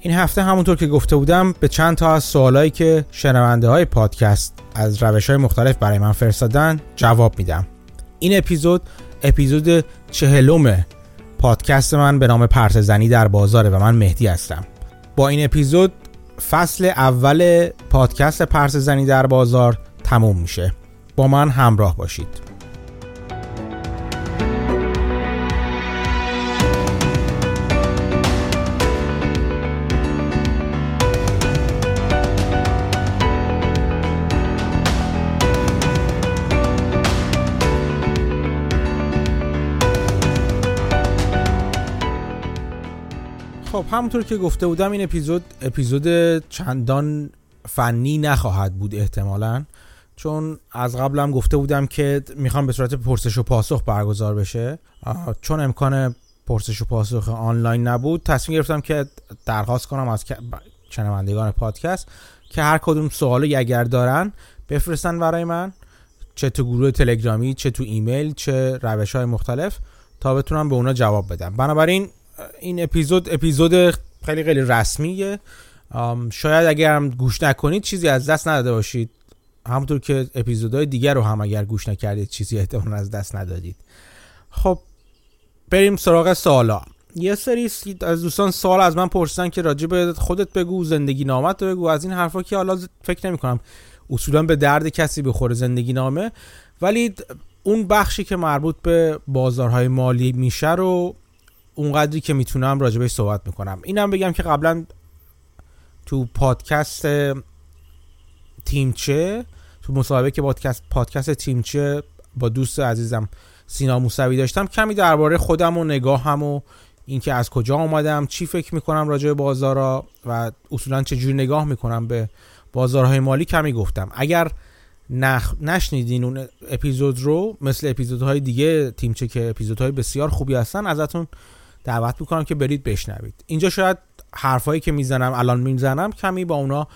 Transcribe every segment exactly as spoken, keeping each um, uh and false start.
این هفته همونطور که گفته بودم به چند تا از سوالایی که شنونده های پادکست از روش‌های مختلف برای من فرستادن جواب میدم. این اپیزود اپیزود چهلم پادکست من به نام پرس زنی در بازاره و من مهدی هستم. با این اپیزود فصل اول پادکست پرس زنی در بازار تموم میشه. با من همراه باشید. خب همونطور که گفته بودم این اپیزود اپیزود چندان فنی نخواهد بود احتمالاً، چون از قبلم گفته بودم که میخوام به صورت پرسش و پاسخ برگزار بشه. چون امکان پرسش و پاسخ آنلاین نبود، تصمیم گرفتم که درخواست کنم از شنوندگان پادکست که هر کدوم سوالی اگر دارن بفرستن برای من، چه تو گروه تلگرامی، چه تو ایمیل، چه روش‌های مختلف، تا بتونم به اونا جواب بدم. بنابراین این اپیزود اپیزود خیلی خیلی رسمیه. شاید اگر هم گوش نکنید چیزی از دست نداده باشید، همونطور که اپیزودهای دیگر رو هم اگر گوش نکردید چیزی احتمالاً از دست ندادید. خب بریم سراغ سوالا. یه سری از دوستان سوال از من پرسیدن که راجع به خودت بگو، زندگی نامت رو بگو، از این حرفا که حالا فکر نمی کنم اصولاً به درد کسی بخوره زندگی نامه، ولی اون بخشی که مربوط به بازارهای مالی میشه رو اونقدری که میتونم راجبش صحبت میکنم. اینم بگم که قبلا تو پادکست تیمچه، تو مصاحبه که پادکست پادکست تیمچه با دوست عزیزم سینا موسوی داشتم، کمی درباره خودم و نگاهم و اینکه از کجا اومدم، چی فکر میکنم راجع به بازارا و اصولا چه جوری نگاه میکنم به بازارهای مالی کمی گفتم. اگر نخ... نشنیدین اون اپیزود رو، مثل اپیزودهای دیگه تیمچه که اپیزودهای بسیار خوبی هستن، ازتون دعوت میکنم که برید بشنوید. اینجا شاید حرفایی که میزنم الان میزنم کمی با اونا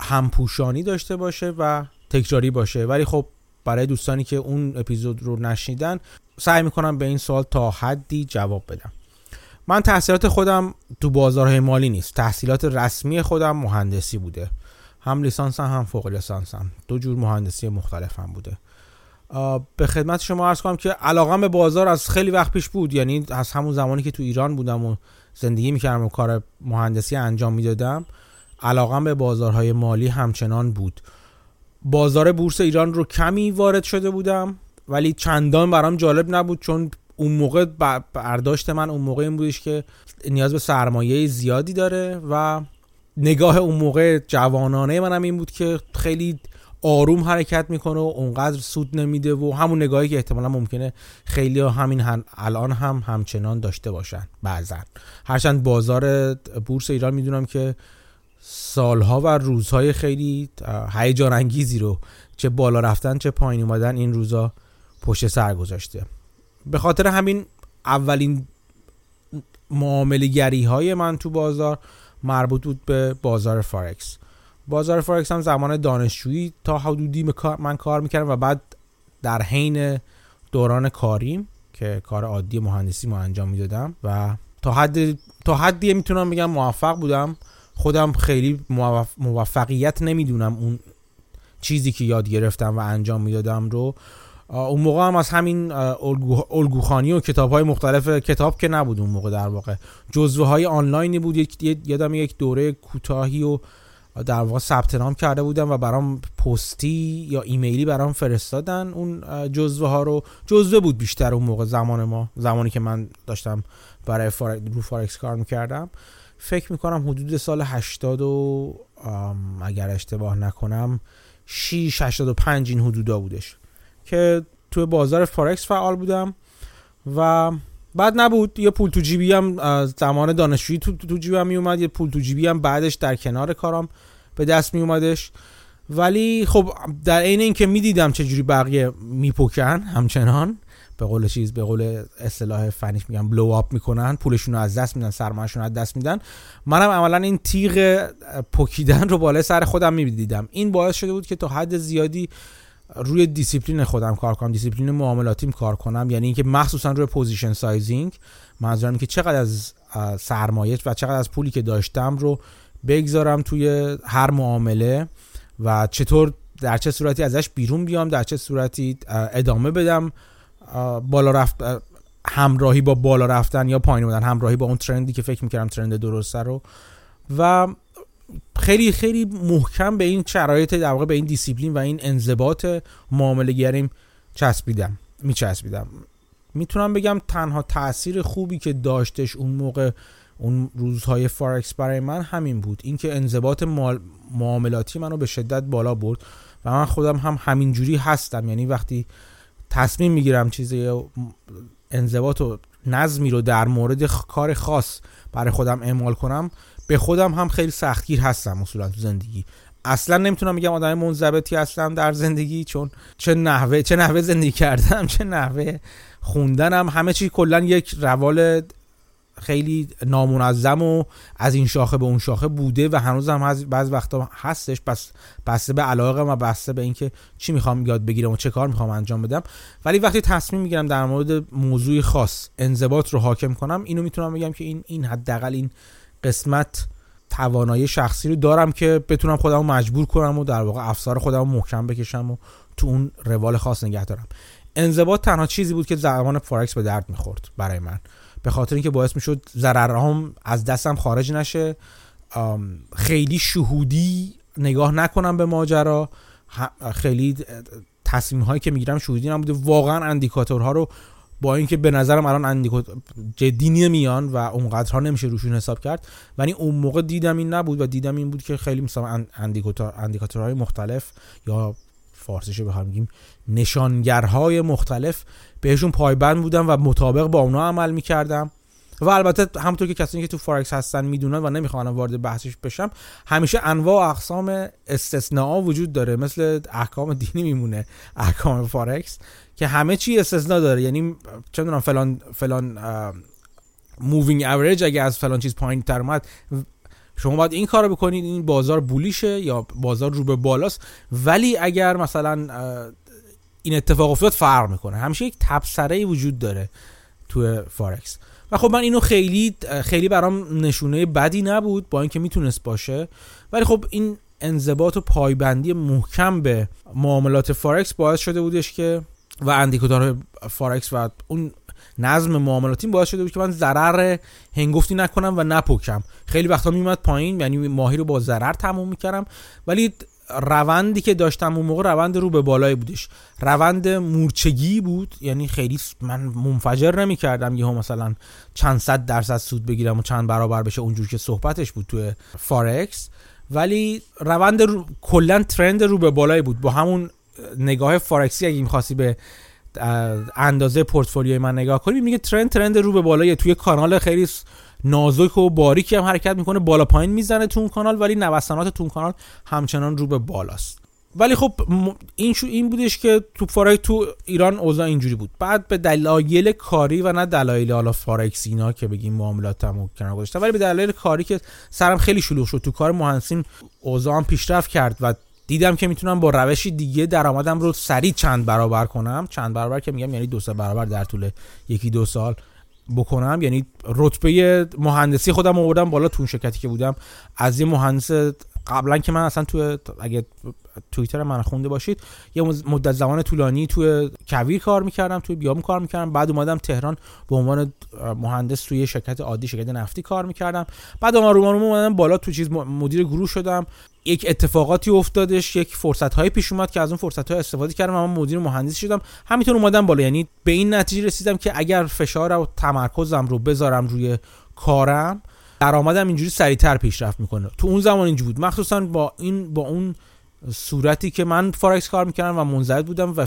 همپوشانی داشته باشه و تکراری باشه، ولی خب برای دوستانی که اون اپیزود رو نشنیدن سعی میکنم به این سوال تا حدی جواب بدم. من تحصیلات خودم تو بازارهای مالی نیست، تحصیلات رسمی خودم مهندسی بوده، هم لیسانسم هم فوق لیسانسم، دو جور مهندسی مختلف هم بوده. به خدمت شما عرض کنم که علاقم به بازار از خیلی وقت پیش بود، یعنی از همون زمانی که تو ایران بودم و زندگی میکردم و کار مهندسی انجام میدادم علاقم به بازارهای مالی همچنان بود. بازار بورس ایران رو کمی وارد شده بودم ولی چندان برام جالب نبود، چون اون موقع برداشت من اون موقع این بودش که نیاز به سرمایه زیادی داره و نگاه اون موقع جوانانه منم این بود که خیلی آروم حرکت میکنه و اونقدر سود نمیده و همون نگاهی که احتمالا ممکنه خیلی همین هم الان هم همچنان داشته باشن بعضن. هرچند بازار بورس ایران میدونم که سالها و روزهای خیلی هیجان انگیزی رو، چه بالا رفتن چه پایین اومدن، این روزا پشت سر گذاشته. به خاطر همین اولین معامله گری های من تو بازار مربوط بود به بازار فارکس. بازار فارکس هم زمان دانشجویی تا حدودی من کار میکردم و بعد در حین دوران کاریم که کار عادی مهندسی ما انجام میدادم و تا حد تا حدی میتونم بگم موفق بودم. خودم خیلی موفقیت نمیدونم، اون چیزی که یاد گرفتم و انجام میدادم رو اون موقع هم از همین الگوخانی و کتاب‌های مختلف، کتاب که نبود اون موقع، در واقع جزوه‌های آنلاینی بود. یادم یک دوره کوتاهی و در واقع ثبت نام کرده بودم و برام پستی یا ایمیلی برام فرستادن اون جزوه ها رو. جزوه بود بیشتر اون موقع، زمان ما، زمانی که من داشتم برای فارکس رو فارکس کار میکردم. فکر میکنم حدود سال هشتاد و اگر اشتباه نکنم شیش هشتاد و پنج این حدودا بودش که توی بازار فارکس فعال بودم و بعد نبود. یه پول تو جیبی هم از زمان دانشجویی تو تو جیبم می اومد، یه پول تو جیبی هم بعدش در کنار کارم به دست می اومدش، ولی خب در عین اینکه میدیدم چه جوری بقیه میپوکن، همچنان به قول چیز به قول اصطلاح فنیش میگم بلو آپ میکنن، پولشون رو از دست میدن، سرمایه‌شون رو از دست میدن، منم عملاً این تیغ پوکیدن رو بالای سر خودم میدیدم. این باعث شده بود که تا حد زیادی روی دیسیپلین خودم کار کنم، دیسیپلین معاملاتیم کار کنم، یعنی اینکه مخصوصا روی پوزیشن سایزینگ. منظورم اینه که چقدر از سرمایه و چقدر از پولی که داشتم رو بگذارم توی هر معامله و چطور در چه صورتی ازش بیرون بیام، در چه صورتی ادامه بدم بالا رفت، همراهی با بالا رفتن یا پایین بودن، همراهی با اون ترندی که فکر میکردم ترند درسته رو. و خیلی خیلی محکم به این شرایط، در واقع به این دیسیپلین و این انضباط معامله گریم چسبیدم میچسبیدم. میتونم بگم تنها تأثیر خوبی که داشتش اون موقع، اون روزهای فارکس برای من همین بود، اینکه انضباط مال... معاملاتی منو به شدت بالا برد و من خودم هم همین جوری هستم، یعنی وقتی تصمیم میگیرم چیزی انضباط و نظمی رو در مورد کار خاص برای خودم اعمال کنم، به خودم هم خیلی سختگیر هستم اصولا تو زندگی. اصلا نمیتونم بگم آدم منضبطی هستم در زندگی، چون چه نحوه چه نحوه زندگی کردم، چه نحوه خوندنم، همه چی کلا یک روال خیلی نامنظم و از این شاخه به اون شاخه بوده و هنوز هم بعض وقتا هستش، بس بسته به علاقم و بسته به اینکه چی میخوام یاد بگیرم و چه کار میخوام انجام بدم. ولی وقتی تصمیم میگیرم در مورد موضوع خاص انضباط رو حاکم کنم، اینو میتونم بگم که این این حداقل این قسمت توانایی شخصی رو دارم که بتونم خودمو مجبور کنم و در واقع افسار خودمو محکم بکشم و تو اون روال خاص نگه دارم. انضباط تنها چیزی بود که زمان فارکس به درد میخورد برای من، به خاطر اینکه باعث میشد ضررهام از دستم خارج نشه، خیلی شهودی نگاه نکنم به ماجرا، خیلی تصمیم هایی که میگیرم شهودی نبوده واقعا. اندیکاتورها رو با اینکه به نظرم الان اندیکاتور جدی نمیان و اونقدرها نمیشه روشون حساب کرد، ولی اون موقع دیدم این نبود و دیدم این بود که خیلی مثلا اندیکاتور اندیکاتورهای مختلف یا فارسیش بخوام بگیم نشانگرهای مختلف بهشون پایبند بودم و مطابق با اونا عمل میکردم. و البته همونطور که کسانی که تو فارکس هستن میدونن و نمیخوام وارد بحثش بشم، همیشه انواع و اقسام استثناء وجود داره، مثل احکام دینی میمونه احکام فارکس که همه چی استثناء داره، یعنی چه میدونم فلان فلان مووینگ اوریج اگه از فلان چیز پایین‌تر اومد شما باید این کارو بکنید، این بازار بولیشه یا بازار رو به بالاست، ولی اگر مثلا این اتفاق افتاد فرق میکنه. همیشه یک تبصره‌ای وجود داره توی فارکس و خب من اینو خیلی خیلی برام نشونه بدی نبود، با اینکه میتونست باشه، ولی خب این انضباط و پایبندی محکم به معاملات فارکس باعث شده بودش که و اندیکاتور فارکس و اون نظم معاملاتیم باعث شده بود که من ضرر هنگفتی نکنم و نپکم. خیلی وقتا میومد پایین، یعنی ماهی رو با ضرر تموم میکردم، ولی روندی که داشتم اون موقع روند رو به بالای بودش، روند مورچگی بود، یعنی خیلی من منفجر نمیکردم یهو مثلا چند صد درصد سود بگیرم و چند برابر بشه اونجور که صحبتش بود توی فارکس، ولی روند رو... کلا ترند رو به بالای بود. با همون نگاه فارکسی اگه می‌خواستی به اندازه پورتفولیوی من نگاه کنیم، میگه ترند ترند رو به بالای، توی کانال خیلی نازک و باریکی هم حرکت میکنه، بالا پایین میزنه تو اون کانال، ولی نوسانات تو اون کانال همچنان رو به بالاست. ولی خب این شو این بودش که تو فارکس تو ایران اوضاع اینجوری بود. بعد به دلایل کاری و نه دلایل حالا فارکس اینا که بگیم معاملاتمو کنار گذاشتم، ولی به دلایل کاری که سرم خیلی شلوغ شد تو کار مهندسیم، اوضاعم پیشرفت کرد و دیدم که میتونم با روشی دیگه درآمدم رو سریع چند برابر کنم. چند برابر که میگم یعنی دو سه برابر در طول یکی دو سال بکنم، یعنی رتبه مهندسی خودم آوردم بالا. تو اون شرکتی که بودم از یه مهندس قبلا که من اصلا تو اگه توییتر من خونده باشید یه مدت زمان طولانی توی کویر کار میکردم، توی بیام کار میکردم، بعد اومدم تهران به عنوان مهندس توی شرکت عادی، شرکت نفتی کار میکردم، بعد آروم آروم اومدم بالا تو چیز مدیر گروه شدم. یک اتفاقاتی افتادش، یک فرصت‌های پیش اومد که از اون فرصت‌ها استفاده کردم و من مدیر مهندسی شدم. همینطور اومدم بالا، یعنی به این نتیجه رسیدم که اگر فشار و تمرکزم رو بذارم روی کارم، درآمدم اینجوری سریع‌تر پیشرفت میکنه. تو اون زمان اینجوری بود، مخصوصا با این با اون صورتی که من فارکس کار میکردم و منضبط بودم و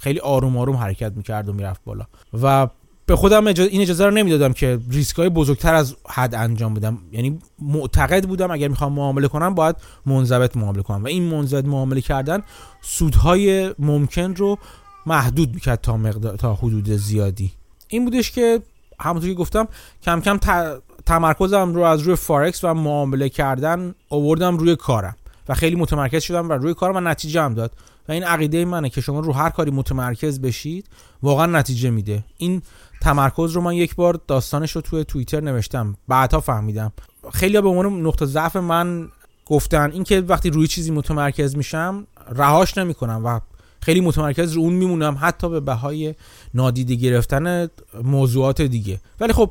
خیلی آروم آروم حرکت میکرد و میرفت بالا و به خودم اجازه این اجازه رو نمیدادم که ریسکای بزرگتر از حد انجام بدم. یعنی معتقد بودم اگر میخوام معامله کنم باید منضبط معامله کنم و این منضبط معامله کردن سودهای ممکن رو محدود میکرد تا مقدار تا حدود زیادی. این بودش که همونطور که گفتم کم کم ت... تمرکزم رو از روی فارکس و معامله کردن آوردم روی کارم و خیلی متمرکز شدم و روی کارم و نتیجه هم داد. و این عقیده منه که شما رو هر کاری متمرکز بشید واقعا نتیجه میده. این تمرکز رو من یک بار داستانش رو توی توییتر نوشتم، بعدا فهمیدم خیلی به عنوان نقطه ضعف من گفتن اینکه وقتی روی چیزی متمرکز میشم رهاش نمیکنم و خیلی متمرکز رو اون میمونم، حتی به بهای نادیده گرفتن موضوعات دیگه. ولی خب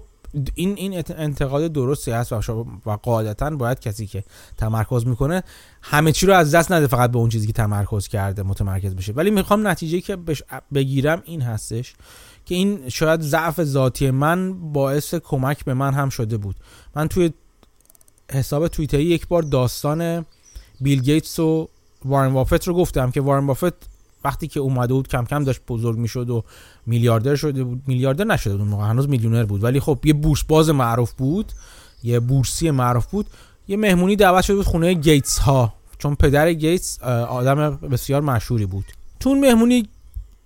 این این انتقاد درستی هست و قاعدتاً باید کسی که تمرکز میکنه همه چی رو از دست نده، فقط به اون چیزی که تمرکز کرده متمرکز بشه. ولی میخوام نتیجه‌ای که بگیرم این هستش که این شاید ضعف ذاتی من باعث کمک به من هم شده بود. من توی حساب توییتری یک بار داستان بیل گیتس و وارن بافت رو گفتم که وارن بافت وقتی که اومده بود کم کم داشت بزرگ میشد و میلیاردر شده بود، میلیاردر نشده بود اون موقع، هنوز میلیونر بود، ولی خب یه بورس باز معروف بود، یه بورسی معروف بود. یه مهمونی دعوت شده بود خونه گیتس ها، چون پدر گیتس آدم بسیار مشهوری بود. تو اون مهمونی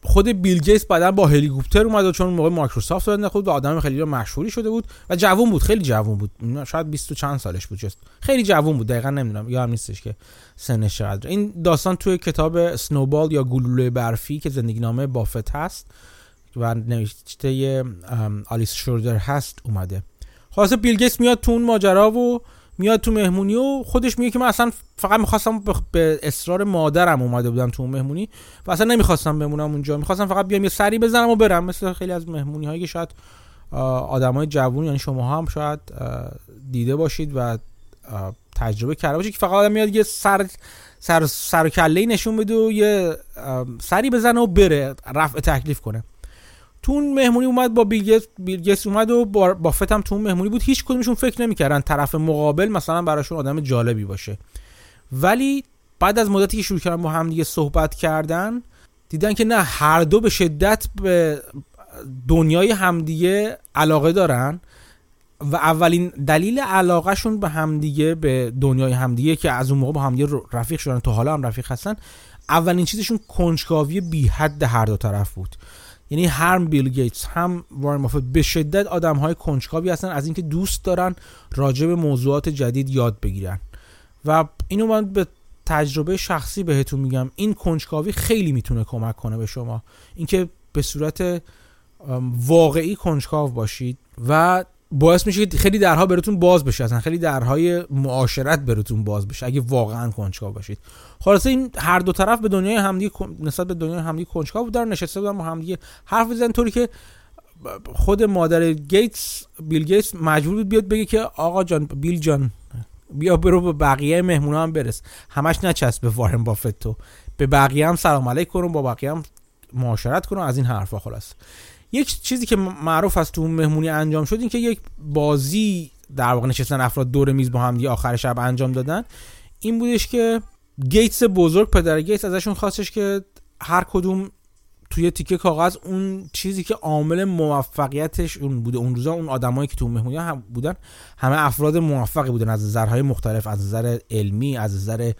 خود بیل گیتس بعداً با هلیکوپتر اومد و چون اون موقع مایکروسافت داشت خود و آدم خیلی مشهوری شده بود و جوان بود، خیلی جوان بود، شاید بیست و چند سالش بود، جست خیلی جوان بود، دقیقاً نمیدونم یا هم نیستش که سنش چقدر. این داستان توی کتاب سنوبال یا گلوله برفی که زندگینامه بافت هست و نوشته آلیس شوردر هست اومده. خلاصه بیل گیتس میاد تو اون ماجرا و میاد تو مهمونی و خودش میگه که من اصلا فقط میخواستم، به اصرار مادرم اومده بودم تو اون مهمونی و اصلا نمیخواستم بمونم اونجا، میخواستم فقط بیام یه سری بزنم و برم، مثل خیلی از مهمونی هایی که شاید آدمای جوون یعنی شما هم شاید دیده باشید و تجربه کرده باشید که فقط آدم میاد یه سر سر سر و کله نشون بده و یه سری بزنه و بره، رفع تکلیف کنه. تو اون مهمونی اومد با بیل گیتس، بیل گیتس اومد و بافت هم تو اون مهمونی بود. هیچ کدومشون فکر نمی‌کردن طرف مقابل مثلا براشون آدم جالبی باشه، ولی بعد از مدتی که شروع کردن با هم دیگه صحبت کردن دیدن که نه، هر دو به شدت به دنیای همدیگه علاقه دارن و اولین دلیل علاقه شون به همدیگه، به دنیای همدیگه که از اون موقع با همدیگه رفیق شدن تا حالا هم رفیق هستن، اولین چیزشون کنجکاوی بی حد هر دو طرف بود. یعنی هم بیل گیتس هم وارن بافت به شدت آدم‌های کنجکاوی هستن از اینکه دوست دارن راجع به موضوعات جدید یاد بگیرن و اینو من به تجربه شخصی بهتون میگم، این کنجکاوی خیلی میتونه کمک کنه به شما، اینکه به صورت واقعی کنجکاو باشید و باعث میشه که خیلی درها براتون باز بشه، اصلا خیلی درهای معاشرت براتون باز بشه اگه واقعا کنجکاو باشید. خلاصه این هر دو طرف به دنیای همدیگه، نسبت به دنیای همدیگه کنجکاو بودن، نشسته بودن با همدیگه حرف می‌زدن، طوری که خود مادر گیتس، بیل گیتس مجبور بود بیاد بگه که آقا جان، بیل جان، بیا برو به بقیه مهمونا هم برس، همش نچسب به وارن بافت، تو به بقیه هم سلام علیکم کن، با بقیه هم معاشرت کن، از این حرفا. خلاص یک چیزی که معروف است تو مهمونی انجام شد این که یک بازی در واقع نشستن افراد دور میز با هم دیگه آخر شب انجام دادن، این بودش که گیتس بزرگ، پدر گیتس، ازشون خواستش که هر کدوم توی تیکه کاغذ اون چیزی که عامل موفقیتش اون بوده اون روزا، اون آدمایی که تو مهمونی هم بودن همه افراد موفقی بودن از نظرهای مختلف، از نظر علمی، از نظر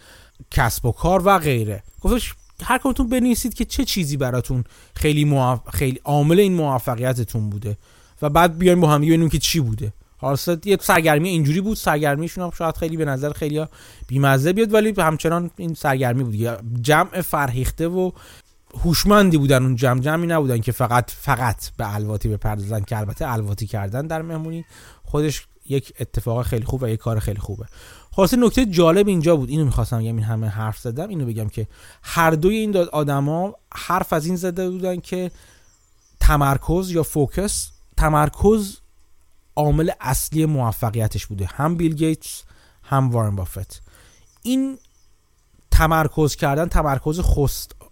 کسب و کار و غیره. گفتش هر کدومتون بنویسید که چه چیزی براتون خیلی موف... خیلی عامل این موفقیتتون بوده و بعد بیایم با هم ببینیم که چی بوده. خلاصه یه سرگرمی اینجوری بود، سرگرمیشون هم شاید خیلی به نظر خیلی بی‌مزه بیاد ولی همچنان این سرگرمی بود. جمع فرهیخته و هوشمندی بودن، اون جمع جمعی نبودن که فقط فقط به الواتی بپردازن، که البته الواتی کردن در مهمونی خودش یک اتفاق خیلی خوب و یک کار خیلی خوبه. خلاصه نکته جالب اینجا بود، اینو می‌خواستم بگم، این همه حرف زدم اینو بگم که هر دوی این آدما حرف از این زده بودن که تمرکز یا فوکس، تمرکز عامل اصلی موفقیتش بوده، هم بیل گیتس هم وارن بافت. این تمرکز کردن، تمرکز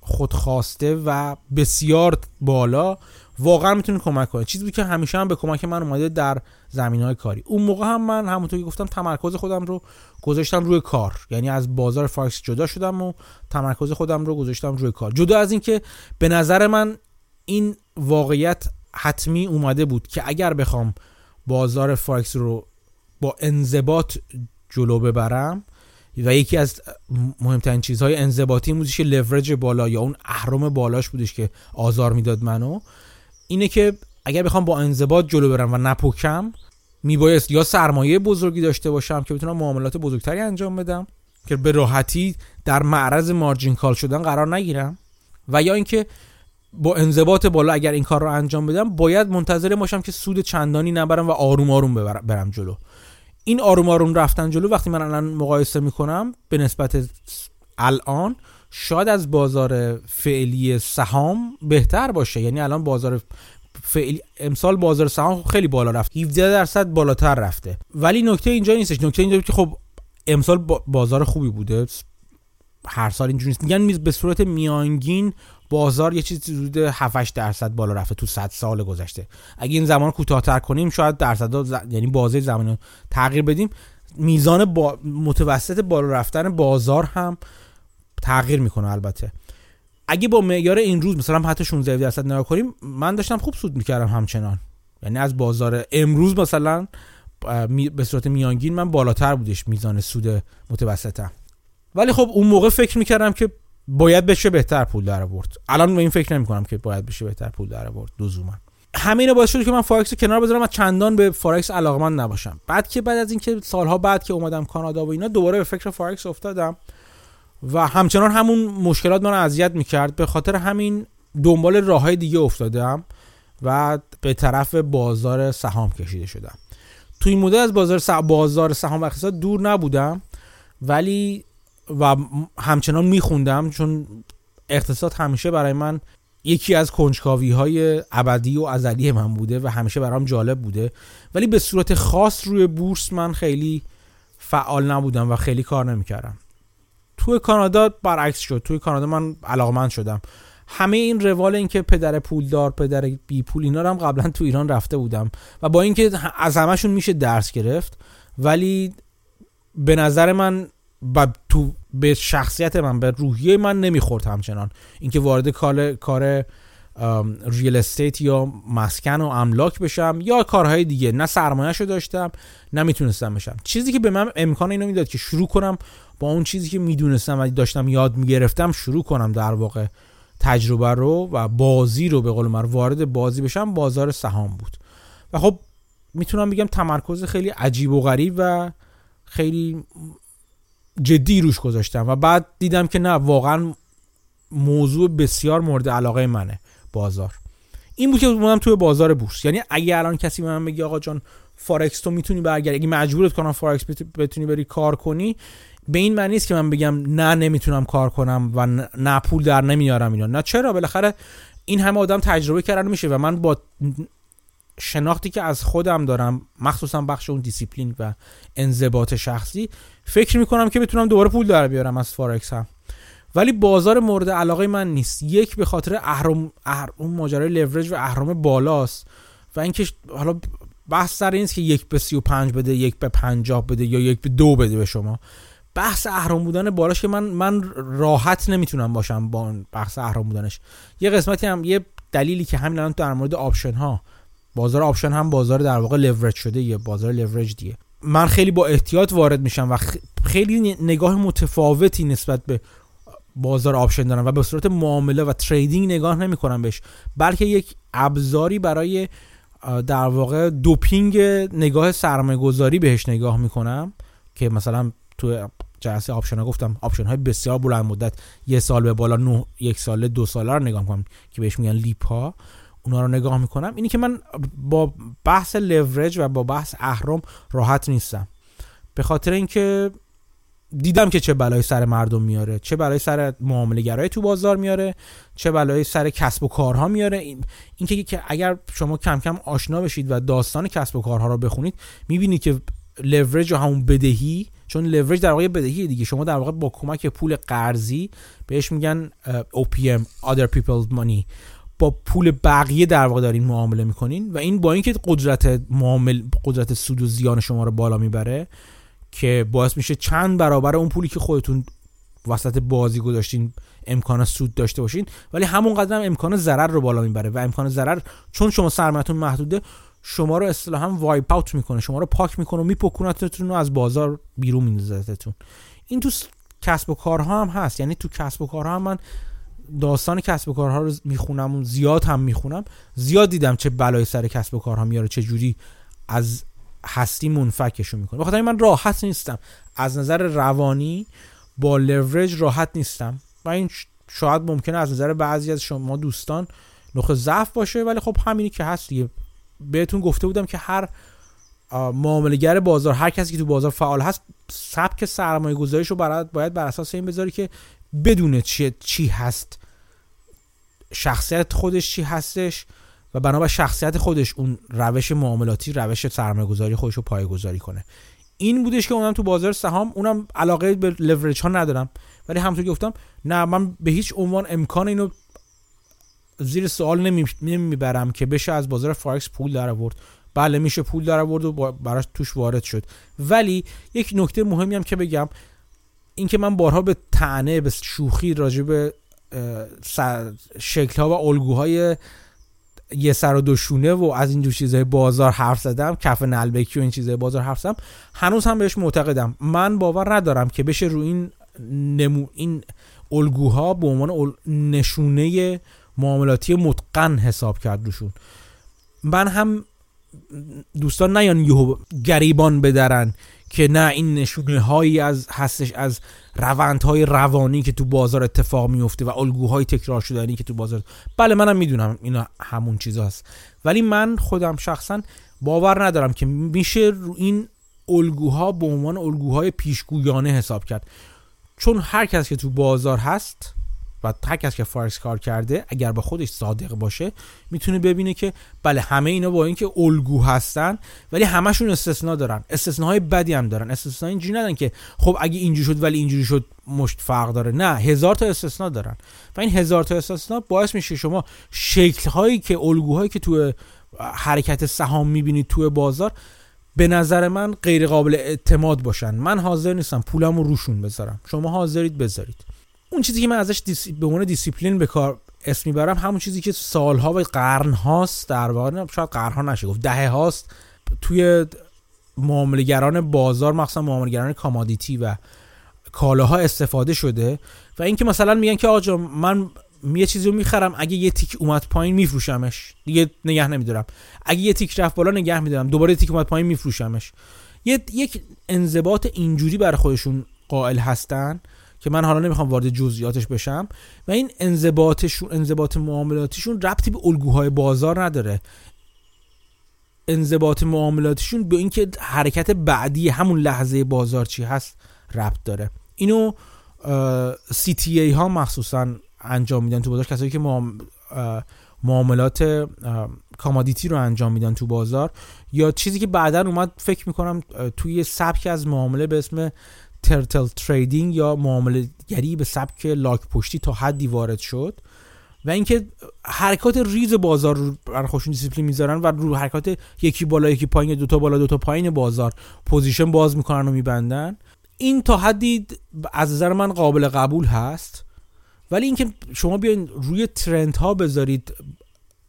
خودخواسته و بسیار بالا واقعا میتونه کمک کنه، چیزی که همیشه هم به کمک من اومده در زمینه‌های کاری. اون موقع هم من همونطور که گفتم تمرکز خودم رو گذاشتم روی کار، یعنی از بازار فاکس جدا شدم و تمرکز خودم رو گذاشتم روی کار، جدا از این که به نظر من این واقعیت حتمی اومده بود که اگر بخوام بازار فاکس رو با انضباط جلو ببرم و یکی از مهمترین چیزهای انضباطی بودش که لورج بالا یا اون اهرم بالاش بودش که آزار میداد منو، اینه که اگر بخوام با انضباط جلو برم و نپکم، میبایست یا سرمایه بزرگی داشته باشم که بتونم معاملات بزرگتری انجام بدم که به راحتی در معرض مارجین کال شدن قرار نگیرم، و یا اینکه با انضباط بالا اگر این کار رو انجام بدم باید منتظر باشم که سود چندانی نبرم و آروم آروم برم جلو. این آروم آروم رفتن جلو وقتی من الان مقایسه میکنم به نسبت الان شاید از بازار فعلی سهام بهتر باشه. یعنی الان بازار فعلی امسال بازار سهام خیلی بالا رفت، هفده درصد بالاتر رفته، ولی نکته اینجا نیستش. نکته اینجا که خب امسال بازار خوبی بوده، هر سال اینجوری نیست. میگن به صورت میانگین بازار یه چیزی حدود هفت هشت درصد بالا رفته تو صد سال گذشته. اگه این زمان کوتاه‌تر کنیم شاید درصدا ز... یعنی بازه زمانه تغییر بدیم، میزان با... متوسط بالا رفتن بازار هم تغییر میکنه. البته اگه با معیار این روز مثلا حتی شانزده درصد نگاه کنیم، من داشتم خوب سود میکردم همچنان. یعنی از بازار امروز مثلا به صورت میانگین من بالاتر بودش میزان سود متوسطم، ولی خب اون موقع فکر میکردم که باید بشه بهتر پول در آورد. الان من این فکر نمی کنم که باید بشه بهتر پول در آورد لزوما. همین باعث شد که من فارکس رو کنار بذارم و چندان به فارکس علاقه‌مند نباشم. بعد که بعد از اینکه سالها بعد که اومدم کانادا و اینا دوباره به فکر فارکس افتادم و همچنان همون مشکلات منو اذیت می‌کرد. به خاطر همین دنبال راه‌های دیگه افتادم و به طرف بازار سهام کشیده شدم. تو این مدت از بازار سهام بازار سهام و اقتصاد دور نبودم، ولی و همچنان میخوندم، چون اقتصاد همیشه برای من یکی از کنجکاوی‌های ابدی و ازلی من بوده و همیشه برام جالب بوده، ولی به صورت خاص روی بورس من خیلی فعال نبودم و خیلی کار نمیکردم. توی کانادا برعکس شد، توی کانادا من علاقمند شدم. همه این روال این که پدر پولدار پدر بی پول اینا رو هم قبلا تو ایران رفته بودم و با اینکه از همشون میشه درس گرفت، ولی به نظر من و تو به شخصیت من به روحیه من نمیخورد. همچنان اینکه وارد کار کار ریل استیت یا مسکن و املاک بشم یا کارهای دیگه، نه سرمایه‌شو داشتم نه میتونستم بشم. چیزی که به من امکان اینو میداد که شروع کنم با اون چیزی که میدونستم و داشتم یاد میگرفتم شروع کنم در واقع تجربه رو و بازی رو، به قول من وارد بازی بشم، بازار سهام بود. و خب میتونم بگم تمرکز خیلی عجیب و غریب و خیلی جدی روش گذاشتم و بعد دیدم که نه، واقعا موضوع بسیار مورد علاقه منه بازار. این بود که بودم توی بازار بورس. یعنی اگه الان کسی به من بگه آقا جان فارکس تو میتونی برگردی، اگه مجبورت کنم فارکس بتونی بری کار کنی، به این معنی نیست که من بگم نه نمیتونم کار کنم و نه پول در نمیارم اینا. نه، چرا، بالاخره این همه آدم تجربه کردن میشه و من با شناختی که از خودم دارم، مخصوصا بخش اون دیسیپلین و انضباط شخصی، فکر میکنم که بتونم دوباره پول در بیارم از فارکس هم. ولی بازار مورد علاقه من نیست. یک به خاطر اهرم اون ماجرای لورج و اهرم بالاست و اینکه حالا بحث سر این است که یک به سی و پنج بده، یک به پنجاه بده یا یک به دو بده به شما. بحث اهرم بودن بالاش که من من راحت نمیتونم باشم با بحث اهرم بودنش. یه قسمتی هم یه دلیلی که همین الان در مورد آپشن ها، بازار آپشن هم بازار در واقع لورج شده، یه بازار لورج دیگه. من خیلی با احتیاط وارد میشم و خیلی نگاه متفاوتی نسبت به بازار آپشن دارم و به صورت معامله و تریدینگ نگاه نمی کنم بهش، بلکه یک ابزاری برای در واقع دوپینگ نگاه سرمایه گذاری بهش نگاه میکنم. که مثلا تو جلسه آپشن ها گفتم آپشن های بسیار بلند مدت، یک سال به بالا، نه یک ساله، دو ساله رو نگاه میکنم که بهش میگن لیپ ها، اونا رو نگاه میکنم. اینی که من با بحث لورج و با بحث اهرم راحت نیستم، به خاطر اینکه دیدم که چه بلایی سر مردم میاره، چه بلایی سر معامله گرای تو بازار میاره، چه بلایی سر کسب و کارها میاره. اینکه که اگر شما کم کم آشنا بشید و داستان کسب و کارها رو بخونید، میبینید که لورج و همون بدهی، چون لورج در واقع بدهی دیگه، شما در واقع با کمک پول قرضی، بهش میگن او پی ام other people's money، با پول بقیه در واقع دارین معامله میکنین و این با اینکه قدرت معامل قدرت سود و زیان شما رو بالا میبره که باعث میشه چند برابر اون پولی که خودتون وسط بازی گذاشتین امکان سود داشته باشین، ولی همونقدر هم امکان ضرر رو بالا میبره و امکان ضرر چون شما سرمایه‌تون محدوده شما رو اصطلاحاً وایپ اوت میکنه، شما رو پاک میکنه و میپکونتتون و از بازار بیرون میندازتتون. این تو کسب و کارها هم هست. یعنی تو کسب و کارها هم من داستان کسب و کارها رو میخونم و زیاد هم میخونم، زیاد دیدم چه بلای سر کسب و کارها میاره، چه جوری از هستی منفکشون میکنه. بخاطر من راحت نیستم از نظر روانی، با لورج راحت نیستم و این شاید ممکنه از نظر بعضی از شما دوستان نقطه ضعف باشه، ولی خب همینی که هست دیگه. بهتون گفته بودم که هر معامله‌گر بازار، هر کسی که تو بازار فعال هست، سبک سرمایه‌گذاریشو برات باید بر اساس این بذاری که بدونه چی چی هست، شخصیت خودش چی هستش و بنا به شخصیت خودش اون روش معاملاتی، روش سرمایه‌گذاری خودشو پایه‌گذاری کنه. این بودش که اونم تو بازار سهام، اونم علاقه به لورج ها ندارم، ولی همونطور که گفتم نه، من به هیچ عنوان امکان اینو زیر سوال نمیبرم که بشه از بازار فارکس پول در آورد. بله میشه پول در آورد و براش توش وارد شد، ولی یک نکته مهمی هم که بگم، این که من بارها به طعنه، به شوخی راجع به شکل‌ها و الگوهای یه سر و دو شونه و از این جور چیزهای بازار حرف زدم، کف نلبکی و این چیزهای بازار حرف زدم، هنوز هم بهش معتقدم. من باور ندارم که بشه روی این نمو، این الگوها به عنوان نشونه معاملاتی متقن حساب کرد روشون. من هم دوستان نیان یهو گریبان بدرن که نه این نشونه هایی از هستش از روندهای روانی که تو بازار اتفاق میفته و الگوهای تکرار شدنی که تو بازار. بله منم میدونم اینا همون چیزاست، ولی من خودم شخصا باور ندارم که میشه رو این الگوها به عنوان الگوهای پیشگویانه حساب کرد، چون هر کس که تو بازار هست و هر کس که فارکس کار کرده اگر با خودش صادق باشه میتونه ببینه که بله همه اینا با اینکه الگو هستن ولی همشون استثناء دارن، استثناهای بدی هم دارن، استثناهای اینجوری ندارن که خب اگه اینجوری شد ولی اینجوری شد مشت فرق داره، نه، هزار تا استثناء دارن و این هزار تا استثناء باعث میشه شما شکل‌هایی که الگوهایی که تو حرکت سهام میبینید تو بازار به نظر من غیر قابل اعتماد باشن. من حاضر نیستم پولمو روشون بذارم، شما حاضرید بذارید. اون چیزی که من ازش دیسی... به عنوان دیسیپلین به کار اسم میبرم، همون چیزی که سالها و قرن هاست، در واقع شاید قرن ها نشه گفت، دهه هاست توی معامله‌گران بازار، مخصوصا معامله‌گران کامادیتی و کالاها استفاده شده و اینکه مثلا میگن که آقا من یه چیزی رو میخرم، اگه یه تیک اومد پایین میفروشمش، دیگه نگه نمیدارم، اگه یه تیک رفت بالا نگه میدارم، دوباره تیک اومد پایین میفروشمش. یه یک انضباط اینجوری برای خودشون قائل هستن که من حالا نمیخوام وارد جزئیاتش بشم و این انضباطشون، انضباط معاملاتیشون ربطی به الگوهای بازار نداره. انضباط معاملاتیشون به اینکه حرکت بعدی همون لحظه بازار چی هست ربط داره. اینو سی تی ای ها مخصوصا انجام میدن تو بازار، کسایی که معاملات کامادیتی رو انجام میدن تو بازار، یا چیزی که بعداً اومد فکر میکنم توی سبک از معامله به اسم ترتل تریدینگ یا معامله گری به سبک لاک پشتی تا حدی وارد شد و اینکه حرکات ریز بازار رو بر خودشون دیسیپلین میذارن و رو حرکات یکی بالا یکی پایین، دو تا بالا دو تا پایین بازار پوزیشن باز میکنن و میبندن. این تا حدی از نظر من قابل قبول هست، ولی اینکه شما بیاین روی ترند ها بذارید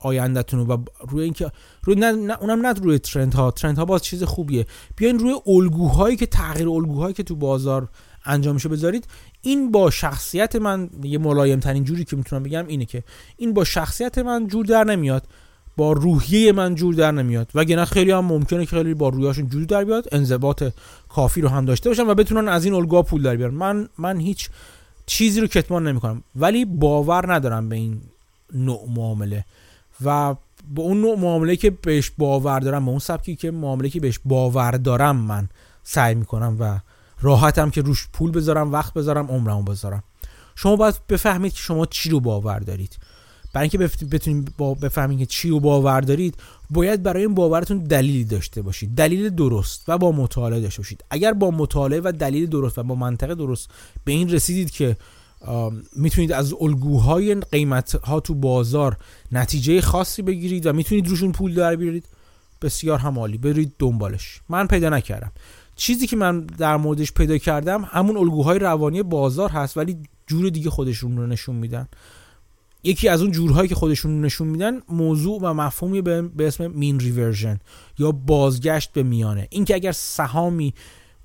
آیندهتون و روی اینکه روی نه, نه اونم نه روی ترند ها، ترند ها باز چیز خوبیه، بیاین روی الگوهایی که تغییر الگوهایی که تو بازار انجام میشه بذارید. این با شخصیت من، یه ملایم ترین جوری که میتونم بگم اینه که این با شخصیت من جور در نمیاد، با روحیه من جور در نمیاد، وگرنه خیلی هم ممکنه که خیلی با رویاشون جور در بیاد، انضباط کافی رو هم داشته باشن و بتونن از این الگوها پول در بیارن. من من هیچ چیزی رو کتمان نمیکنم، ولی باور ندارم به این نوع معامله و به اون نوع معامله که بهش باور دارم، به اون سبکی که معامله که بهش باور دارم من سعی میکنم و راحتم که روش پول بذارم، وقت بذارم، عمرمو بذارم. شما باید بفهمید که شما چی رو باور دارید. برای اینکه بتونید بفهمید که چی رو باور دارید، باید برای این باورتون دلیلی داشته باشید، دلیل درست و با مطالعه داشته باشید. اگر با مطالعه و دلیل درست و با منطق درست به این رسیدید که میتونید از الگوهای قیمت‌ها تو بازار نتیجه خاصی بگیرید و میتونید روشون پول در بیارید، بسیار هم عالی، برید دنبالش. من پیدا نکردم. چیزی که من در موردش پیدا کردم همون الگوهای روانی بازار هست، ولی جور دیگه خودشون رو نشون میدن. یکی از اون جورهایی که خودشون رو نشون میدن موضوع و مفهومی به اسم مین ریورژن یا بازگشت به میانه. این که اگر سهامی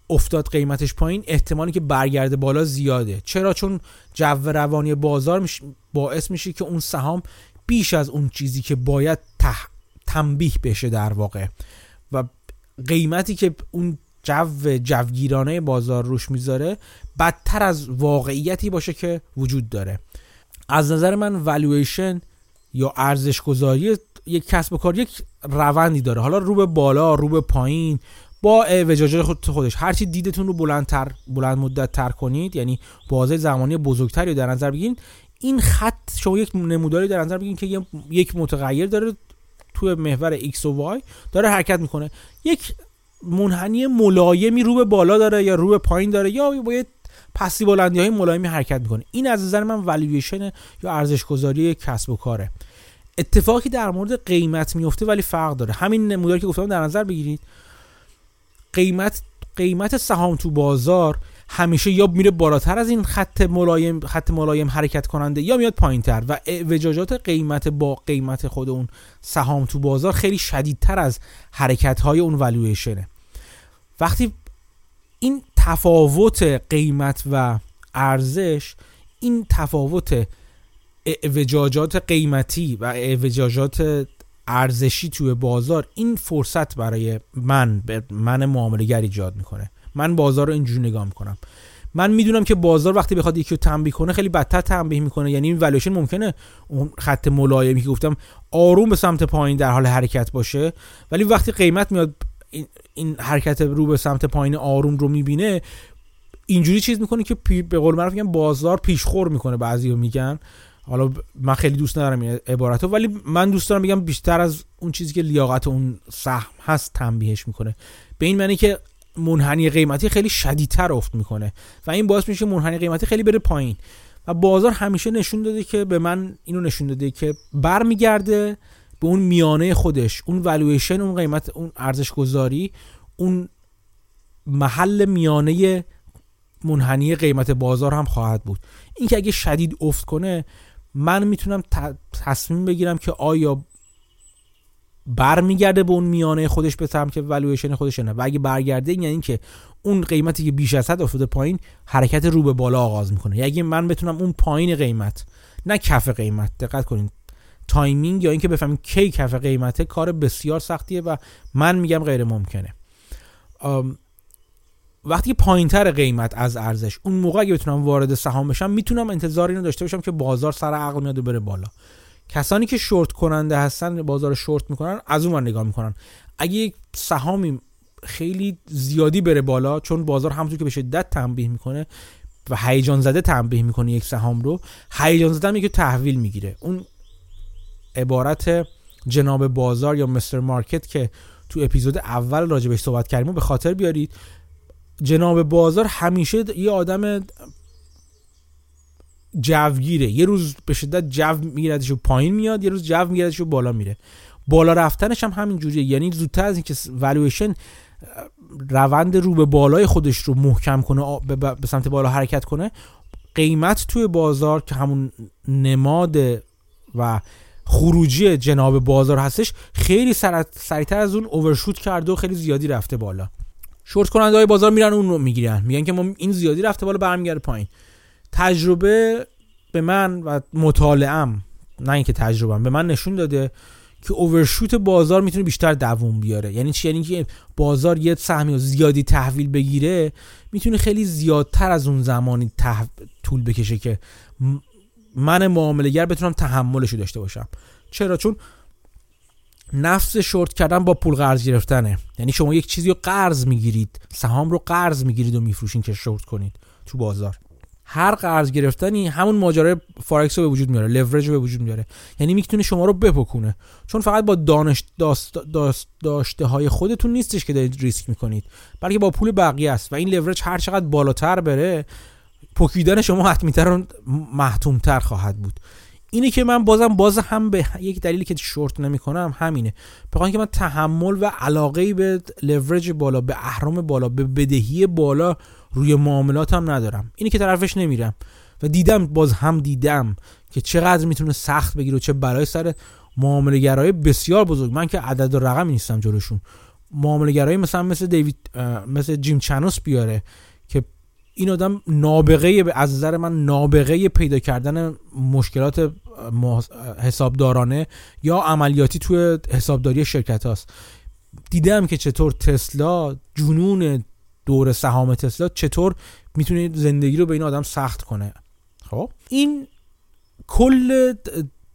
افتاد قیمتش پایین، احتمالی که برگرده بالا زیاده. چرا؟ چون جو روانی بازار میشه باعث میشه که اون سهام بیش از اون چیزی که باید تح... تنبیه بشه در واقع و قیمتی که اون جو جوگیرانه بازار روش میذاره بدتر از واقعیتی باشه که وجود داره. از نظر من والویشن یا ارزش گذاری یک کسب و کار یک روندی داره، حالا رو به بالا رو به پایین با وجاجه خود خودش. هرچی دیدتون رو بلندتر بلند مدت تر کنید، یعنی بازه زمانی بزرگتری در نظر بگیرید، این خط شما یک نموداری در نظر بگیرید که یک متغیر داره توی محور X و Y داره حرکت میکنه، یک منحنی ملایمی رو به بالا داره یا رو به پایین داره یا باید پسی بلندی های ملایمی حرکت میکنه. این از نظر من والویشن یا ارزش گذاری کسب و کاره. اتفاقی در مورد قیمت میفته ولی فرق داره. همین نموداری که گفتم در نظر بگیرید، قیمت قیمت سهام تو بازار همیشه یا میره بالاتر از این خط ملایم خط ملایم حرکت کننده یا میاد پایینتر و وجاجات قیمت با قیمت خود اون سهام تو بازار خیلی شدیدتر از حرکت‌های اون والویشنه. وقتی این تفاوت قیمت و ارزش، این تفاوت وجاجات قیمتی و وجاجات ارزشی توی بازار، این فرصت برای من من معامله‌گر ایجاد میکنه. من بازار رو اینجوری نگاه میکنم. من میدونم که بازار وقتی بخواد یکی رو تنبیه کنه خیلی بدتر تنبیه میکنه، یعنی این والویشن ممکنه اون خط ملایمی که گفتم آروم به سمت پایین در حال حرکت باشه، ولی وقتی قیمت میاد این حرکت رو به سمت پایین آروم رو میبینه، اینجوری چیز میکنه که پی... به قول معروف میگن بازار پیشخور میکنه. بعضیا میگن، حالا من خیلی دوست ندارم این عبارتو، ولی من دوست دارم بگم بیشتر از اون چیزی که لیاقت اون سهم هست تنبیهش میکنه، به این معنی که منحنی قیمتی خیلی شدیدتر افت میکنه و این باعث میشه منحنی قیمتی خیلی بره پایین. و بازار همیشه نشون داده که به من اینو نشون داده که برمیگرده به اون میانه خودش، اون والویشن، اون قیمت، اون ارزش گذاری، اون محل میانه منحنی قیمت بازار هم خواهد بود. این که اگه شدید افت کنه، من میتونم تصمیم بگیرم که آیا برمیگرده به اون میانه خودش به سمت والویشن خودش نه، و اگه برگرده یعنی این که اون قیمتی که بیش از حد افتاده پایین حرکت رو به بالا آغاز میکنه. یعنی من بتونم اون پایین قیمت، نه کف قیمت، دقت کنین تایمینگ یا اینکه بفهمین کی کف قیمته کار بسیار سختیه و من میگم غیر ممکنه. وقتی پایینتر قیمت از ارزش، اون موقع اگه بتونم وارد سهام بشم، میتونم انتظار اینو داشته باشم که بازار سر عقل میاد و بره بالا. کسانی که شورت کننده هستن، بازار شورت میکنن، از اون ور نگاه میکنن. اگه یک سهامی خیلی زیادی بره بالا، چون بازار همونطور که به شدت تنبیه میکنه و هیجان زده تنبیه میکنه یک سهام رو، هیجان زده میگه تحویل میگیره. اون عبارت جناب بازار یا مستر مارکت که تو اپیزود اول راجبش صحبت کردیم به خاطر بیارید. جناب بازار همیشه یه آدم جوگیره، یه روز به شدت جو میگیردش و پایین میاد، یه روز جو میگیردش و بالا میره. بالا رفتنش هم همین جوریه، یعنی زودتر از اینکه والویشن روند رو به بالای خودش رو محکم کنه، به سمت بالا حرکت کنه، قیمت توی بازار که همون نماد و خروجی جناب بازار هستش، خیلی سریعتر از اون اوورشوت کرده و خیلی زیادی رفته بالا. شورت کننده های بازار میرن اون رو میگیرن، میگن که ما این زیادی رفته بالا، برمیگرده پایین. تجربه به من و مطالعه‌ام، نه اینکه تجربه‌ام، به من نشون داده که اوورشوت بازار میتونه بیشتر دوام بیاره. یعنی چی؟ یعنی که بازار یه سهمی رو زیادی تحویل بگیره، میتونه خیلی زیادتر از اون زمانی تح... طول بکشه که من معامله‌گر بتونم تحملش رو داشته باشم. چرا؟ چون نفس شورت کردن با پول قرض گرفتنه. یعنی شما یک چیزی رو قرض میگیرید، سهام رو قرض میگیرید و میفروشین که شورت کنید تو بازار. هر قرض گرفتنی همون ماجرای فارکس رو به وجود میاره، لورج رو به وجود میاره، یعنی میتونه شما رو بپکونه. چون فقط با دانش داست داست داشته های خودتون نیستش که دارید ریسک میکنید، بلکه با پول بقیه است و این لورج هر چقدر بالاتر بره، پوکیدن شما حتمی‌تر و محتوم‌تر خواهد بود. اینه که من بازم باز هم به یک دلیلی که شورت نمی‌کنم همینه، بخاطر اینکه من تحمل و علاقه‌ای به لورج بالا، به اهرم بالا، به بدهی بالا روی معاملاتم ندارم. اینه که طرفش نمیرم و دیدم، باز هم دیدم که چقدر میتونه سخت بگیره و چه بلای سر معامله‌گرای بسیار بزرگ. من که عدد و رقمی نیستم جلوشون. معامله‌گرای مثلا مثل دیوید، مثل جیم چانوس بیاره که این آدم نابغه، از نظر من نابغه پیدا کردن مشکلات حسابدارانه یا عملیاتی توی حسابداری شرکت هاست. دیدم که چطور تسلا، جنون دور سهام تسلا، چطور میتونه زندگی رو به این آدم سخت کنه. خب این کل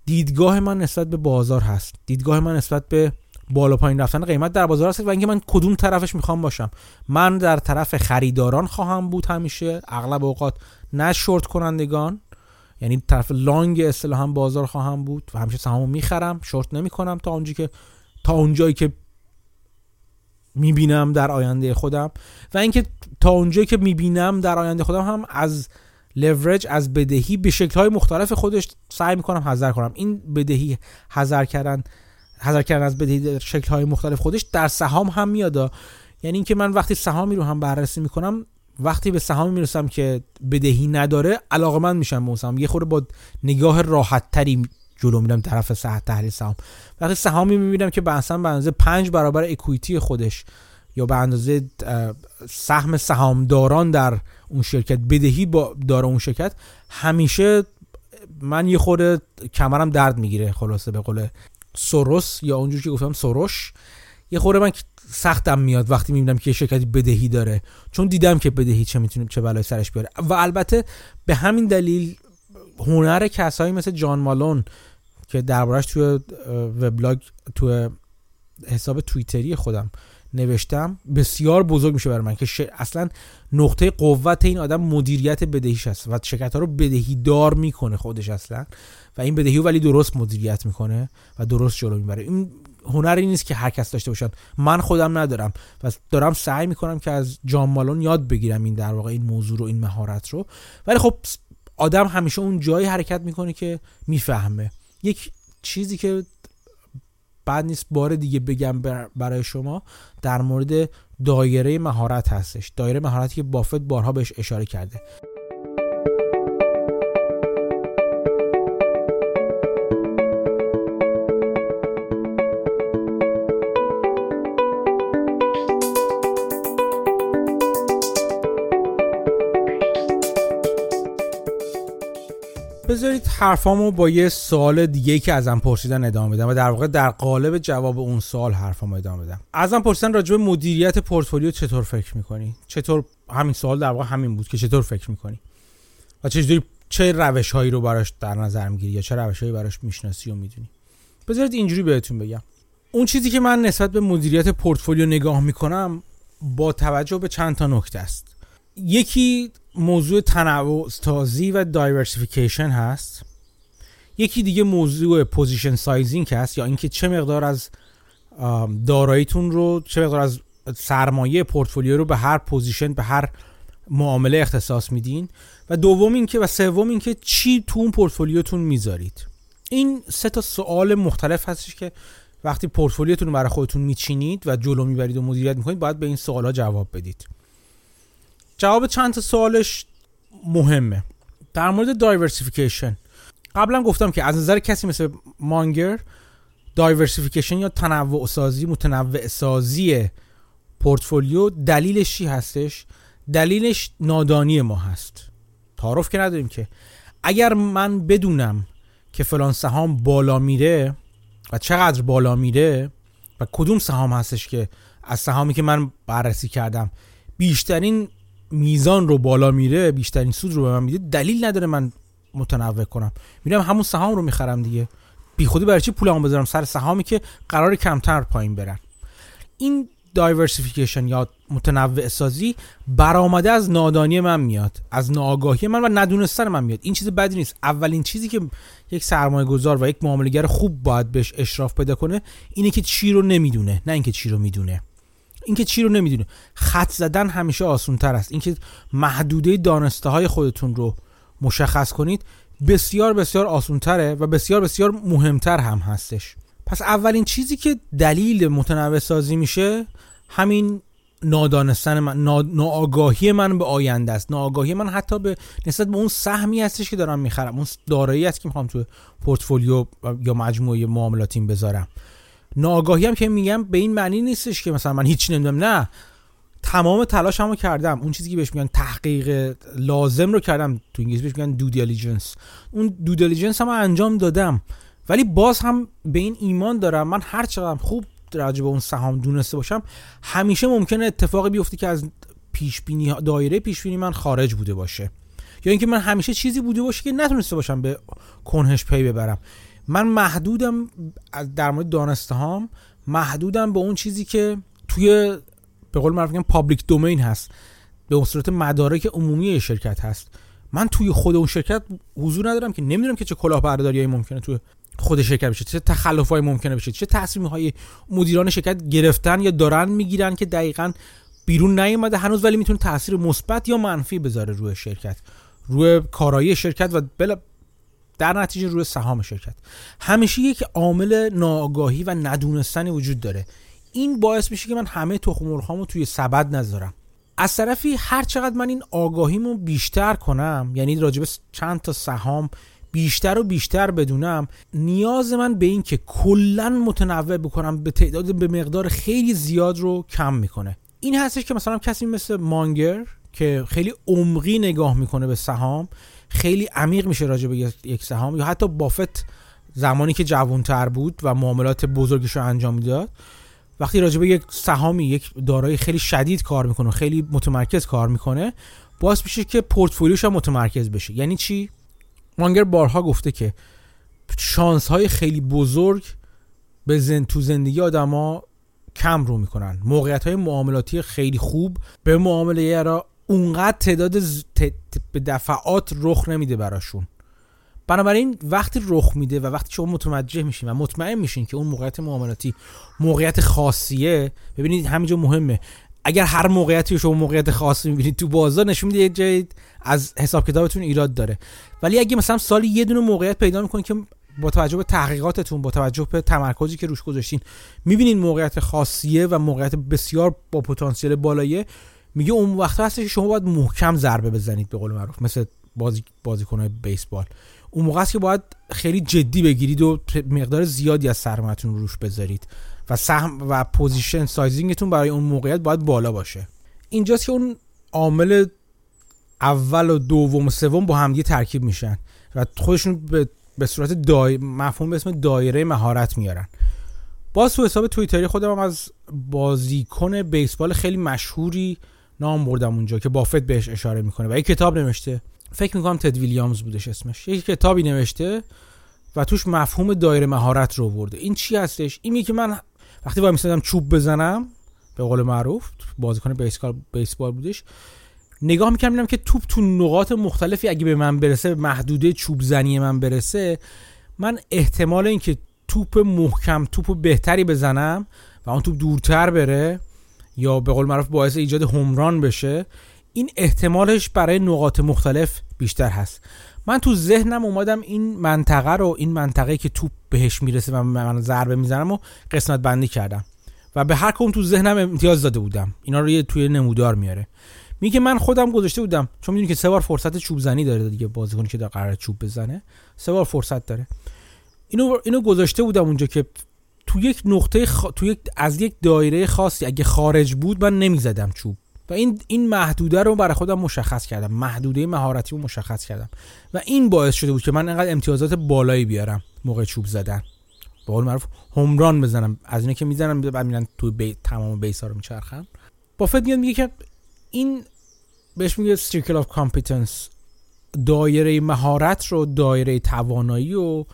دیدگاه من نسبت به بازار هست، دیدگاه من نسبت به بالا پایین رفتن قیمت در بازار هست و اینکه من کدوم طرفش میخوام باشم. من در طرف خریداران خواهم بود همیشه، اغلب اوقات نه شورت کنندگان، یعنی طرف لانگ اصطلاحاً بازار خواهم بود و همیشه سهامو میخرم، شورت نمیکنم تا اونجایی که تا اونجایی که میبینم در آینده خودم و اینکه تا اونجایی که میبینم در آینده خودم هم از leverage، از بدهی به شکل‌های مختلف خودش سعی می‌کنم حذر کنم. این بدهی حذر کردن حذر کردن از بدهی شکل‌های مختلف خودش در سهام هم میاد، یعنی اینکه من وقتی سهامی رو هم بررسی می‌کنم، وقتی به سهامی میرسم که بدهی نداره علاقه‌مند میشم به سهام، یه خورده با نگاه راحت‌تری جلو میرم طرف صحت تحلیل سهام. وقتی سهامی می‌بینم که مثلا به اندازه پنج برابر اکوئیتی خودش یا به اندازه سهم سهامداران در اون شرکت بدهی با داره اون شرکت، همیشه من یه خورده کمرم درد میگیره، خلاصه به قول سوروس یا اونجوری که گفتم سوروش، یه خورده من سختم میاد وقتی میبینم که شرکتی بدهی داره، چون دیدم که بدهی چه میتونه چه بلای سرش بیاره. و البته به همین دلیل هنر کسایی مثل جان مالون که دربارش توی وبلاگ توی حساب توییتری خودم نوشتم بسیار بزرگ میشه برای من، که ش... اصلا نقطه قوت این آدم مدیریت بدهیش هست و شرکت‌ها رو بدهی دار میکنه خودش اصلا و این بدهی رو ولی درست مدیریت میکنه و درست جلو میبره. این هنری نیست که هر کس داشته باشد، من خودم ندارم و دارم سعی میکنم که از جان مالون یاد بگیرم این در واقع این موضوع رو، این مهارت رو. ولی خب آدم همیشه اون جایی حرکت میکنه که میفهمه. یک چیزی که بعد نیست بار دیگه بگم برای شما در مورد دایره مهارت هستش، دایره مهارتی که بافت بارها بهش اشاره کرده. بذارید حرفامو با یه سوال دیگه که ازم پرسیدن ادامه بدم و در واقع در قالب جواب اون سوال حرفامو ادامه بدم. ازم پرسیدن راجع به مدیریت پورتفولیو چطور فکر می‌کنی؟ چطور همین سوال در واقع همین بود که چطور فکر می‌کنی؟ و چجوری چه روش‌هایی رو براش در نظر می‌گیری یا چه روش‌هایی براش می‌شناسی و می‌دونی؟ بذارید اینجوری بهتون بگم. اون چیزی که من نسبت به مدیریت پورتفولیو نگاه می‌کنم با توجه به چند تا نکته است. یکی موضوع تنوع سازی و دایورسیفیکیشن هست، یکی دیگه موضوع پوزیشن سایزینگ هست، یا اینکه چه مقدار از داراییتون رو، چه مقدار از سرمایه پورتفولیو رو به هر پوزیشن، به هر معامله اختصاص میدین، و دوم اینکه و سوم اینکه چی تو اون پورتفولیوتون میذارید. این سه تا سوال مختلف هستش که وقتی پورتفولیوتون رو برای خودتون میچینید و جلو میبرید و مدیریت میکنید باید به این سوال‌ها جواب بدید. جواب چند تا سوالش مهمه. در مورد دایورسیفیکیشن قبلا گفتم که از نظر کسی مثل مانگر دایورسیفیکیشن یا تنوع سازی، متنوع سازی پورتفولیو دلیلش چی هستش؟ دلیلش نادانی ما هست، تعارف که نداریم که. اگر من بدونم که فلان سهام بالا میره و چقدر بالا میره و کدوم سهام هستش که از سهامی که من بررسی کردم بیشترین میزان رو بالا میره، بیشترین سود رو به من میده، دلیل نداره من متنوع کنم، میرم همون سهام رو میخرم دیگه. بی خودی برای چی پولمو بذارم سر سهامی که قرار کمتر پایین برن؟ این دایورسیفیکیشن یا متنوع سازی برآمده از نادانی من میاد، از ناآگاهی من و ندونستن من میاد. این چیز بدی نیست. اولین چیزی که یک سرمایه‌گذار و یک معامله‌گر خوب باید بهش اشراف پیدا کنه اینه که چی رو نمیدونه، نه اینکه چی رو میدونه. اینکه چی رو نمیدونه خط زدن همیشه آسان تر است. اینکه محدوده دانسته های خودتون رو مشخص کنید بسیار بسیار آسان تره و بسیار بسیار مهمتر هم هستش. پس اولین چیزی که دلیل متنوع سازی میشه همین نادانستن من، نا... ناآگاهی من به آینده است، ناآگاهی من حتی به نسبت به اون سهمی هستش که دارم میخرم، اون دارایی است که میخوام تو پورتفولیو یا مجموعه معاملاتیم بذارم. ناآگاهی هم که میگم به این معنی نیستش که مثلا من هیچ نمیدونم، نه، تمام تلاشمو کردم، اون چیزی که بهش میگن تحقیق لازم رو کردم، تو انگلیسی بهش میگن دو دیلیجنس، اون دو دیلیجنس هم انجام دادم، ولی باز هم به این ایمان دارم من هر چقدر خوب راجع به اون سهام دونسته باشم همیشه ممکنه اتفاقی بیفته که از پیش بینی، دایره پیش بینی من خارج بوده باشه یا اینکه من همیشه چیزی بوده باشه که نتونسته باشم به کنهش پی ببرم. من محدودم در مورد دانستهام، محدودم به اون چیزی که توی به قول معروف میگن پابلیک دومین هست، به صورت مدارک عمومی شرکت هست. من توی خود اون شرکت حضور ندارم که نمیدونم که چه کلاهبرداریایی ممکنه توی خود شرکت بشه، چه تخلفایی ممکنه بشه، چه تصمیم‌های مدیران شرکت گرفتن یا دارن میگیرن که دقیقاً بیرون نیومده هنوز، ولی میتونه تاثیر مثبت یا منفی بذاره روی شرکت، روی کارایی شرکت و بلا در نتیجه روی سهام شرکت. همیشه یک عامل ناآگاهی و ندونستنی وجود داره. این باعث میشه که من همه تخم مرغامو توی سبد نذارم. از طرفی هر چقدر من این آگاهیمو بیشتر کنم، یعنی راجب چند تا سهام بیشتر و بیشتر بدونم، نیاز من به این که کلن متنوع بکنم به تعداد به مقدار خیلی زیاد رو کم میکنه. این هستش که مثلا کسی مثل مانگر که خیلی عمقی نگاه میکنه به سهام، خیلی عمیق میشه راجع به یک سهام، یا حتی بافت زمانی که جوانتر بود و معاملات بزرگش رو انجام میداد، وقتی راجع به یک سهامی، یک دارایی خیلی شدید کار میکنه، خیلی متمرکز کار میکنه، باعث میشه که پورتفولیوش هم متمرکز بشه. یعنی چی؟ مانگر بارها گفته که شانس‌های خیلی بزرگ به زن تو زندگی آدم‌ها کم رو میکنن. موقعیت‌های معاملاتی خیلی خوب به معامله را اونقدر تعداد ز... ت... ت... به دفعات رخ نمیده براشون. بنابراین وقتی رخ میده و وقتی شما متوجه میشین و مطمئن میشین که اون موقعیت معاملاتی موقعیت خاصیه، ببینید همینجا مهمه. اگر هر موقعیتی شما موقعیت خاصی می‌بینید تو بازار، نشون میده یه جایی از حساب کتابتون ایراد داره. ولی اگه مثلا سالی یه دونه موقعیت پیدا می‌کنید که با توجه به تحقیقاتتون، با توجه به تمرکزی که روش گذاشتین، می‌بینید موقعیت خاصیه و موقعیت بسیار با پتانسیل بالاییه، میگه اون وقت هستش که شما باید محکم ضربه بزنید به قول معروف، مثل بازی بازیکن‌های بیسبال. اون موقع است که باید خیلی جدی بگیرید و مقدار زیادی از سرمایه‌تون روش بذارید و سهم و پوزیشن سایزینگتون برای اون موقعیت باید بالا باشه. اینجاست که اون عامل اول و دوم و سوم با هم دیگه ترکیب میشن و خودشون به, به صورت دای... مفهوم به اسم دایره مهارت میارن. باز تو حساب توییتری خودم هم از بازیکن بیسبال خیلی مشهوری نام بردم اونجا که بافت بهش اشاره میکنه و یک کتاب نوشته، فکر میکنم تد ویلیامز بودش اسمش، یک کتابی نوشته و توش مفهوم دایره مهارت رو آورده. این چی هستش؟ اینی که من وقتی وای میستادم چوب بزنم، به قول معروف بازیکن بیسبال بیسبال بودش، نگاه می‌کردم می‌بینم که توپ تو نقاط مختلفی اگه به من برسه، محدوده چوب زنی من برسه، من احتمال این که توپ محکم، توپ بهتری بزنم و اون توپ دورتر بره یا به قول معروف باعث ایجاد هومران بشه، این احتمالش برای نقاط مختلف بیشتر هست. من تو ذهنم اومدم این منطقه رو، این منطقه‌ای که توپ بهش میرسه و من ضربه میزنم و قسمت بندی کردم و به هر کدوم تو ذهنم امتیاز داده بودم. اینا رو توی نمودار میاره. میگه من خودم گذاشته بودم، چون میدونی که سه بار فرصت چوب زنی داره دیگه، بازیکنی که در قرار چوب بزنه سه بار فرصت داره. اینو اینو گذاشته بودم اونجا که تو یک نقطه خ... تو یک از یک دایره خاصی اگه خارج بود من نمیزدم چوب. و این این محدوده رو برای خودم مشخص کردم، محدوده مهارتی رو مشخص کردم و این باعث شده بود که من انقدر امتیازات بالایی بیارم موقع چوب زدن، به قول معروف هوم ران بزنم، از اینا که میزنم بعد میرن تو بی... تمام بیسا رو میچرخم. بافت میاد میگه که این بهش میگه سیرکل آف کامپتنس، دایره مهارت رو، دایره توانایی رو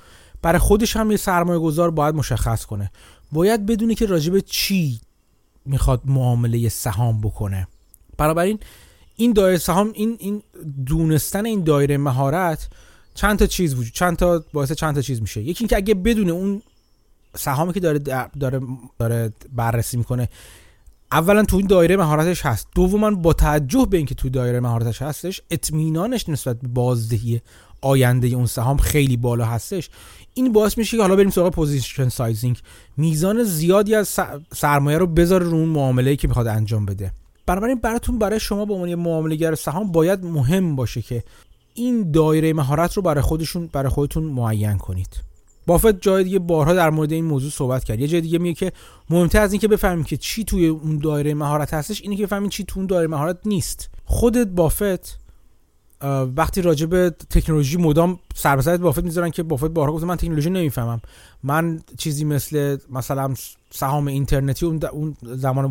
برای خودش هم یه سرمایه‌گذار باید مشخص کنه. باید بدونه که راجب چی میخواد معامله سهام بکنه. بنابراین این دایره سهام، این این دونستن این دایره مهارت چند تا چیز وجود چند تا باعث چند تا چیز میشه. یکی اینکه اگه بدونه اون سهامی که داره داره داره بررسی میکنه اولا تو این دایره مهارتش هست، دوما با توجه به اینکه تو دایره مهارتش هستش اطمینانش نسبت به بازدهی آینده اون سهام خیلی بالا هستش. این باعث میشه که حالا بریم سراغ پوزیشن سایزینگ، میزان زیادی از سرمایه رو بذاره رو اون معامله‌ای که میخواد انجام بده. بنابراین براتون برای شما به عنوان معامله‌گر سهام باید مهم باشه که این دایره مهارت رو برای خودشون برای خودتون معین کنید. بافت جای دیگه بارها در مورد این موضوع صحبت کرد. یه جای دیگه میگه که مهمتر از این که بفهمیم که چی توی اون دایره مهارت هستش، اینه که بفهمیم چی تو اون دایره مهارت نیست. خودت بافت وقتی راجع به تکنولوژی مدام سر به سر بافت میذارن که بافت بارها گفت من تکنولوژی نمیفهمم، من چیزی مثل مثلا سهام اینترنتی اون زمان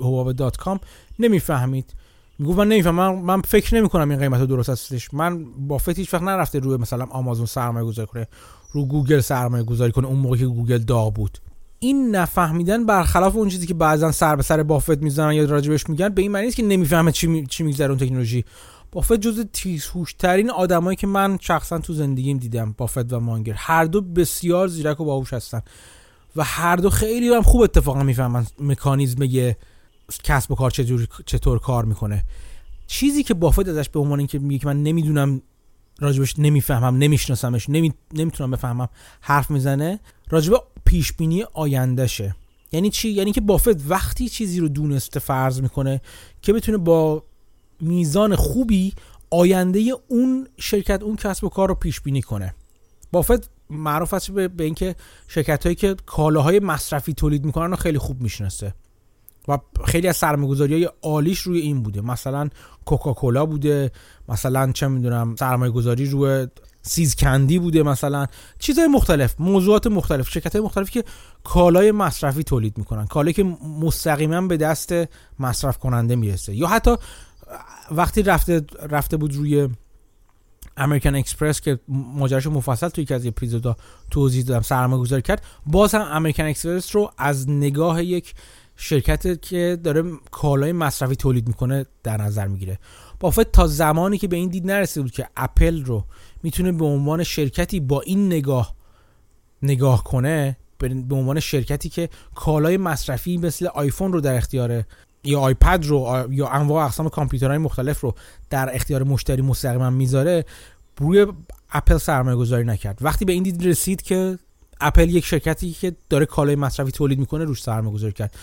هواوی دات کام نمیفهمید، میگم من نمیفهمم، من, من فکر نمی کنم این قیمت درست هستش. من بافت هیچ وقت نرفته روی مثلا آمازون سرمایه گذاری کنه، رو گوگل سرمایه گذاری کنه اون موقع که گوگل داغ بود. این نفهمیدن برخلاف اون چیزی که بعضن سر به سر بافت میزنن یا راجبش میگن، به این معنی نیست که نمیفهمه چی می... چی میگذره اون تکنولوژی. بافت جزو تیزهوش‌ترین آدمایی که من شخصا تو زندگیم دیدم، بافت و مانگر، هر دو بسیار زیرک و باهوش هستن و هر دو خیلی هم خوب اتفاقا میفهمن مکانیزم یه کسب و کار چجوری چطور کار میکنه. چیزی که بافت ازش به عنوان اینکه میگه که من نمیدونم راجبش، نمیفهمم، نمیشناسمش، نمی... نمیتونم بفهمم حرف میزنه، راجب پیش بینی آیندهشه. یعنی چی؟ یعنی که بافت وقتی چیزی رو دونسته فرض میکنه که بتونه با میزان خوبی آینده اون شرکت، اون کسب و کار رو پیش بینی کنه. بافت معروف است به اینکه شرکتایی که کالاهای مصرفی تولید میکنن رو خیلی خوب میشناسه و خیلی از سرمایه‌گذاری‌های عالیش روی این بوده. مثلا کوکاکولا بوده، مثلا چه میدونم سرمایه‌گذاری روی سیزکندی بوده، مثلا چیزهای مختلف، موضوعات مختلف، شرکت‌های مختلفی که کالای مصرفی تولید میکنن، کالایی که مستقیما به دست مصرف کننده میرسه. یا حتی وقتی رفته رفته بود روی امریکان اکسپرس که ماجراش مفصل توی یکی از اپیزودا توضیح دادم، سرمایه‌گذاری کرد، باز هم امریکان اکسپرس رو از نگاه یک شرکت که داره کالای مصرفی تولید میکنه در نظر میگیره. بافت تا زمانی که به این دید نرسیده بود که اپل رو میتونه به عنوان شرکتی با این نگاه نگاه کنه، به عنوان شرکتی که کالای مصرفی مثل آیفون رو در اختیاره یا آیپد رو یا انواع اقسام کامپیوترهای مختلف رو در اختیار مشتری مستقیما میذاره، روی اپل سرمایه گذاری نکرد. وقتی به این دید رسید که اپل یک شرکتی که داره کالای مصرفی تولید میکنه روش سرمایه گذاری کرد،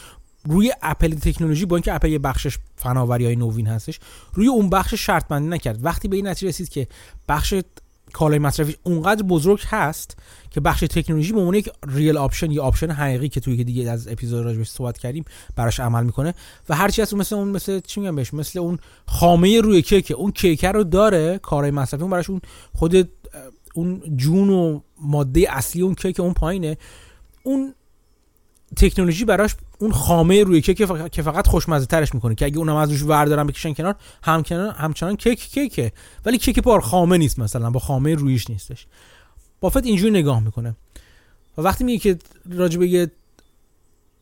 روی اپل تکنولوژی، با اینکه اپل یه بخشش فناوری‌های نوین هستش، روی اون بخش شرط بندی نکرد. وقتی به این نتیجه رسید که بخش کالای مصرفی اونقدر بزرگ هست که بخش تکنولوژی به عنوان یک ریل آپشن یا آپشن حقیقی که توی که دیگه از اپیزود راجعش صحبت کردیم براش عمل میکنه و هر چی هست مثل اون مثل چی میگم بهش مثل اون خامه روی کیک، اون کیک رو داره کالای مصرفی اون براش، اون خود اون جون و ماده اصلی اون کیک اون پایینه، اون تکنولوژی براش اون خامه روی کیک که فقط خوشمزه ترش میکنه که اگه اونم از روش وردارن بکشن کنار همچنان همچنان کیک کیکه، ولی کیک بار خامه نیست، مثلا با خامه رویش نیستش. بافت اینجوری نگاه میکنه و وقتی میگه که راجبه یک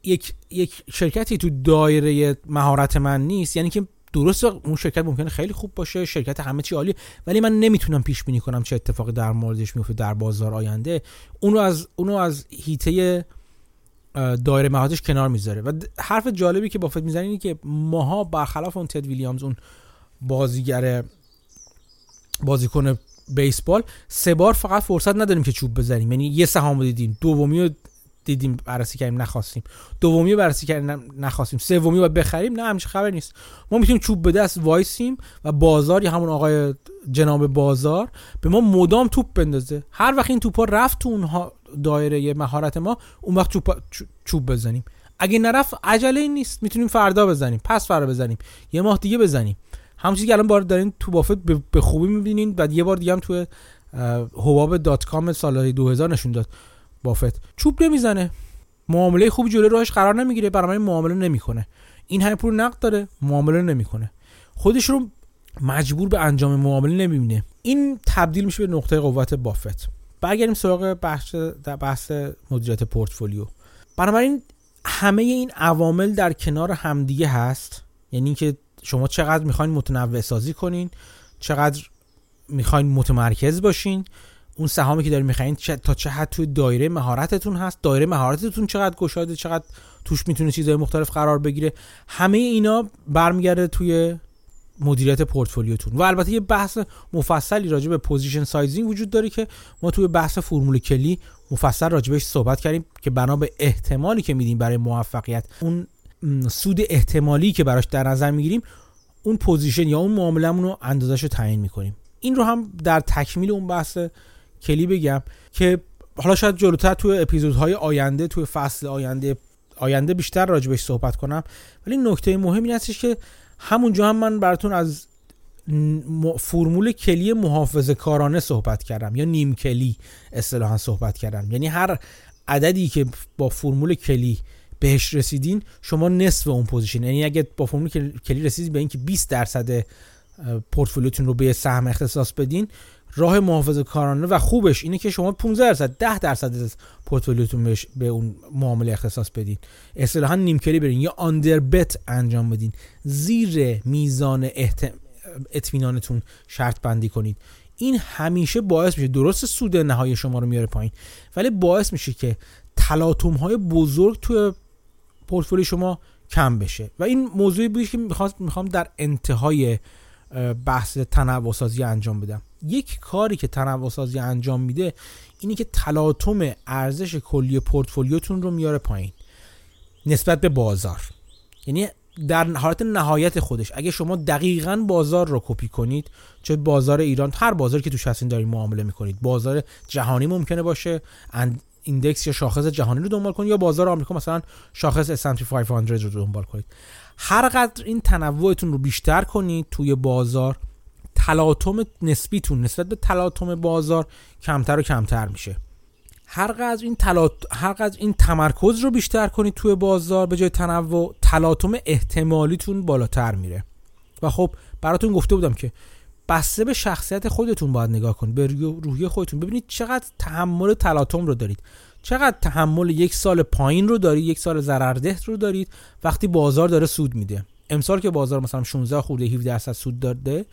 یک, یک شرکتی تو دایره مهارت من نیست، یعنی که درسته اون شرکت ممکنه خیلی خوب باشه، شرکت همه چی عالی، ولی من نمیتونم پیش بینی کنم چه اتفاقی در موردش میفته در بازار آینده، اونو از اونو از هیته دایره مهارتش کنار میذاره. و حرف جالبی که بافت میزنه اینه که ماها برخلاف اون تد ویلیامز، اون بازیگر بازیکن بیسبال، سه بار فقط فرصت نداریم که چوب بزنیم. یعنی یه سهامو دیدیم، دومیو دیدیم بررسی کردیم نخواستیم، دومیو بررسی کردیم نخواستیم، سومیو بعد بخریم، نه همچین خبر نیست. ما میتونیم چوب به دست وایسیم و بازار یا همون آقای جناب بازار به ما مدام توپ بندازه، هر وقت این توپا رفت تو اونها دایره مهارت ما، اون وقت چوب, چوب بزنیم. اگه نرفت عجله نیست، میتونیم فردا بزنیم، پس فردا بزنیم، یه ماه دیگه بزنیم. همون چیزی که الان بار دارین تو بافت به خوبی میبینین، بعد یه بار دیگه هم تو حباب دات کام سال دو هزار نشون داد. بافت چوب نمیزنه، معامله خوب جلوی راهش قرار نمیگیره، برای من معامله نمیکنه، این همه پول نقد داره معامله نمیکنه، خودش رو مجبور به انجام معامله نمیبینه. این تبدیل میشه به نقطه قوت بافت. برگردیم سراغ بحث بحث مدیریت پورتفولیو. بنابراین همه این عوامل در کنار همدیگه هست، یعنی اینکه شما چقدر میخواین متنوع سازی کنین، چقدر میخواین متمرکز باشین، اون سهامی که دارین میخرین تا چه حد توی دایره مهارتتون هست، دایره مهارتتون چقدر گشاده، چقدر توش میتونه چیزهای مختلف قرار بگیره. همه اینا برمیگرده توی مدیریت پورتفولیوتون. و البته یه بحث مفصلی راجع به پوزیشن سایزینگ وجود داره که ما توی بحث فرمول کلی مفصل راجبش صحبت کردیم که بنا به احتمالی که میدیم برای موفقیت، اون سود احتمالی که براش در نظر میگیریم، اون پوزیشن یا اون معامله‌مون رو اندازه‌ش رو تعیین می‌کنیم. این رو هم در تکمیل اون بحث کلی بگم که حالا شاید جلوتر توی اپیزودهای آینده، توی فصل آینده آینده بیشتر راجبش صحبت کنم، ولی نکته مهم این هستش که همونجا هم من براتون از فرمول کلی محافظه‌کارانه صحبت کردم یا نیم کلی اصطلاحاً صحبت کردم. یعنی هر عددی که با فرمول کلی بهش رسیدین شما نصف اون پوزیشن، یعنی اگه با فرمول کلی رسیدید به اینکه بیست درصد پورتفولیوتون رو به سهم اختصاص بدین، راه محافظه‌کارانه و خوبش اینه که شما پانزده درصد ده درصد از پورتفولیوتون به اون معامله اختصاص بدین، اصطلاحاً نیم کلی برین یا آندر بت انجام بدین، زیر میزان اطمینانتون شرط بندی کنید. این همیشه باعث میشه، درست سود نهایی شما رو میاره پایین، ولی باعث میشه که تلاطم‌های بزرگ توی پورتفولیو شما کم بشه و این موضوعی بود که میخوام در انتهای بحث تنوع‌سازی انجام بدم. یک کاری که تنوع‌سازی انجام میده اینی که تلاطم ارزش کلی پورتفولیوتون رو میاره پایین نسبت به بازار، یعنی در حالت نهایت خودش اگه شما دقیقاً بازار رو کپی کنید، چه بازار ایران، هر بازاری که توش هستین دارین معامله میکنید، بازار جهانی ممکنه باشه ایندکس یا شاخص جهانی رو دنبال کنید یا بازار آمریکا مثلا شاخص اس اند پی پانصد رو دنبال کنید. هر قدر این تنوعتون رو بیشتر کنید توی بازار، تلاطم نسبیتون نسبت به تلاطم بازار کمتر و کمتر میشه. هر قدر این تلاط... هر قدر این تمرکز رو بیشتر کنید توی بازار به جای تنوع، تلاطم احتمالیتون بالاتر میره. و خب براتون گفته بودم که بسته به شخصیت خودتون باید نگاه کنید، به روحیه خودتون، ببینید چقدر تحمل تلاطم رو دارید، چقدر تحمل یک سال پایین رو دارید، یک سال ضررده رو دارید وقتی بازار داره سود میده. امسال که بازار مثلا شانزده خورده هفده درصد سود داده،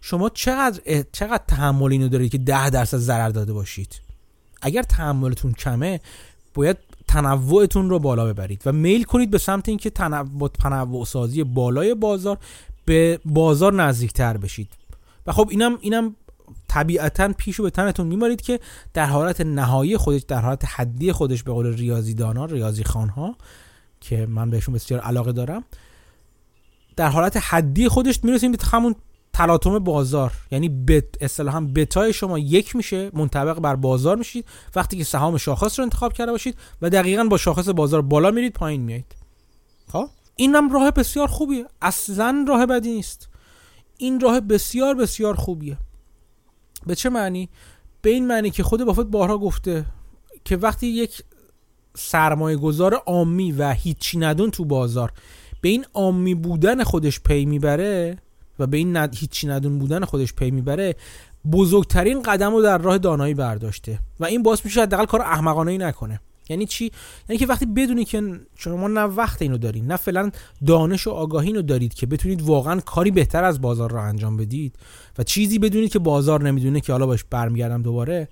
شما چقدر چقدر تحمل اینو دارید که ده درصد ضرر داده باشید؟ اگر تحملتون کمه باید تنوعتون رو بالا ببرید و میل کنید به سمت اینکه تنوع تنوع سازی بالای بازار به بازار نزدیکتر بشید. و خب اینم اینم طبیعتاً پیشو به تنتون میمارید که در حالت نهایی خودش، در حالت حدی خودش، به قول ریاضی دانا، ریاضی خانها که من بهشون بسیار علاقه دارم، در حالت حدی خودش میرسیم به همون تلاطم بازار، یعنی بت اصطلاحاً بتای شما یک میشه، منطبق بر بازار میشید وقتی که سهام شاخص رو انتخاب کرده باشید و دقیقاً با شاخص بازار بالا میرید پایین میایید. خب اینم راه بسیار خوبیه، اصلاً راه بدی نیست. این راه بسیار بسیار خوبیه. به چه معنی؟ به این معنی که خود بافت بارها گفته که وقتی یک سرمایه گذار عامی و هیچی ندون تو بازار به این عامی بودن خودش پی میبره و به این ند... هیچی ندون بودن خودش پی میبره، بزرگترین قدم رو در راه دانایی برداشته و این باعث میشه حداقل کار احمقانه‌ای نکنه. یعنی چی؟ یعنی که وقتی بدونی که شما نه وقت اینو دارید، نه فعلا دانش و آگاهی اینو دارید که بتونید واقعا کاری بهتر از بازار رو انجام بدید و چیزی بدونید که بازار نمیدونه، که حالا باش برمیگردم دوباره،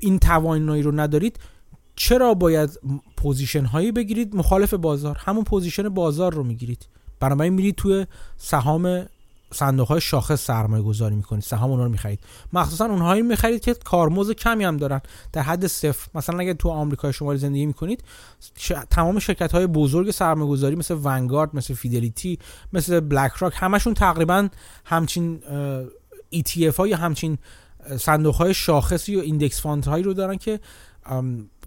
این توانایی رو ندارید، چرا باید پوزیشن هایی بگیرید مخالف بازار؟ همون پوزیشن بازار رو میگیرید، بنابراین میرید توی سهام صندوق های شاخص سرمایه گذاری میکنید، سهام اونها رو میخرید، مخصوصا اونهایی میخرید که کارمزد کمی هم دارن، در حد صفر. مثلا اگه تو آمریکای شمالی زندگی میکنید، ش... تمام شرکت های بزرگ سرمایه گذاری مثل ونگارد، مثل فیدلیتی، مثل بلک راک، همشون تقریبا همچین ای تی اف ها یا همچین صندوق های شاخصی و ایندکس فاند هایی رو دارن که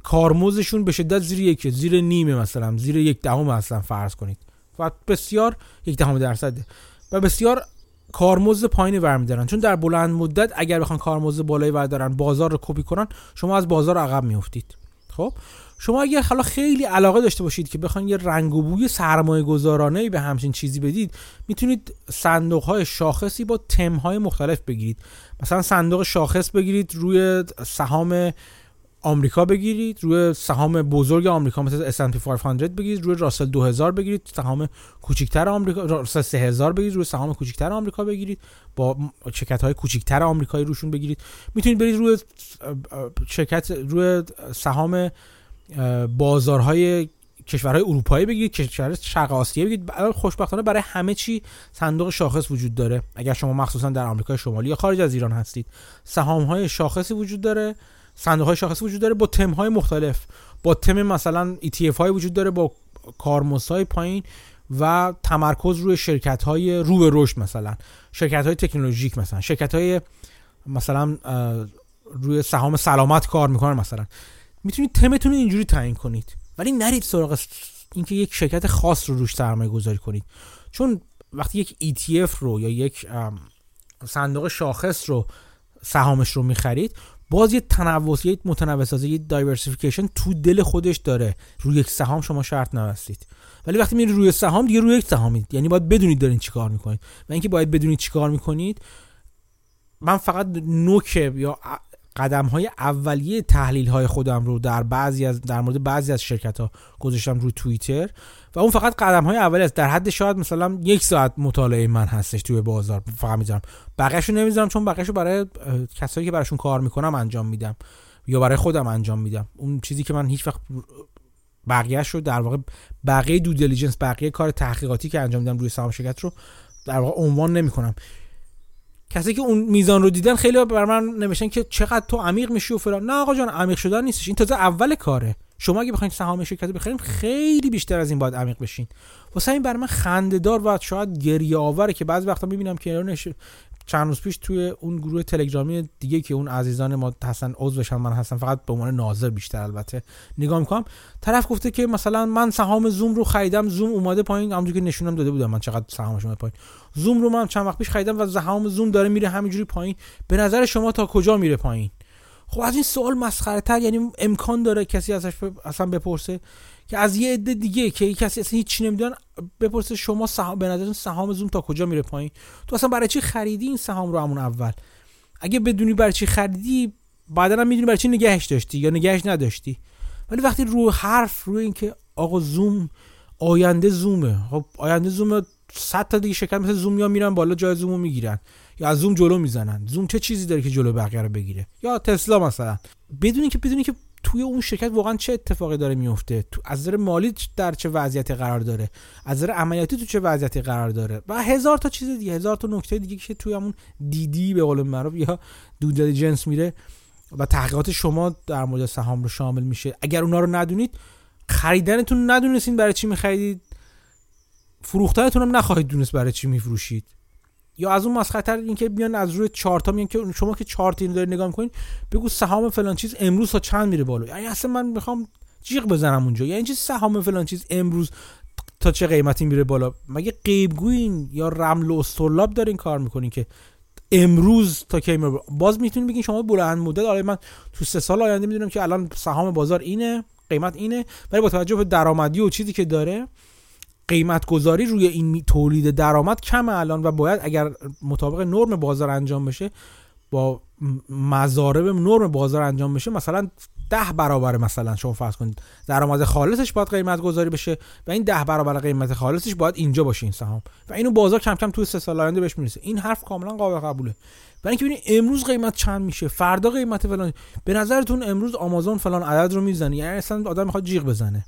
کارمزدشون به شدت زیر یک، زیر نیمه، مثلا زیر یک دهم مثلا فرض کنید، و بسیار یک دهم درصده و بسیار کارمزد پایینی برمی‌دارن، چون در بلند مدت اگر بخوان کارمزد بالایی بردارن، بازار رو کپی کنن، شما از بازار عقب میافتید. خب شما اگر حالا خیلی علاقه داشته باشید که بخواید یه رنگ و بوی سرمایه‌گذارانه‌ای به همچین چیزی بدید، میتونید صندوق‌های شاخصی با تم‌های مختلف بگیرید. مثلا صندوق شاخص بگیرید، روی سهام آمریکا بگیرید، روی سهام بزرگ آمریکا مثل اس اند پی پانصد بگیرید، روی راسل دو هزار بگیرید، سهام کوچکتر آمریکا، راسل سه هزار بگیرید، روی سهام کوچکتر آمریکا بگیرید، با شرکت‌های کوچکتر آمریکایی روشون بگیرید. میتونید برید روی شرکت، روی سهام بازارهای کشورهای اروپایی بگیرید، کشورهای شرق آسیا بگیرید. خوشبختانه برای همه چی صندوق شاخص وجود داره. اگر شما مخصوصا در آمریکای شمالی یا خارج از ایران هستید، سهام‌های شاخصی وجود داره، صندوق‌های شاخصی وجود داره با تم‌های مختلف، با تم مثلا ای تی اف های وجود داره با کارمزدهای پایین و تمرکز روی شرکت‌های رو به رشد، مثلا شرکت‌های تکنولوژیک، مثلا شرکت‌های مثلا روی سهام سلامت کار می‌کنن. مثلا می‌تونید تمتون رو اینجوری تعیین کنید، ولی نرید سراغ اینکه یک شرکت خاص رو روش سرمایه‌گذاری کنید، چون وقتی یک ای تی اف رو یا یک صندوق شاخص رو سهامش رو می‌خرید، باز یه تنوع، یه متنوع‌سازی، یه دایورسیفیکیشن تو دل خودش داره. روی یک سهام شما شرط نبستید، ولی وقتی میرید روی سهام دیگه روی یک سهامید، یعنی باید بدونید دارین چیکار میکنید. و اینکه باید بدونید چیکار میکنید، من فقط نوک یا قدم‌های اولیه تحلیل‌های خودم رو در بعضی از در مورد بعضی از شرکت‌ها گذاشتم روی توییتر و اون فقط قدم‌های اولی است، در حد شاید مثلا یک ساعت مطالعه من هستش توی بازار، فقط می‌ذارم، بقیه‌شو نمی‌ذارم، چون بقیه‌شو برای کسایی که براشون کار می‌کنم انجام میدم یا برای خودم انجام میدم. اون چیزی که من هیچ وقت بقیه‌شو در واقع بقیه دو دیلیجنس، بقیه کار تحقیقاتی که انجام میدم روی سهام شرکت رو در واقع عنوان نمی‌کنم. کسایی که اون میزان رو دیدن خیلی بر من نمیشن که چقدر تو عمیق میشی و فلان. نه آقا جان، عمیق شدن نیستش، این تازه اول کاره. شما اگه بخواید سهام شرکت بخرید خیلی بیشتر از این باید عمیق بشین. واسه این برام خنده‌دار و شاید گریه آوره که بعضی وقتا میبینم که ایرانش چند روز پیش توی اون گروه تلگرامی دیگه که اون عزیزان ما حسن عضوش هم من هستم، فقط به عنوان ناظر بیشتر البته نگاه میکنم، طرف گفته که مثلا من سهام زوم رو خریدم، زوم اومده پایین، همونجوری که نشونم داده بودم من چقدر سهامش اومده پایین. زوم رو من چند وقت پیش خریدم و سهام زوم داره میره همینجوری پایین. به نظر شما تا کجا میره پایین؟ خب از این سوال مسخره تر یعنی امکان داره کسی ازش اصلا بپرسه که از یه عده دیگه که کسی اصلا هیچ چی نمیدونن بپرسه شما سهام به نظرتون سهام زوم تا کجا میره پایین؟ تو اصلا برای چی خریدی این سهام رو همون اول؟ اگه بدونی برای چی خریدی بعدا هم میدونی برای چی نگهش داشتی یا نگهش نداشتی. ولی وقتی رو حرف روی این که آقا زوم آینده زومه، خب آینده زومه، صد تا دیگه شرکت مثل زوم یا میرن بالا جای زومو میگیرن یا از زوم جلو میزنن. زوم چه چیزی داره که جلو بقیه رو بگیره؟ یا تسلا مثلا، بدونی که بدونی که توی اون شرکت واقعا چه اتفاقی داره میفته، تو از نظر مالی در چه وضعیتی قرار داره، از نظر عملیاتی تو چه وضعیتی قرار داره و هزار تا چیز دیگه، هزار تا نکته دیگه که توی همون دیدی به قول معروف یا دو دیلیجنس میره و تحقیقات شما در مورد سهام رو شامل میشه. اگر اونا رو ندونید، خریدنتون ندونستین برای چی می‌خرید، فروختنتون هم نخواهید دونست برای چی میفروشید. یا از اون مسخره تر این که بیان از روی چارت ها میگن که شما که چارت اینو دارید نگاه میکنین، بگو سهام فلان چیز امروز تا چند میره بالا. یعنی اصلا من میخوام جیغ بزنم اونجا، یعنی چه سهام فلان چیز امروز تا چه قیمتی میره بالا؟ مگه غیبگوین یا رمل و استرلاب دارین کار میکنین که امروز تا کی میره؟ باز میتونین بگین شما بلند مدت، آره من تو سه سال آینده میدونم که الان سهام بازار اینه، قیمت اینه، ولی با توجه به درآمدی و چیزی که داره قیمت گذاری روی این تولید درآمد کم الان و باید اگر مطابق نرم بازار انجام بشه، با مضارب نرم بازار انجام بشه، مثلا ده برابر، مثلا شما فرض کنید درآمد خالصش باید قیمت گذاری بشه و این ده برابر قیمت خالصش باید اینجا باشه این سهام و اینو بازار کم کم توی سه سال آینده بهش میرسه. این حرف کاملا قابل قبوله. برای اینکه ببینید امروز قیمت چند میشه، فردا قیمت فلان، به نظرتون امروز آمازون فلان عدد رو میزنه، یعنی اصلا آدم میخواد جیغ بزنه.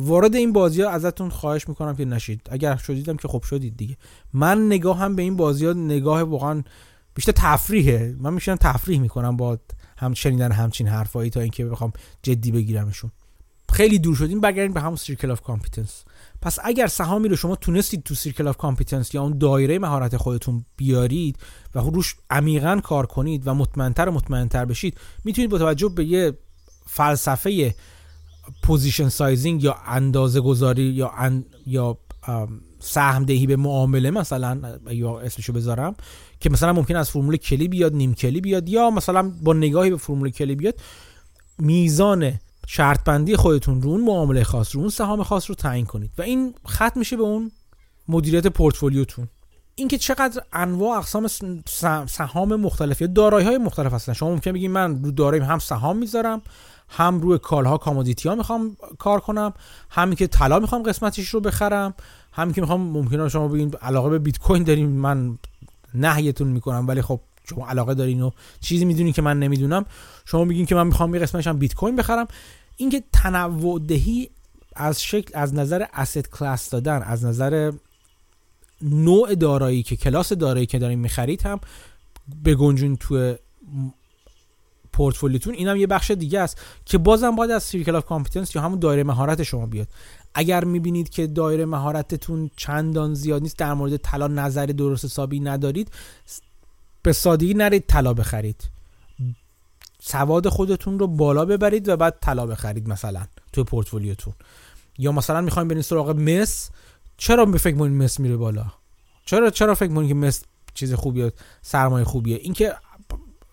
وارد این بازی‌ها ازتون خواهش میکنم که نشید. اگر شدیدم که خب شدید دیگه. من نگاهم به این بازی‌ها نگاه واقعا بیشتر تفریحه. من میشم تفریح میکنم با هم شنیدن همچین حرفایی تا اینکه بخوام جدی بگیرمشون. خیلی دور شدیم، برگردیم به همون سیرکل آف کامپیتنس. پس اگر سهامی رو شما تونستید تو سیرکل آف کامپیتنس یا اون دایره مهارت خودتون بیارید و روش عمیقاً کار کنید و مطمئن‌تر و مطمئن‌تر بشید، میتونید با توجه به یه فلسفه پوزیشن سایزینگ یا اندازه گذاری یا ان... یا سهم دهی به معامله، مثلا یا اسمشو بذارم که مثلا ممکن از فرمول کلی بیاد، نیم کلی بیاد، یا مثلا با نگاهی به فرمول کلی بیاد، میزان شرط بندی خودتون رو اون معامله خاص، رو اون سهام خاص رو تعیین کنید و این ختم میشه به اون مدیریت پورتفولیوتون. اینکه چقدر انواع اقسام سهام مختلف یا دارایی‌های مختلف هستن، شما ممکنه بگید من رو داراییم هم سهام میذارم، هم روی کالها کامودیتی ها میخوام کار کنم، همین که طلا میخوام قسمتش رو بخرم، همین که میخوام، ممکنه شما بگین علاقه به بیت کوین دارین، من نهیتون میکنم، ولی خب شما علاقه دارین و چیزی میدونین که من نمیدونم، شما میگین که من میخوام یه قسمتش هم بیت کوین بخرم. اینکه تنوع دهی از شکل از نظر asset class دادن، از نظر نوع دارایی که کلاس دارایی که دارین میخرید هم بگنجون تو پورتفولیوتون، اینم یه بخش دیگه است که بازم باید از سیرکل آف کامپیتنس یا همون دایره مهارت شما بیاد. اگر میبینید که دایره مهارتتون چندان زیاد نیست، در مورد طلا نظر درست حسابی ندارید، به سادگی نرید طلا بخرید، سواد خودتون رو بالا ببرید و بعد طلا بخرید مثلا تو پورتفولیوتون. یا مثلا میخوایم برین سراغ مس، چرا می فکر می‌کنید مس میره بالا؟ چرا چرا فکر می‌کنید که مس چیز خوبیه، سرمایه خوبیه؟ اینکه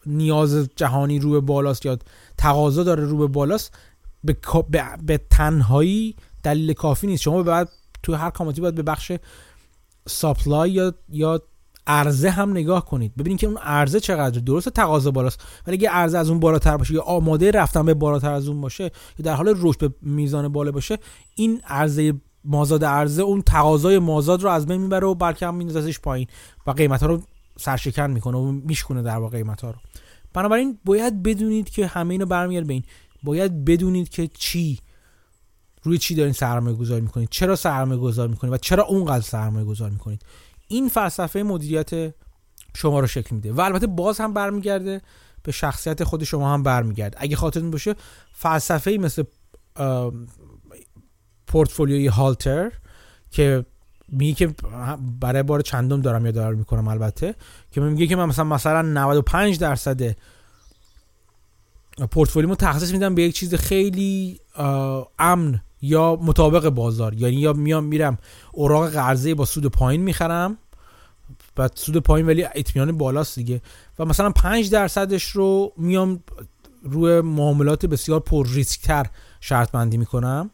نیاز جهانی رو به بالاست یا تقاضا داره رو به بالاست به, به،, به تنهایی دلیل کافی نیست. شما باید تو هر کاماتی باید به بخش سپلای یا یا عرضه هم نگاه کنید، ببینید که اون عرضه چقدر درسته، تقاضا بالاست، ولی اگه عرضه از اون بالاتر باشه یا آماده رفتن به بالاتر از اون باشه یا در حال رشد به میزان بالا باشه، این عرضه مازاد عرضه اون تقاضای مازاد رو از بین میبره و بلکه هم میندازش پایین و قیمتا رو سرشکن میکنه و میشکونه در واقع قیمتا رو. بنابراین باید بدونید که همه اینا برمیاد به این، باید بدونید که چی روی چی دارین سرمایه گذاری میکنید، چرا سرمایه گذاری میکنید و چرا اونقدر سرمایه گذاری میکنید. این فلسفه مدیریت شما رو شکل میده و البته باز هم برمیگرده به شخصیت خود شما هم برمیگرده. اگه خاطرتون باشه فلسفه‌ای مثل پورتفولیوی هالتر که میگه که برای بار چندم دارم یاد آور میکنم البته، که میگه که من مثلا مثلا نود و پنج درصد پورتفولیومو تخصیص میدم به یک چیز خیلی امن یا مطابق بازار، یعنی یا میام میرم اوراق قرضه با سود پایین میخرم و سود پایین ولی اطمینان بالاست دیگه، و مثلا پنج درصدش رو میام روی معاملات بسیار پر ریسک تر شرط بندی میکنم.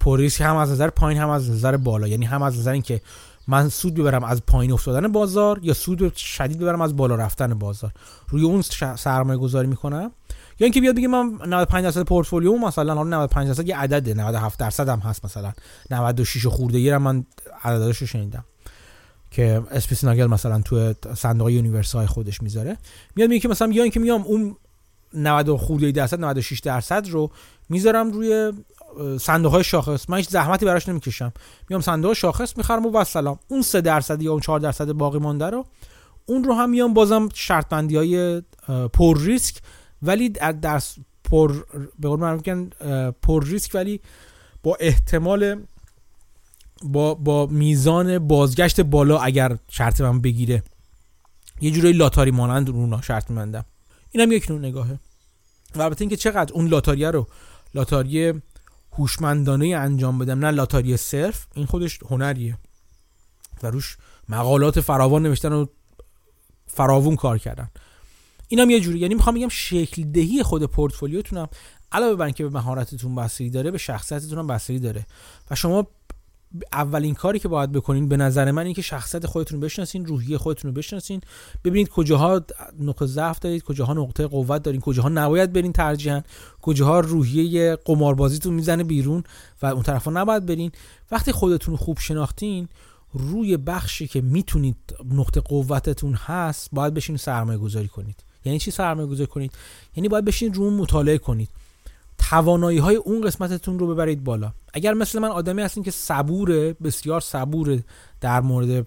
پر ریسک هم از نظر پایین هم از نظر بالا، یعنی هم از نظر اینکه من سود ببرم از پایین افتادن بازار یا سود شدید ببرم از بالا رفتن بازار، روی اون سرمایه گذاری میکنم. یا اینکه بیاد بگه من نود و پنج درصد پورتفولیوم مثلا حالا نود و پنج درصد یه عدده، نود و هفت درصد هم هست، مثلا نود و شش خورده گیرم من عدداشو شنیدم که اسپیس ناگل مثلا تو صندوق یونیورسای خودش میذاره، میاد میگه که مثلا، یا اینکه میام اون نود و خورده درصد نود و شش درصد رو میذارم روی صندوق‌های شاخص، من هیچ زحمتی براش نمیکشم، میام صندوق شاخص میخرم و وسلام، اون سه درصد یا اون چهار درصد باقی مونده رو اون رو هم میام بازم شرط بندی‌های پر ریسک ولی در پر به قول معروف میگن پر ریسک ولی با احتمال با با میزان بازگشت بالا اگر شرط من بگیره، یه جوری لاتاری مانند اون شرط مندم. اینم یک نوع نگاهه. و البته اینکه چقدر اون لاتاری رو لاتاری هوشمندانه انجام بدم، نه لاتاری صرف، این خودش هنریه و روش مقالات فراوان نوشتن و فراوان کار کردن. اینم یه جوری، یعنی میخوام بگم شکل دهی خود پورتفولیوتونم علاوه بر اینکه به مهارتتون بستگی داره، به شخصیتتون هم بستگی داره و شما اولین کاری که باید بکنین به نظر من اینه که شخصیت خودتون رو بشناسین، روحیه خودتون رو بشناسین، ببینید کجاها نقطه ضعف دارید، کجاها نقطه قوت دارین، کجاها نباید برین ترجیحاً، کجاها روحیه قماربازیتون میزنه بیرون و اون طرفا نباید برین. وقتی خودتون خوب شناختین، روی بخشی که میتونید نقطه قوتتون هست باید بشین سرمایه گذاری کنید. یعنی چی سرمایه گذاری کنید؟ یعنی باید بشین رو مطالعه کنید، توانایی‌های اون قسمتتون رو ببرید بالا. اگر مثل من آدمی هستین که صبوره، بسیار صبوره در مورد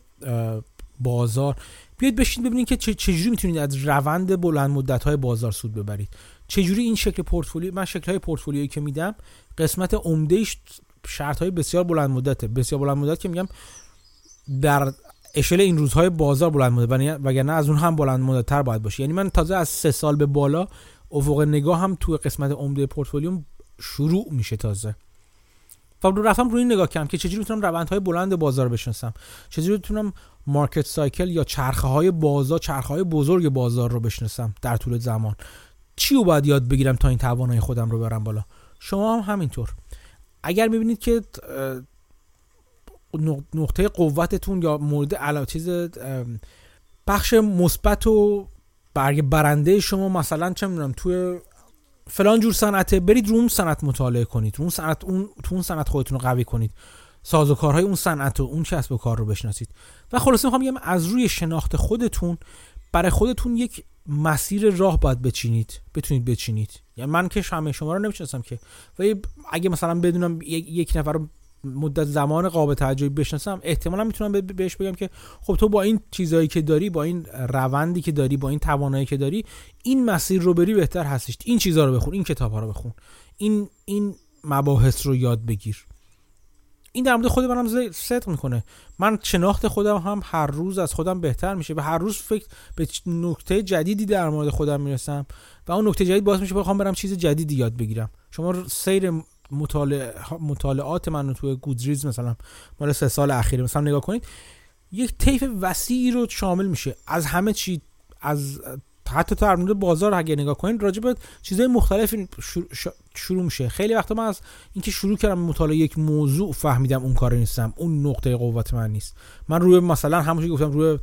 بازار، بیاید بشین ببینید که چجوری میتونید از روند بلند مدت‌های بازار سود ببرید. چجوری این شکل پورتفولیو، من شکل‌های پورتفولیویی که میدم قسمت عمده‌اش شرط‌های بسیار بلند مدته. بسیار بلند مدت که میگم در اشل این روزهای بازار بلند مدت، وگرنه از اون هم بلند مدت‌تر باید باشه. یعنی من تازه از سه سال به بالا افق نگاه هم تو قسمت عمده پورتفولیوم شروع میشه تازه. فقط رفتم روی این نگاه کردم که چجوری میتونم روندهای بلند بازار بشناسم، چجوری میتونم مارکت سایکل یا چرخه‌های بازار، چرخه‌های بزرگ بازار رو بشناسم در طول زمان. چی رو باید یاد بگیرم تا این توانایی خودم رو ببرم بالا؟ شما هم همینطور. اگر میبینید که نقطه قوتتون یا مورد علاوه چیز بخش مثبت و برگ برنده شما مثلا چه می‌دونم توی فلان جور صنعت، برید رو اون صنعت مطالعه کنید، رو اون صنعت، اون تو اون صنعت خودتون رو قوی کنید، سازوکارهای اون صنعت و اون کسب و کار رو بشناسید. و خلاصه می‌خوام بگم از روی شناخت خودتون برای خودتون یک مسیر راه باید بچینید، بتونید بچینید. یعنی من که همه شما رو نمی‌شناسم که، ولی اگه مثلا بدونم یک نفر رو مدت زمان قابل توجهی بشناسم، احتمالا میتونم بهش بگم که خب تو با این چیزایی که داری، با این روندی که داری، با این توانایی که داری، این مسیر رو بری بهتر هستش. این چیزا رو بخون، این کتاب‌ها رو بخون، این این مباحث رو یاد بگیر. این در مورد خود منم صدق میکنه. من شناخت خودم هم هر روز از خودم بهتر میشه، به هر روز فکر به نکته جدیدی در مورد خودم میرسم و اون نکته جدید باعث میشه بخوام برم چیز جدیدی یاد بگیرم. شما سیر مطالعه مطالعات منو توی گودریز مثلا مال سه سال اخیر مثلا نگاه کنید، یک طیف وسیعی رو شامل میشه، از همه چی، از حتی تو در مورد بازار اگه نگاه کنین راجع به چیزهای مختلف شروع میشه. خیلی وقتا من از اینکه شروع کردم مطالعه یک موضوع فهمیدم اون کار نیستم، اون نقطه قوت من نیست. من روی مثلا همونش گفتم روی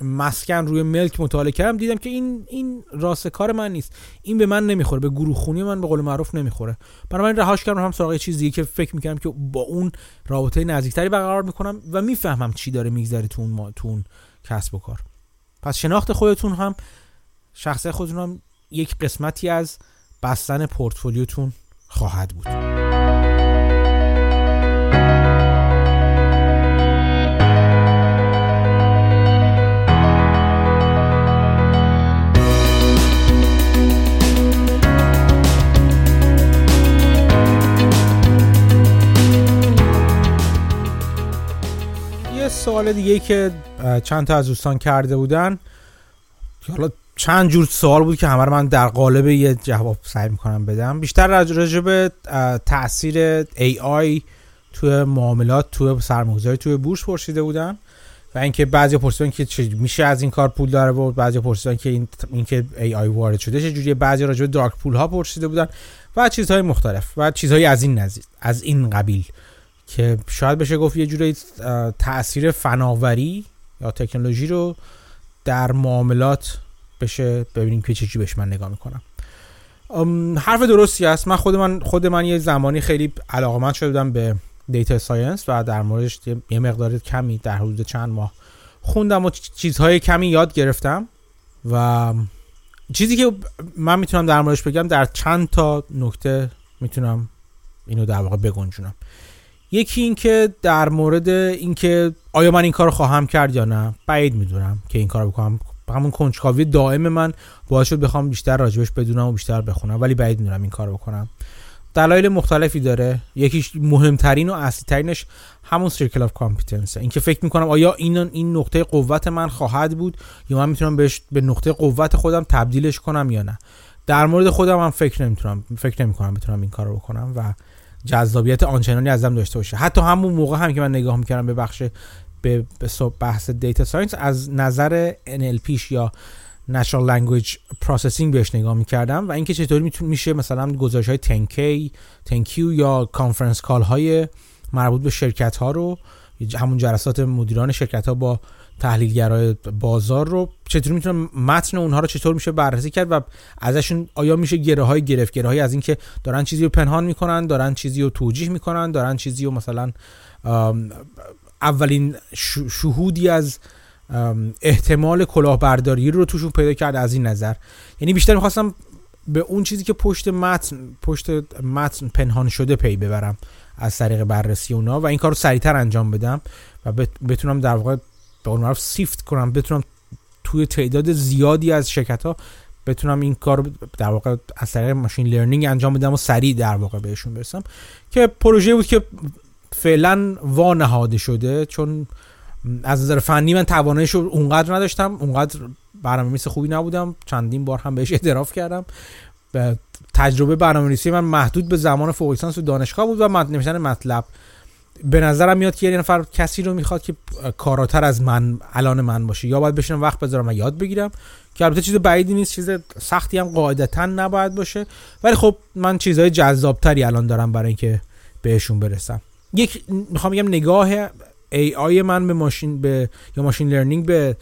مسکن، روی ملک مطالعه کردم، دیدم که این این راسته کار من نیست، این به من نمیخوره، به گروه خونی من به قول معروف نمیخوره، بنابراین رهاش کردم، هم سراغ چیز دیگه که فکر میکنم که با اون رابطه نزدیکتری برقرار میکنم و میفهمم چی داره میگذره تو اون تو اون کسب و کار. پس شناخت خودتون هم، شخص خودتون هم یک قسمتی از بستن پورتفولیوتون خواهد بود. سوال دیگه که چند تا از دوستان کرده بودن، حالا چند جور سوال بود که همه رو من در قالب یه جواب سعی میکنم بدم. بیشتر راجع به تأثیر ای آی توی معاملات، توی سرمایه‌گذاری، توی بورس پرسیده بودن و اینکه بعضی پرسیدن که چه میشه از این کار پول داره بود، بعضی پرسیدن که این اینکه ای آی وارد شده چه جوریه، بعضی راجع به دارک پول ها پرسیده بودن و چیزهای مختلف و چیزهای از این نزدیک از این قبیل که شاید بشه گفت یه جوری تأثیر فناوری یا تکنولوژی رو در معاملات بشه ببینیم که چجوری بهش من نگاه میکنم. حرف درستی است. من خود من خود من یه زمانی خیلی علاقه‌مند شده بودم به دیتا ساینس و در موردش یه مقدار کمی در حدود چند ماه خوندم و چیزهای کمی یاد گرفتم و چیزی که من میتونم در موردش بگم، در چند تا نکته میتونم اینو در واقع بگنجونم. یکی این که در مورد اینکه آیا من این کار خواهم کرد یا نه، بعید میدونم که این کار بکنم. همون کنجکاوی دائم من باعث شد بخوام بیشتر راجبش بدونم و بیشتر بخونم، ولی بعید میدونم این کار بکنم. دلایل مختلفی داره. یکیش مهمترین و اصلی ترینش همون سرکل آف کامپیتنس، این که فکر میکنم آیا این این نقطه قوت من خواهد بود یا من میتونم بهش به نقطه قوت خودم تبدیلش کنم یا نه. در مورد خودم هم فکر نمیتونم فکر نمیکنم بتونم این کارو بکنم و جذابیت آنچنانی ازم داشته باشه. حتی همون موقع هم که من نگاه میکردم به بخش به بحث دیتا ساینس، از نظر ان ال پیش یا Natural Language Processing بهش نگاه میکردم و اینکه چطوری میتونه میشه مثلا گزارش های ده کی، ده کیو یا کانفرنس کال های مربوط به شرکت ها رو، همون جلسات مدیران شرکت ها با تحلیلگرای بازار رو، چطور میتونم متن اونها رو چطور میشه بررسی کرد و ازشون آیا میشه گره های گرفت، گره های از اینکه دارن چیزی رو پنهان میکنن، دارن چیزی رو توجیه میکنن، دارن چیزی رو مثلا اولین شهودی از احتمال کلاهبرداری رو توشون پیدا کرد از این نظر. یعنی بیشتر میخواستم به اون چیزی که پشت متن پشت متن پنهان شده پی ببرم از طریق بررسی اونها و این کارو سریعتر انجام بدم و بتونم در واقع به اون معرف سیفت کنم، بتونم توی تعداد زیادی از شرکت ها بتونم این کار در واقع از طریق ماشین لرنینگ انجام بدم و سریع در واقع بهشون برسم. که پروژه بود که فعلا وا نهاده شده، چون از نظر فنی من تواناییشو اونقدر نداشتم، اونقدر برنامه‌نویس خوبی نبودم، چندین بار هم بهش اعتراف کردم. تجربه برنامه‌نویسی من محدود به زمان فوق لیسانس و دانشگاه بود و متن نوشتن مطلب. به نظرم میاد که یه نفر کسی رو میخواد که کاراتر از من الان من باشه، یا باید بشینم وقت بذارم و یاد بگیرم، که البته چیز بعیدی نیست، چیز سختی هم قاعدتا نباید باشه، ولی خب من چیزهای جذابتری الان دارم برای اینکه بهشون برسم. یک میخوام بگم نگاه ای آی من به ماشین به یا ماشین لرنینگ به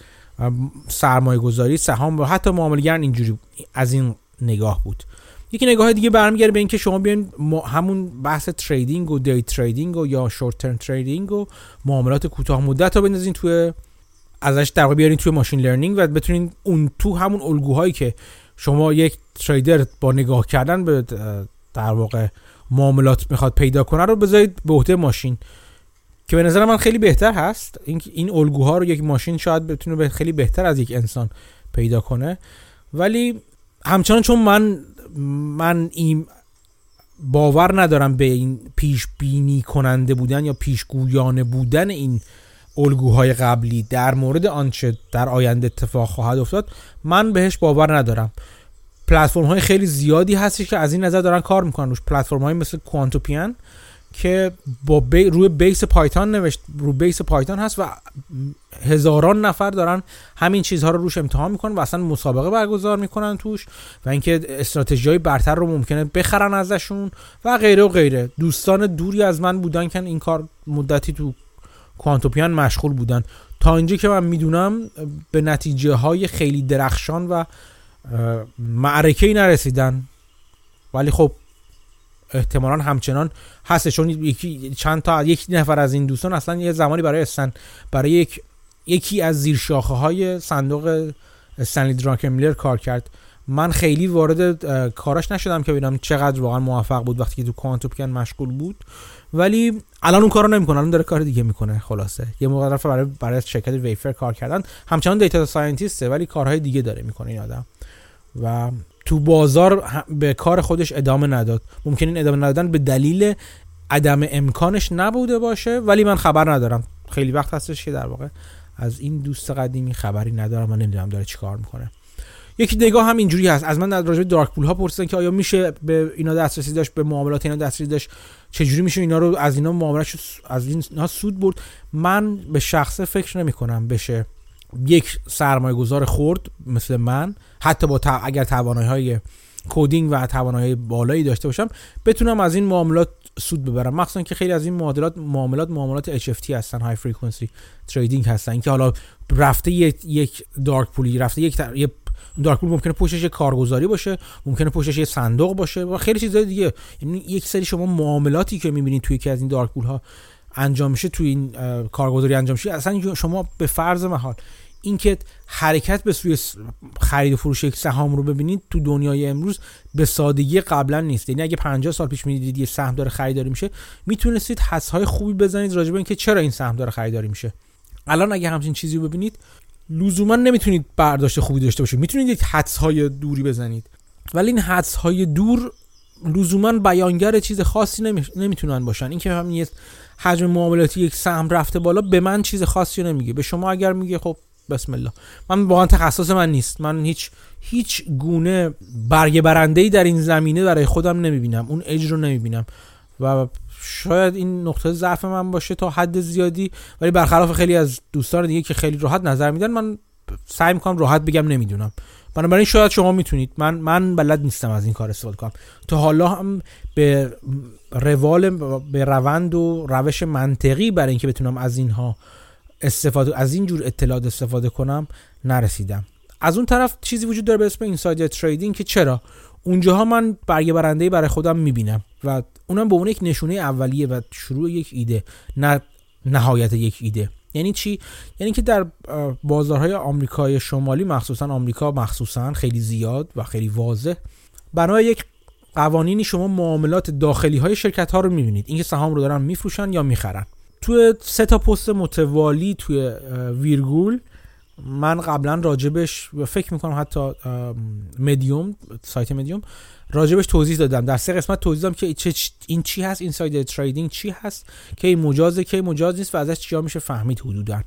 سرمایه‌گذاری، سهام و حتی معامله‌گران اینجوری از این نگاه بود. یکی نگاه دیگه برمیگره به اینکه شما بیاین همون بحث تریدینگ و دی تریدینگ و یا شورت ترم تریدینگ و معاملات کوتاه مدت رو بندازین توی ازش در واقع بیارین توی ماشین لرنینگ و بتونین اون تو همون الگوهایی که شما یک تریدر با نگاه کردن به در واقع معاملات میخواد پیدا کنه رو بذارید به عهده ماشین، که به نظر من خیلی بهتر هست. این این الگوها رو یک ماشین شاید بتونه خیلی بهتر از یک انسان پیدا کنه، ولی همچنان چون من من این باور ندارم به این پیش بینی کننده بودن یا پیشگویانه بودن این الگوهای قبلی در مورد آنچه در آینده اتفاق خواهد افتاد، من بهش باور ندارم. پلتفرم‌های خیلی زیادی هستش که از این نظر دارن کار میکنن روش، پلتفرم‌های مثل کوانتوپیان که با بی روی بیس پایتون نوشت، روی بیس پایتون هست و هزاران نفر دارن همین چیزها رو روش امتحان میکنن و اصلا مسابقه برگزار میکنن توش و اینکه استراتژیای برتر رو ممکنه بخرن ازشون و غیره و غیره. دوستان دوری از من بودن که این کار مدتی تو کوانتوپیان مشغول بودن. تا اینجا که من میدونم به نتیجه های خیلی درخشان و معرکه‌ای نرسیدن، ولی خب احتمالاً همچنان هست، چون یکی چند تا یک نفر از این دوستان اصلا یه زمانی برای استن برای یک یکی از زیر شاخه های صندوق استنلی درانکمیلر کار کرد. من خیلی وارد کاراش نشدم که ببینم چقدر واقعا موفق بود وقتی که تو کوانتوپیان مشغول بود، ولی الان اون کارو نمیکنه، الان داره کار دیگه میکنه. خلاصه یه موقع رفت برای برای شرکت ویفر کار کردن، همچنان دیتا ساینتیسته ولی کارهای دیگه داره میکنه این آدم و تو بازار به کار خودش ادامه نداد. ممکن این ادامه ندادن به دلیل عدم امکانش نبوده باشه، ولی من خبر ندارم. خیلی وقت هستش که در واقع از این دوست قدیمی خبری ندارم و نمیدونم داره چیکار میکنه. یکی نگاه هم اینجوری هست از من در رابطه با دارک پول ها پرسیدن که آیا میشه به اینا دسترسی داشت، به معاملات اینا دسترسی داشت، چجوری میشه اینا رو از اینا معاملات از اینا سود برد. من به شخصه فکر نمی کنم بشه یک سرمایه‌گذار خرد مثل من، حتی با تو... اگر توانایی‌های کدینگ و توانایی بالایی داشته باشم، بتونم از این معاملات سود ببرم، مخصوصا که خیلی از این معاملات معاملات معاملات اچ اف تی هستن، های فریکوئنسی تریدینگ هستن. اینکه حالا رفته یک, یک دارک پولی رفته یک تر... دارک پول ممکنه پشتش کارگزاری باشه، ممکنه پشتش یه صندوق باشه و خیلی چیزای دیگه. یعنی یک سری شما معاملاتی که می‌بینید توی یکی از این دارک پول‌ها انجام میشه، توی این کارگزاری انجام میشه، اصلا شما به فرض محال اینکه حرکت به سوی خرید و فروش یک سهام رو ببینید تو دنیای امروز به سادگی قبلا نیست. یعنی اگه پنجاه سال پیش می‌دیدید یه سهم داره خریداری میشه، میتونستید حدس‌های خوبی بزنید راجع به اینکه چرا این سهم داره خریداری میشه. الان اگه همچین چیزی رو ببینید لزوما نمیتونید برداشت خوبی داشته باشید. میتونید یک حدس‌های دوری بزنید، ولی این حدس‌های دور لزوما بیانگر چیز خاصی نمی... نمیتونن باشن. اینکه همین حجم معاملاتی یک سهم رفته بالا به من چیز خاصی نمیگه. به شما اگر میگه خب بسم الله. من واقعا تخصص من نیست، من هیچ هیچ گونه برگ برنده‌ای در این زمینه برای خودم نمیبینم، اون اجر رو نمیبینم و شاید این نقطه ضعف من باشه تا حد زیادی. ولی برخلاف خیلی از دوستان دیگه که خیلی راحت نظر میدن، من سعی میکنم راحت بگم نمیدونم. بنابراین شاید شما میتونید، من من بلد نیستم از این کار استفاده کنم. تا حالا هم به روال به روند و روش منطقی برای اینکه بتونم از اینها استفاده از این جور اطلاعات استفاده کنم نرسیدم. از اون طرف چیزی وجود داره به اسم اینسایدر تریدینگ که چرا اونجاها من برگ برنده‌ای برای خودم میبینم و اونم به اون یک نشونه اولیه و شروع یک ایده، نه نهایت یک ایده. یعنی چی؟ یعنی که در بازارهای آمریکای شمالی، مخصوصا آمریکا مخصوصا خیلی زیاد و خیلی واضح، بنای یک قوانینی شما معاملات داخلی های شرکت ها رو میبینید، اینکه سهام رو دارن میفروشن یا میخرن. توی سه تا پست متوالی توی ویرگول من قبلا راجبش فکر میکنم حتی مدیوم، سایت مدیوم راجبش توضیح دادم، در سه قسمت توضیح دادم که چه این چی هست، اینسایدر تریدینگ چی هست، که این مجازه که مجاز نیست و ازش چیا میشه فهمید حدودا.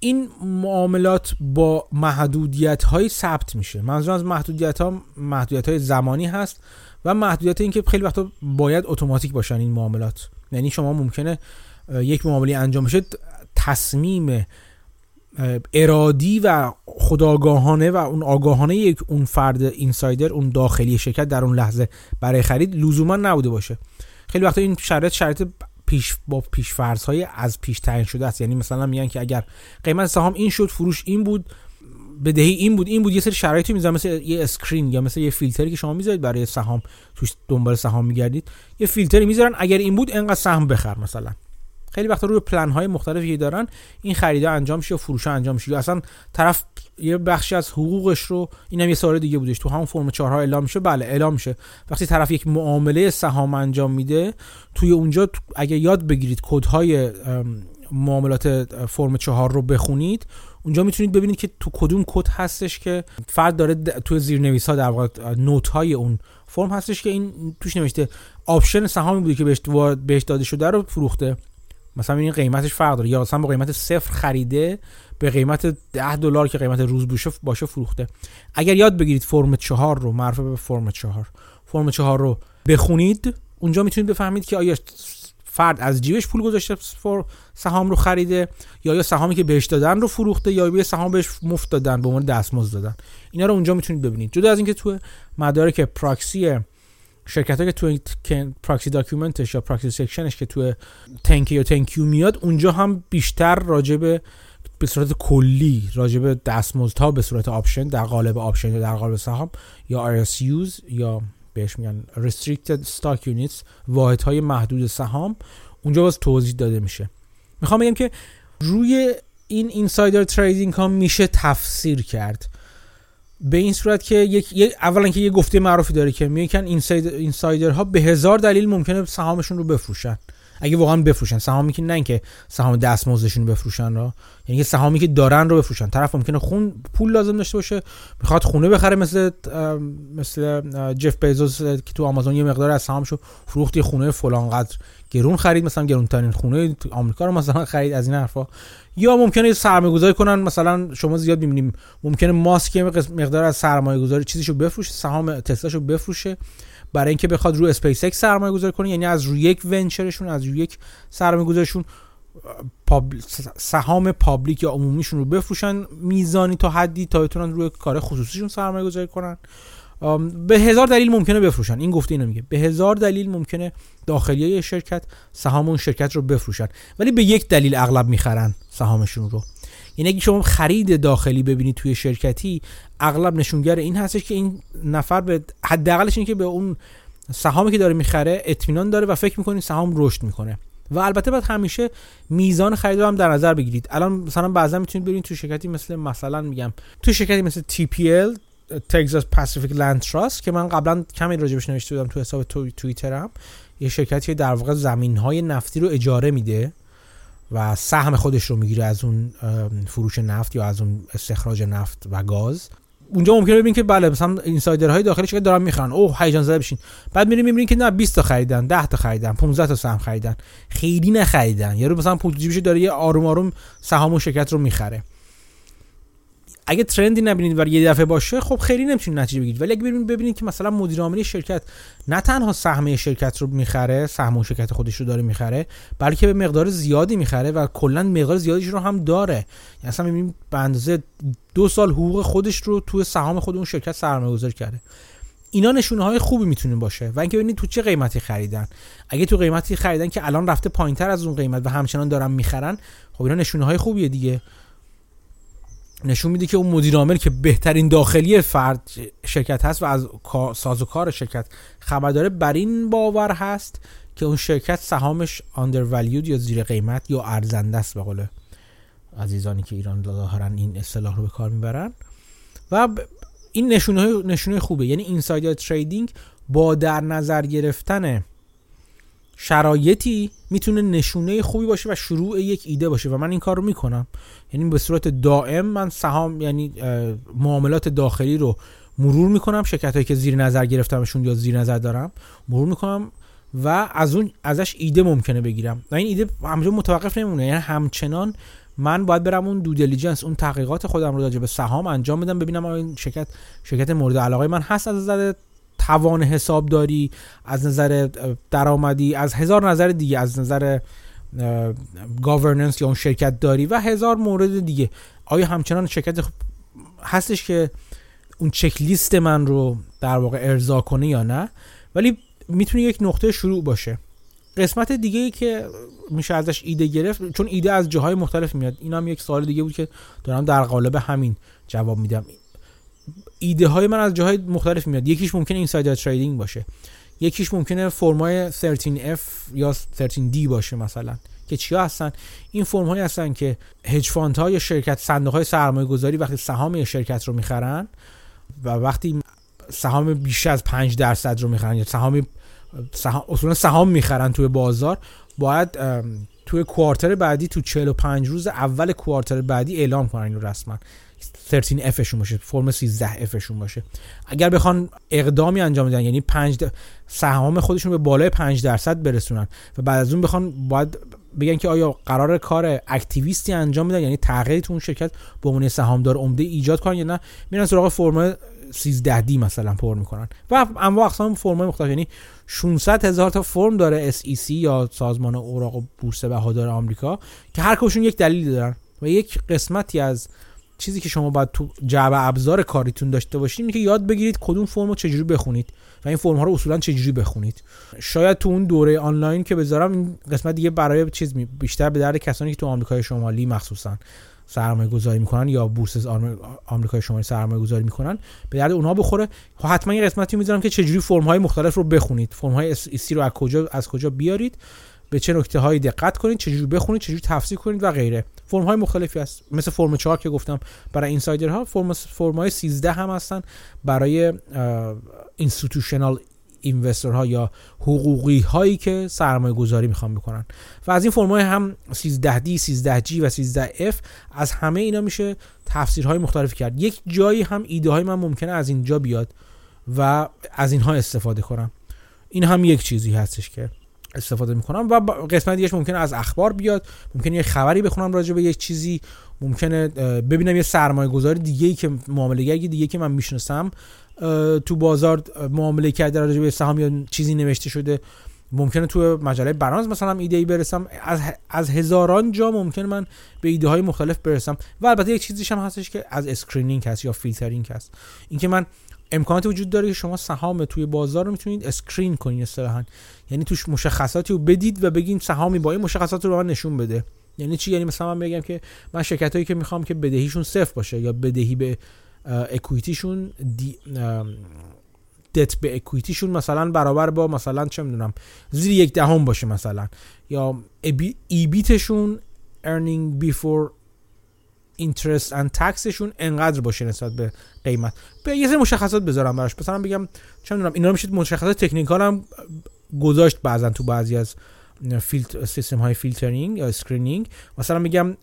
این معاملات با محدودیت های ثبت میشه. منظورم از محدودیت ها محدودیت های زمانی هست و محدودیت اینکه خیلی وقتا باید اتوماتیک باشن این معاملات. یعنی شما ممکنه یک معامله انجام بشه، تصمیم ارادی و خودآگاهانه و اون آگاهانه یک اون فرد اینسایدر، اون داخلی شرکت در اون لحظه برای خرید لزوما نبوده باشه. خیلی وقتا این شرط شرط پیش با پیش فرض‌های از پیش تعیین شده است. یعنی مثلا میگن که اگر قیمت سهام این شد، فروش این بود، بدهی این بود این بود یه سری شرایطی میذارن، مثل یه اسکرین یا مثل یه فیلتری که شما میذارید برای سهام، توش دنبال سهام میگردید، یه فیلتری میذارن اگر این بود اینقدر سهم بخر مثلا. خیلی وقتا روی پلن های مختلفی که دارن این خریدا انجام میشه و فروش ها انجام میشه، یا اصلا طرف یه بخشی از حقوقش رو، اینم یه سوال دیگه بودش، تو همون فرم چهار ها اعلام میشه. بله اعلام میشه وقتی طرف یک معامله سهام انجام میده. توی اونجا اگه یاد بگیرید کدهای معاملات فرم چهار رو بخونید، اونجا میتونید ببینید که تو کدوم کد هستش که فرد داره، تو زیرنویس ها در واقع نوت های اون فرم هستش که این توش نوشته آپشن سهامی بوده که بهش بهش داده شده رو فروخته، مثلا این قیمتش فرق داره، یا مثلا با قیمت صفر خریده به قیمت ده دلار که قیمت روز باشه باشه فروخته. اگر یاد بگیرید فرم چهار رو، معرفه به فرم چهار، فرم چهار رو بخونید، اونجا میتونید بفهمید که آیا فرد از جیبش پول گذاشته فور سهام رو خریده، یا یا سهامی که بهش دادن رو فروخته، یا یه سهام بهش مفت دادن به عنوان دستمزد دادن. اینا رو اونجا میتونید ببینید. جدا از اینکه تو مدارک پراکسی شرکت‌ها که تو پراکسی داکیومنتش یا پراکسی سیکشنش که تو تنکی یا تنکیو میاد، اونجا هم بیشتر راجع به به صورت کلی راجع به دستمزدها به صورت آپشن در قالب آپشن یا در قالب سهام یا آر اس یوز یا بهش میگن restricted stock units، واحدهای محدود سهام، اونجا باز توضیح داده میشه. میخوام بگم که روی این اینسایدر تریدینگ ها میشه تفسیر کرد به این صورت که یک, یک اولا که یه گفته معروفی داره که میگن اینسایدر اینسایدرها به هزار دلیل ممکنه سهامشون رو بفروشن، اگه واقعا بفروشن سهامی که نه که سهام دستمزدشون بفروشن را، یعنی سهامی که دارن رو بفروشن. طرف ممکنه خون پول لازم داشته باشه، میخواد خونه بخره، مثل مثل جف بزوس که تو آمازون یه مقدار از سهامشو فروخت، خونه فلان قدر گرون خرید، مثلا گرون ترین خونه آمریکا رو مثلا خرید، از این حرفا. یا ممکنه سرمایه‌گذاری کنن، مثلا شما زیاد می‌بینیم ممکنه ماسک مقدار از سرمایه‌گذاری چیزیشو بفروشه، سهام تسلاشو بفروشه برای اینکه بخواد روی اسپیس اکس سرمایه گذاری کنه، یعنی از روی یک ونچرشون، از روی یک سرمایه گذاریشون سهام پابلیک یا عمومیشون رو بفروشن میزانی تا حدی تا بتونن روی کار خصوصیشون سرمایه گذاری کنن. به هزار دلیل ممکنه بفروشن، این گفته اینو میگه، به هزار دلیل ممکنه داخلیه شرکت سهام اون شرکت رو بفروشن، ولی به یک دلیل اغلب میخرن سهامشون رو. یعنی اگه شما خرید داخلی ببینید توی شرکتی، اغلب نشونگر این هستش که این نفر به حداقلش این که به اون سهامی که داره میخره اطمینان داره و فکر میکنه سهام رشد میکنه. و البته باید همیشه میزان خرید رو هم در نظر بگیرید. الان مثلا بعضی میتونید ببینید تو شرکتی مثل مثلا میگم تو شرکتی مثل تی پی ال Texas Pacific Land Trust که من قبلا کمی راجعش نوشته بودم تو حساب تو توییترم، یه شرکتی در واقع زمینهای نفتی رو اجاره میده و سهم خودش رو میگیره از اون فروش نفت یا از اون استخراج نفت و گاز. اونجا ممکنه ببینید که بله مثلا اینسایدرهای داخلی شرکت دارن میخرن، اوه هیجان زده بشین. بعد میرین میبینین که نه بیست تا خریدن، ده تا خریدن، پانزده تا سهم خریدن، خیلی نخریدن. یارو مثلا پول جیبش داره یه آروم آروم سهام شرکت رو میخره. اگه ترندی نبینید و یه دفعه باشه خب خیلی نمیتونید نتیجه بگیرید، ولی اگه ببینید ببینید که مثلا مدیر عامل شرکت نه تنها سهم شرکت رو میخره، سهم شرکت خودش رو داره میخره، بلکه به مقدار زیادی میخره و کلا مقدار زیادیش رو هم داره. یعنی اصلا میبینیم به اندازه دو سال حقوق خودش رو توی سهام خود اون شرکت سرمایه‌گذاری کرده. اینا نشونه های خوبی میتونه باشه. و اینکه ببینید تو چه قیمتی خریدن. اگه تو قیمتی خریدن که الان رفته پایینتر از اون قیمت و همچنان دارن میخرن، خب اینا نشونه های خوبیه دیگه. نشون میده که اون مدیر عامل که بهترین داخلی فرد شرکت هست و از سازوکار شرکت خبر داره، بر این باور هست که اون شرکت سهامش undervalued یا زیر قیمت یا ارزنده است، به قول عزیزانی که ایران ظاهرا این اصطلاح رو به کار میبرن. و این نشونه نشونه خوبه. یعنی اینسایدر تریدینگ با در نظر گرفتن شرایطی میتونه نشونه خوبی باشه و شروع یک ایده باشه و من این کار رو میکنم. یعنی به صورت دائم من سهام، یعنی معاملات داخلی رو مرور میکنم، شرکت هایی که زیر نظر گرفتمشون یا زیر نظر دارم مرور میکنم و از اون ازش ایده ممکنه بگیرم. و این ایده همجا متوقف نمیمونه، یعنی همچنان من باید برم اون دو دیلیجنس، اون تحقیقات خودم رو راجع به سهام انجام بدم، ببینم آیا این شرکت شرکت مورد علاقه من هست از نظر توان حسابداری، از نظر درآمدی، از هزار نظر دیگه، از نظر گاورننس یا اون شرکت داری و هزار مورد دیگه. آیا همچنان شرکت هستش که اون چک لیست من رو در واقع ارضا کنه یا نه؟ ولی میتونه یک نقطه شروع باشه. قسمت دیگه ای که میشه ازش ایده گرفت، چون ایده از جاهای مختلف میاد، این هم یک سوال دیگه بود که دارم در قالب همین جواب میدم. ایده های من از جاهای مختلف میاد. یکیش ممکنه اینسایدر تریدینگ باشه، یکیش ممکنه فرمای سیزده اف یا سیزده دی باشه مثلا، که چیا هستن؟ این فرم هایی هستن که هج فاند ها یا شرکت صندوق های سرمایه گذاری وقتی سهام شرکت رو میخرن و وقتی سهام بیش از پنج درصد رو میخرن یا سهام اصولا سهام میخرن توی بازار، باید توی کوارتر بعدی، تو چهل و پنج روز اول کوارتر بعدی اعلام کنن اینو رسما. سیزده اف شون باشه، فرم سیزده اف شون باشه. اگر بخوان اقدامی انجام بدن، یعنی پنج سهام خودشون به بالای پنج درصد برسونن و بعد از اون بخوان باید بگن که آیا قرار کار اکتیویستی انجام بدن، یعنی تغییری تو اون شرکت به عنوان سهامدار عمده ایجاد کنن یا نه، میرن سراغ فرم سیزده دی مثلا پر میکنن و انواع اقسام فرمای مختلف، یعنی ششصد هزار تا فرم داره اس ای سی یا سازمان اوراق و بورس بهادار آمریکا که هر کدومشون یک دلیلی دارن و یک قسمتی از چیزی که شما باید تو جعبه ابزار کاریتون داشته باشین که یاد بگیرید کدوم فرمو چجوری بخونید و این فرم ها رو اصولا چجوری بخونید. شاید تو اون دوره آنلاین که بذارم این قسمت دیگه برای چیز بیشتر به درد کسانی که تو آمریکای شمالی مخصوصا سرمایه گذاری میکنن یا بورس آمریکای شمالی سرمایه گذاری میکنن به درد اونها بخوره. حتما یه قسمتی میذارم که چجوری فرم های مختلف رو بخونید، فرم های اس ای سی رو از کجا از کجا بیارید، به چه نکته هایی دقت کنید، چجوری بخونید، چجوری تفسیر کنید و غیره. فرم های مختلفی هست مثل فرم چهار که گفتم برای اینسایدرها، فرم فرم های سیزده هم هستن برای اینستیتوشنال اینوسترها یا حقوقی هایی که سرمایه گذاری میخوان بکنن و از این فرم های هم سیزده دی، سیزده جی و سیزده اف از همه اینا میشه تفسیرهای مختلف کرد. یک جایی هم ایده های من ممکنه از اینجا بیاد و از اینها استفاده کنم، این هم یک چیزی هستش که استفاده میکنم. و قسمت دیگهش ممکنه از اخبار بیاد، ممکنه یه خبری بخونم راجع به یک چیزی، ممکنه ببینم یه سرمایه گذار دیگه‌ای که معامله‌گر دیگه‌ای که من میشناسم تو بازار معامله کرده راجع به سهام یا چیزی نوشته شده، ممکنه تو مجله برنز مثلا ایده‌ای برسم. از از هزاران جا ممکنه من به ایده‌های مختلف برسم. و البته یک چیزیش هم هستش که از اسکرینینگ هست یا فیلترینگ هست، اینکه من امکاناتی وجود داره که شما سهام توی بازار رو میتونید اسکرین کنید اصطلاحاً، یعنی توش مشخصاتی رو بدید و بگین سهامی با این مشخصات رو به من نشون بده. یعنی چی؟ یعنی مثلا من بگم که من شرکتایی که میخوام که بدهیشون صفر باشه یا بدهی به اکوئیتیشون دت به اکوئیتیشون مثلا برابر با مثلا چه میدونم زیر یک دهم باشه مثلا، یا ای بیتشون earning before interest and taxشون انقدر باشه نسبت به قیمت. به یه سری مشخصات بذارم براش، مثلا بگم چه می‌دونم اینا میشه مشخصات تکنیکال هم گذاشت بعضن تو بعضی از فیلت سیستم های فیلترینگ یا اسکرینینگ. مثلا میگم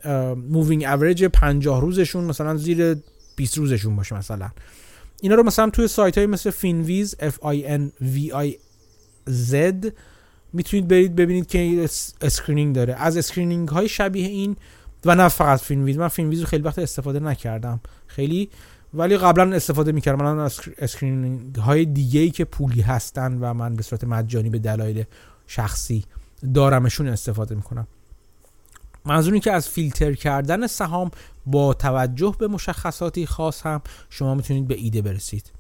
مووینگ اوریج پنجاه روزشون مثلا زیر بیست روزشون باشه مثلا. اینا رو مثلا توی سایت‌های مثل فینویز اف آی ان وی آی زد میتونید برید ببینید که اسکرینینگ داره. از اسکرینینگ های شبیه این و نه فقط فینویز، من فینویز رو خیلی وقت استفاده نکردم خیلی، ولی قبلا استفاده میکردم. من از اسکرینینگ های دیگه‌ای که پولی هستن و من به صورت مجانی به دلایل شخصی دارمشون استفاده میکنم. منظور این که از فیلتر کردن سهام با توجه به مشخصاتی خاص هم شما میتونید به ایده برسید.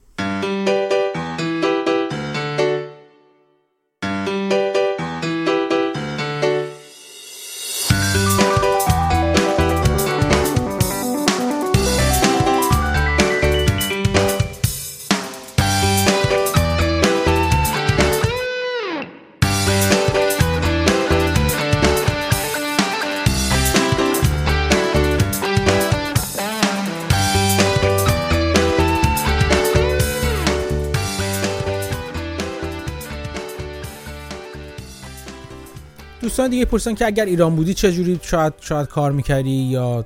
دوستان دیگه پرسیدن که اگر ایران بودی چه جوری شاید شاید کار می‌کردی، یا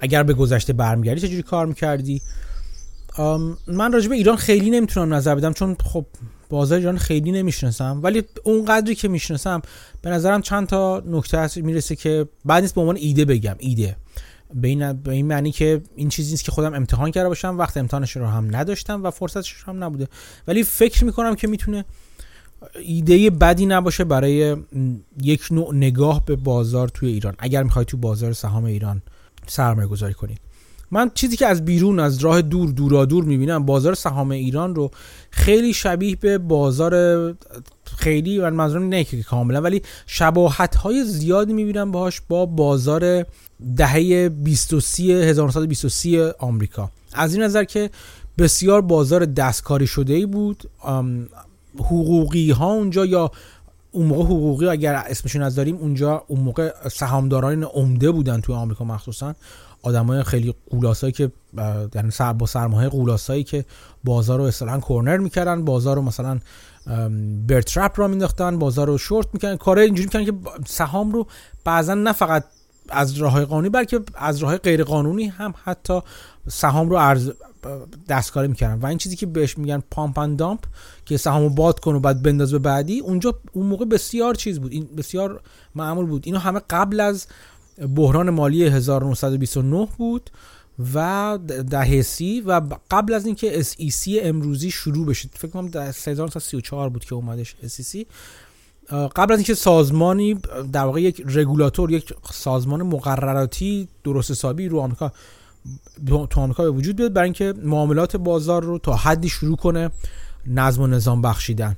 اگر به گذشته برمیگردی چه جوری کار می‌کردی. من راجع به ایران خیلی نمیتونم نظر بدم چون خب بازار ایران خیلی نمیشناسم، ولی اون قدری که میشناسم به نظرم چند تا نکته هست میرسه که بعد نیست به عنوان ایده بگم. ایده به این به این معنی که این چیزی نیست که خودم امتحان کرده باشم، وقت امتحانش رو هم نداشتم و فرصتش هم نبوده، ولی فکر می‌کنم که میتونه ایده بدی نباشه برای یک نوع نگاه به بازار توی ایران اگر میخواید تو بازار سهام ایران سرمایه گذاری کنید. من چیزی که از بیرون از راه دور دورا دور میبینم بازار سهام ایران رو خیلی شبیه به بازار، خیلی من منظورم نه که کاملا، ولی شباهت های زیادی میبینم باهاش با بازار دهه بیست و سه هزار و نهصد و بیست و سه آمریکا، از این نظر که بسیار بازار دستکاری شده ای بود. حقوقی ها اونجا، یا اون موقع حقوقی اگر اسمشون از داریم اونجا، اون موقع سهامداران عمده بودن توی آمریکا، مخصوصا آدمای خیلی قولاسایی که یعنی با سرمایه قولاسایی که بازار رو اصلا کورنر میکردن، بازار رو مثلا بر ترپ را مینداختن، بازار رو شورت میکردن، کارهای اینجوری میکردن که سهام رو بعضا نه فقط از راههای قانونی بلکه از راههای غیر قانونی هم حتی سهام رو ارز دستکاری میکردن و این چیزی که بهش میگن پامپ اند دامپ که سهامو باد کن و بعد بنداز به بعدی، اونجا اون موقع بسیار چیز بود، این بسیار معمول بود. اینا همه قبل از بحران مالی هزار و نهصد و بیست و نه بود و دهه سی و قبل از اینکه اس ای سی امروزی شروع بشه، فکر کنم در هزار و نهصد و سی و چهار بود که اومدش اس ای سی، قبل از اینکه سازمانی در واقع یک رگولاتور، یک سازمان مقرراتی درست حسابی رو آمریکا تو آمریکا به وجود بیاد برای اینکه معاملات بازار رو تا حدی شروع کنه نظم و نظام بخشیدن.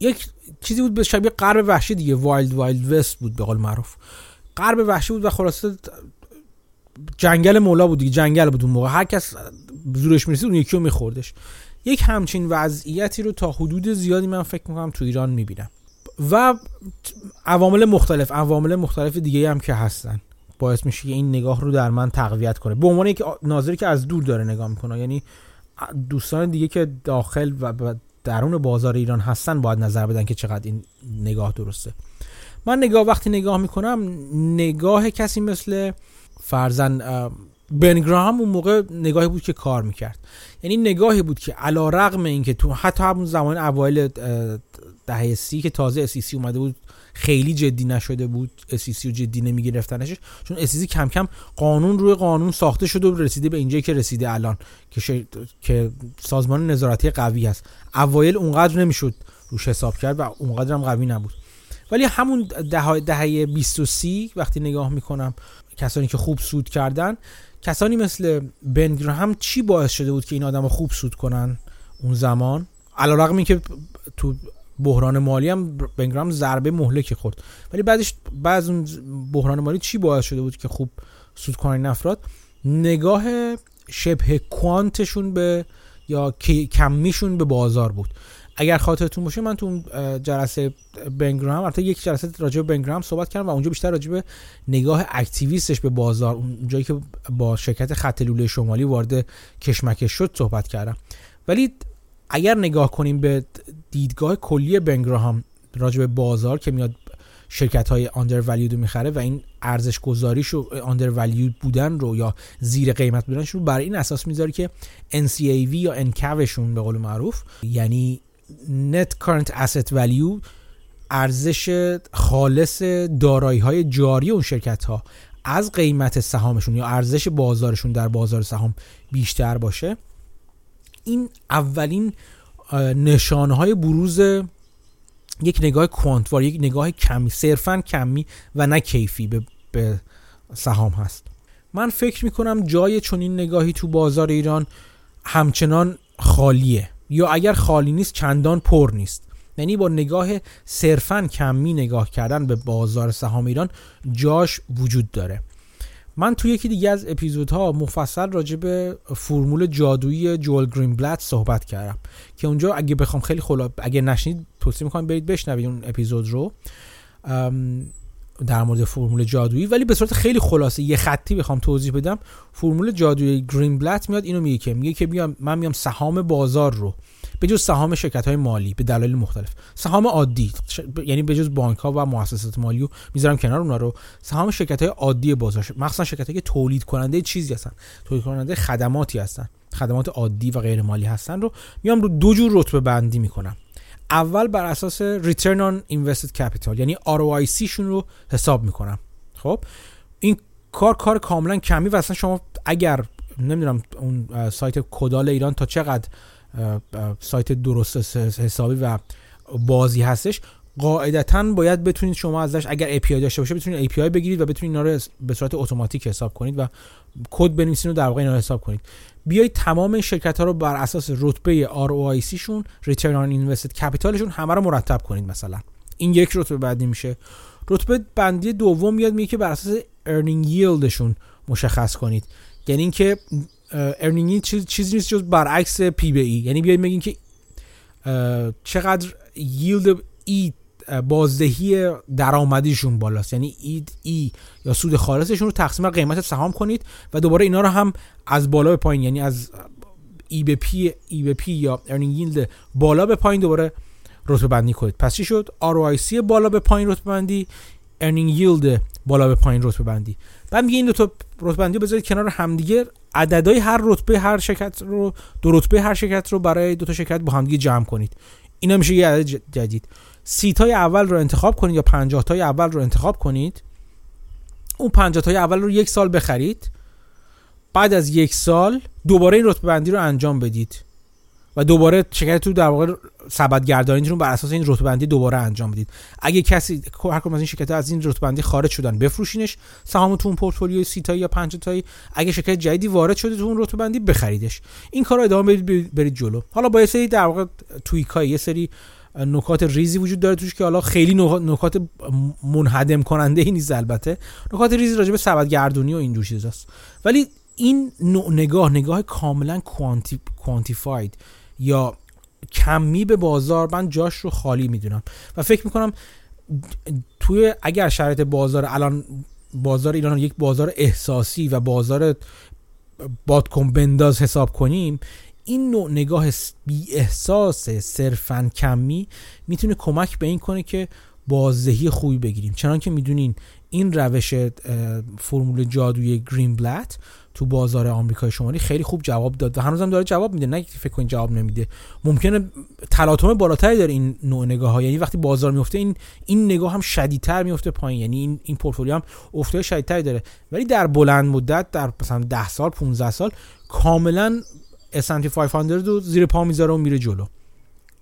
یک چیزی بود به شبیه غرب وحشی دیگه، وایلد وایلد وست بود به قول معروف. غرب وحشی بود و خلاصه جنگل مولا بود دیگه، جنگل بود اون موقع، هر کس زورش میرسید اون یکی رو میخوردش. یک همچین وضعیتی رو تا حدود زیادی من فکر میکنم تو ایران میبینم و عوامل مختلف عوامل مختلف دیگه هم که هستن باعث میشه که این نگاه رو در من تقویت کنه به عنوان یک ناظری که از دور داره نگاه میکنه. یعنی دوستان دیگه که داخل و درون بازار ایران هستن باید نظر بدن که چقدر این نگاه درسته. من نگاه وقتی نگاه میکنم، نگاه کسی مثل فرزن بن گراهام اون موقع نگاهی بود که کار میکرد، یعنی نگاهی بود که علی رغم اینکه تو حتی همون زمان اوایل دهه سی که تازه اس ای سی اومده بود خیلی جدی نشده بود، اس ای سی رو جدی نمیگرفتنش، چون اس ای سی کم کم قانون روی قانون ساخته شده و رسیده به اینجایی که رسیده الان که شد... که سازمان نظارتی قوی هست. اوایل اونقدر نمیشد روش حساب کرد و اونقدر هم قوی نبود، ولی همون دهه دهه بیست و سی وقتی نگاه میکنم کسانی که خوب سود کردن، کسانی مثل بن گراهام چی باعث شده بود که این آدم‌ها خوب سود کنن اون زمان؟ علیرغم اینکه تو بحران مالی هم بن گراهام ضربه مهلکی خورد، ولی بعدش بعد اون بحران مالی چی باعث شده بود که خوب سود کنن این افراد؟ نگاه شبه کوانتشون به یا کمیشون به بازار بود. اگر خاطرتون باشه من تو جلسه بن گراهام، البته یک جلسه راجع به بن گراهام صحبت کردم و اونجا بیشتر راجع به نگاه اکتیویستش به بازار، اونجایی که با شرکت خط لوله شمالی وارد کشمکش شد صحبت کردم. ولی اگر نگاه کنیم به دیدگاه کلی بن گراهام راجع به بازار که میاد شرکت‌های آندرولیود رو میخره و این ارزش گذاریشو، آندرولیود بودن رو یا زیر قیمت بودنش رو برای این اساس میذاره که ان سی ای وی یا انکوشون به قول معروف، یعنی Net Current Asset Value، ارزش خالص دارایی‌های جاری اون شرکت‌ها از قیمت سهامشون یا ارزش بازارشون در بازار سهام بیشتر باشه. این اولین نشانه‌های بروز یک نگاه کوانتوار، یک نگاه کمی، صرفاً کمی و نه کیفی به, به سهام هست. من فکر می‌کنم جای چنین نگاهی تو بازار ایران همچنان خالیه، یا اگر خالی نیست چندان پر نیست. یعنی با نگاه صرفاً کمی نگاه کردن به بازار سهام ایران جاش وجود داره. من توی یکی دیگه از اپیزودها مفصل راجع به فرمول جادویی جول گرین بلات صحبت کردم که اونجا اگه بخوام خیلی خلاصه، اگه نشنید توصیه می‌کنم برید بشنوید اون اپیزود رو در مورد فرمول جادویی. ولی به صورت خیلی خلاصه یه خطی بخوام توضیح بدم، فرمول جادویی گرین بلات میاد اینو میگه که میگه که بیام من میام سهام بازار رو به جز سهام شرکت‌های مالی به دلایل مختلف، سهام عادی ش... یعنی به جز بانک‌ها و مؤسسات مالی رو میذارم کنار، اون‌ها رو سهام شرکت‌های عادی بازار، مخصوصا شرکت‌هایی که تولید کننده چیزی هستن، تولید کننده خدماتی هستن، خدمات عادی و غیر مالی هستن رو میام رو دو جور رتبه بندی میکنم. اول بر اساس Return on Invested Capital، یعنی آر او آی سی شون رو حساب میکنم. خب این کار کار کاملا کمی و اصلا شما اگر نمیدونم اون سایت کدال ایران تا چقدر سایت درست حسابی و بازی هستش، قاعدتاً باید بتونید شما ازش اگر ای پی آی داشته باشه بتونید ای پی آی بگیرید و بتونید اینا رو به صورت اتوماتیک حساب کنید و کد بنویسین و در واقع اینا رو حساب کنید. بیایید تمام شرکت‌ها رو بر اساس رتبه آر او آی سی شون، Return on Invested Capital شون، همه رو مرتب کنید مثلا. این یک رتبه بعدی میشه. رتبه بندی دوم میاد میگه که بر اساس Earning Yield شون مشخص کنید، یعنی اینکه Earning Yield چیز چیزی نیست جز برعکس پی بی ای، یعنی بیایید بگین که چقدر yield ای بازدهی درآمدیشون بالاست، یعنی اید ای یا سود خالصشون رو تقسیم بر قیمت سهام کنید و دوباره اینا رو هم از بالا به پایین، یعنی از ای به پی ای به پی یا ارنینگ ییلد بالا به پایین دوباره رتبه بندی کنید. پس چی شد؟ آر او آی سی بالا به پایین رتبه بندی، ارنینگ ییلد بالا به پایین رتبه بندی. بعد میگه این دو تا رتبه بندی رو بذارید کنار همدیگه، عددهای هر رتبه هر شرکت رو، دو رتبه هر شرکت رو برای دو تا شرکت با همدیگه جمع کنید. اینا میشه یه عدد جدید. سی تای اول رو انتخاب کنید یا پنجاه تای اول رو انتخاب کنید، اون پنجاه تای اول رو یک سال بخرید، بعد از یک سال دوباره این رتبه بندی رو انجام بدید و دوباره شرکت تو در واقع سبد گردانیتون بر اساس این رتبه بندی دوباره انجام بدید. اگه کسی هر کدوم از این شرکت‌ها از این رتبه بندی خارج شدن بفروشینش، سهامتون تو اون پورتفولیوی سی تایی یا پنج تایی، اگه شرکت جدیدی وارد شده تو اون رتبه بندی بخریدش. این کارو ادامه بدید برید جلو. حالا با یه سری در واقع تویکای یه سری نکات ریزی وجود داره توش که حالا خیلی نکات منهدم کننده ای نیست، البته نکات ریزی راجع به سبد گردونی و این جور چیزاست، ولی این نوع نگاه نگاه کاملا کوانتی کوانتیفاید یا کمی به بازار من جاش رو خالی میدونم و فکر میکنم توی اگر شرایط بازار الان بازار ایران یک بازار احساسی و بازار بادکن بنداز حساب کنیم، این نوع نگاه بی احساس صرفاً کمی میتونه کمک به این کنه که بازدهی خوبی بگیریم. چنان که میدونین این روش فرمول جادویی گرین بلات تو بازار آمریکای شمالی خیلی خوب جواب داد و هنوزم داره جواب میده، نه فکر کنین جواب نمیده، ممکنه تلاطم بالاتری داره این نوع نگاه‌ها، یعنی وقتی بازار میفته این این نگاه هم شدیدتر میفته پایین، یعنی این این پورتفولیو هم افته شدیدتری داره، ولی در بلند مدت در مثلا ده سال پانزده سال کاملا اس اند پی پانصد رو زیر پا میذاره و میره جلو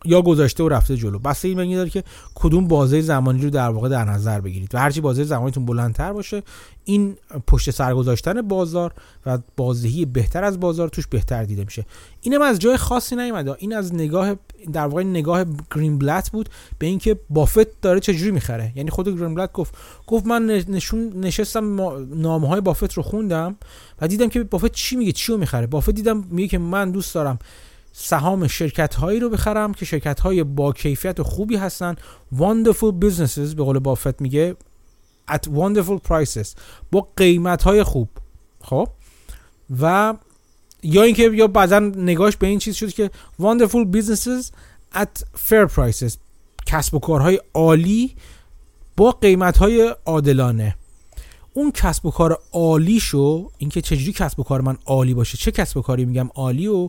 یا گذاشته و رفته جلو. بس این معنی داره که کدوم بازه زمانی رو در واقع در نظر بگیرید و هرچی بازه زمانیتون بلندتر باشه این پشت سر گذاشتن بازار و بازدهی بهتر از بازار توش بهتر دیده میشه. اینم از جای خاصی نیومده، این از نگاه در واقع نگاه گرین بلات بود به اینکه بافت داره چجوری میخره. یعنی خود گرین بلات گفت گفت من نشون نشستم نامه‌های بافت رو خوندم و دیدم که بافت چی میگه چی رو میخره. بافت دیدم میگه که من دوست دارم سهام شرکت هایی رو بخرم که شرکت های با کیفیت و خوبی هستن، wonderful businesses به قول بافت میگه at wonderful prices، با قیمت های خوب. خب و یا اینکه یا بعضا نگاهش به این چیز شد که wonderful businesses at fair prices، کسب و کارهای عالی با قیمت های عادلانه. اون کسب و کار عالی شو، اینکه چجوری کسب و کار من عالی باشه، چه کسب و کاری میگم عالی و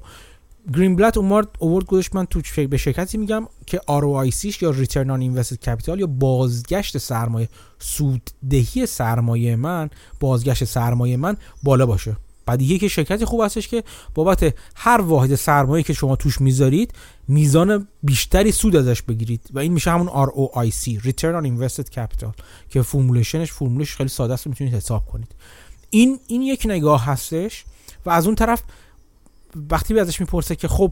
گرین بلات اومد اوورد گذاشت من تو به شرکتی میگم که آر او آی سی یا ریترن آن اینوستد کپیتال یا بازگشت سرمایه، سوددهی سرمایه من، بازگشت سرمایه من بالا باشه. بعد دیگه که شرکت خوب هستش که بابت هر واحد سرمایه که شما توش میذارید میزان بیشتری سود ازش بگیرید و این میشه همون آر او آی سی ریترن آن اینوستد کپیتال که فرمولشنش فرمولش خیلی ساده است، میتونید حساب کنید. این این یک نگاه هستش و از اون طرف وقتی ازش میپرسه که خب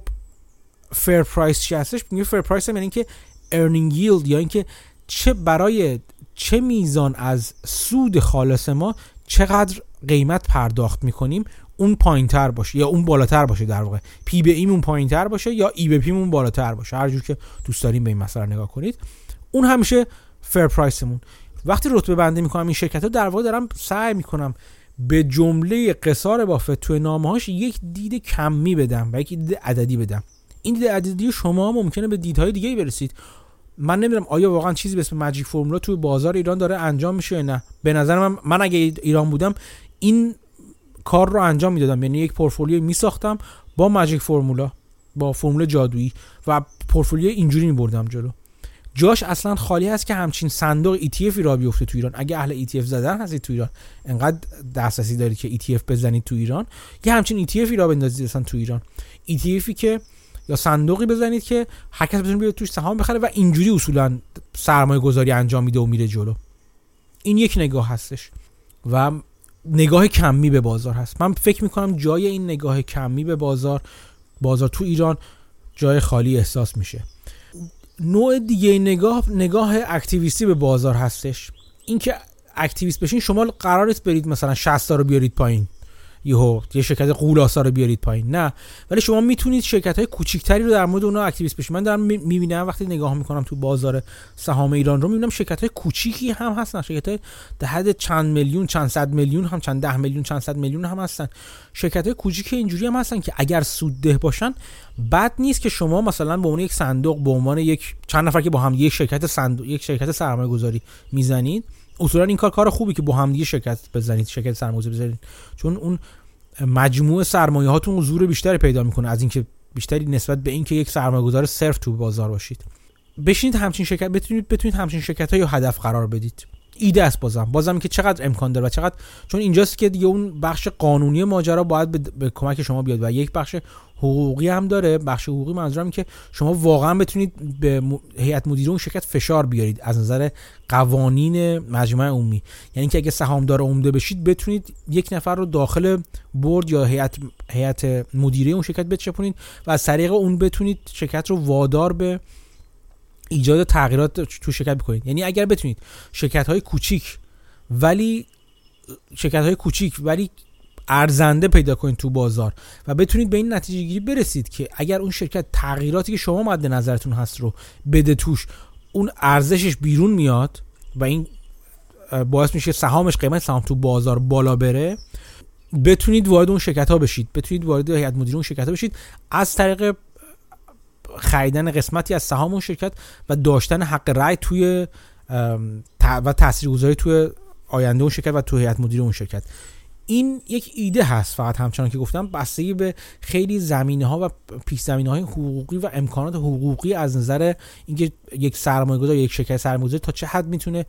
فیر پرایس چی هستش، میگه فیر پرایس هم یعنی که ارنینگ ییلد، یا اینکه چه برای چه میزان از سود خالص ما چقدر قیمت پرداخت میکنیم اون پایینتر باشه یا اون بالاتر باشه، در واقع پی به ایمون پایینتر باشه یا ای به پیمون بالاتر باشه، هر جور که دوست داریم به این مسئله نگاه کنید. اون همیشه فیر پرایسمون. وقتی رتبه بندی میکنم این شرکت رو در واقع دارم سعی میکنم به جمله قصار بافت توی نامه‌هاش یک دید کمی بدم و یک دید عددی بدم. این دید عددی شما ممکنه به دیدهای دیگه‌ای برسید. من نمی‌دونم آیا واقعا چیزی به اسم ماجیک فرمولا توی بازار ایران داره انجام میشه یا نه. به نظر من من اگه ایران بودم این کار رو انجام میدادم، یعنی یک پورتفولیو میساختم با ماجیک فرمولا، با فرمول جادویی و پورتفولیو اینجوری می‌بردم جلو. جاش اصلا خالی هست که همچین صندوق ای تی اف را بیفته تو ایران. اگه اهل ای تی اف زدن هستید تو ایران، انقدر دسترسی دارید که ای تی اف بزنید تو ایران، یه همچین ای تی اف را بندازید اصلا تو ایران، ای تی افی که یا صندوقی بزنید که هر کس بتونه بیاد توش سهام بخره و اینجوری اصولا سرمایه گذاری انجام میده و میره جلو. این یک نگاه هستش و نگاه کمی به بازار هست. من فکر میکنم جای این نگاه کمی به بازار بازار تو ایران جای خالی احساس میشه. نوع دیگه نگاه نگاه اکتیویستی به بازار هستش، اینکه اکتیویست بشین. شما قرار نیست برید مثلا شصت تا رو بیارید پایین، یهو یه شرکت قولاسا رو بیارید پایین، نه، ولی شما میتونید شرکت‌های کوچیک‌تری رو در مورد اونها اکتیویست بشین. من دارم میبینم وقتی نگاه میکنم تو بازار سهام ایران رو میبینم شرکت‌های کوچیکی هم هستن، شرکت‌های در حد چند میلیون، چند صد میلیون، هم چند ده میلیون، چند صد میلیون هم هستن، شرکت‌های کوچیکی اینجوری هم هستن که اگر سودده باشن بد نیست که شما مثلا به عنوان یک صندوق، به عنوان یک چند نفر که با هم یک شرکت صندوق، یک شرکت سرمایه‌گذاری میزنید، اصولا این کار کار خوبی که با هم دیگه شرکت بزنید، شرکت سرمایه‌گذاری بزنید، چون اون مجموع سرمایه هاتون حضور بیشتری پیدا میکنه از اینکه بیشتری نسبت به اینکه یک سرمایه‌گذار صرف تو بازار باشید. بشینید همچین شرکت بتونید بتونید همچین شرکت‌ها رو هدف قرار بدید. ایده است بازم بازم که چقدر امکان داره و چقدر، چون اینجاست که دیگه اون بخش قانونی ماجرا باید به, به کمک شما بیاد و یک بخش حقوقی هم داره. بخش حقوقی منظورم که شما واقعا بتونید به هیئت مدیره اون شرکت فشار بیارید از نظر قوانین مجمع عمومی، یعنی که اگه سهامدار عمده بشید بتونید یک نفر رو داخل بورد یا هیئت هیئت مدیره اون شرکت بچپونید و از طریق اون بتونید شرکت رو وادار به ایجاد تغییرات تو شرکت بکنید. یعنی اگر بتونید شرکت‌های کوچیک ولی شرکت‌های کوچیک ولی ارزنده پیدا کنید تو بازار و بتونید به این نتیجه گیری برسید که اگر اون شرکت تغییراتی که شما مد نظرتون هست رو بده توش، اون ارزشش بیرون میاد و این باعث میشه سهامش، قیمت سهام تو بازار بالا بره، بتونید وارد اون شرکت‌ها بشید، بتونید وارد هیئت مدیره اون شرکت‌ها بشید از طریق خریدن قسمتی از سهام اون شرکت و داشتن حق رأی توی و تاثیرگذاری توی آینده اون شرکت و توی هیئت مدیره اون شرکت. این یک ایده هست، فقط همچنان که گفتم بستگی به خیلی زمینه‌ها و پیش زمینه‌های حقوقی و امکانات حقوقی از نظر اینکه یک سرمایه‌گذار یا یک شرکت سرمایه‌گذاری تا چه حد میتونه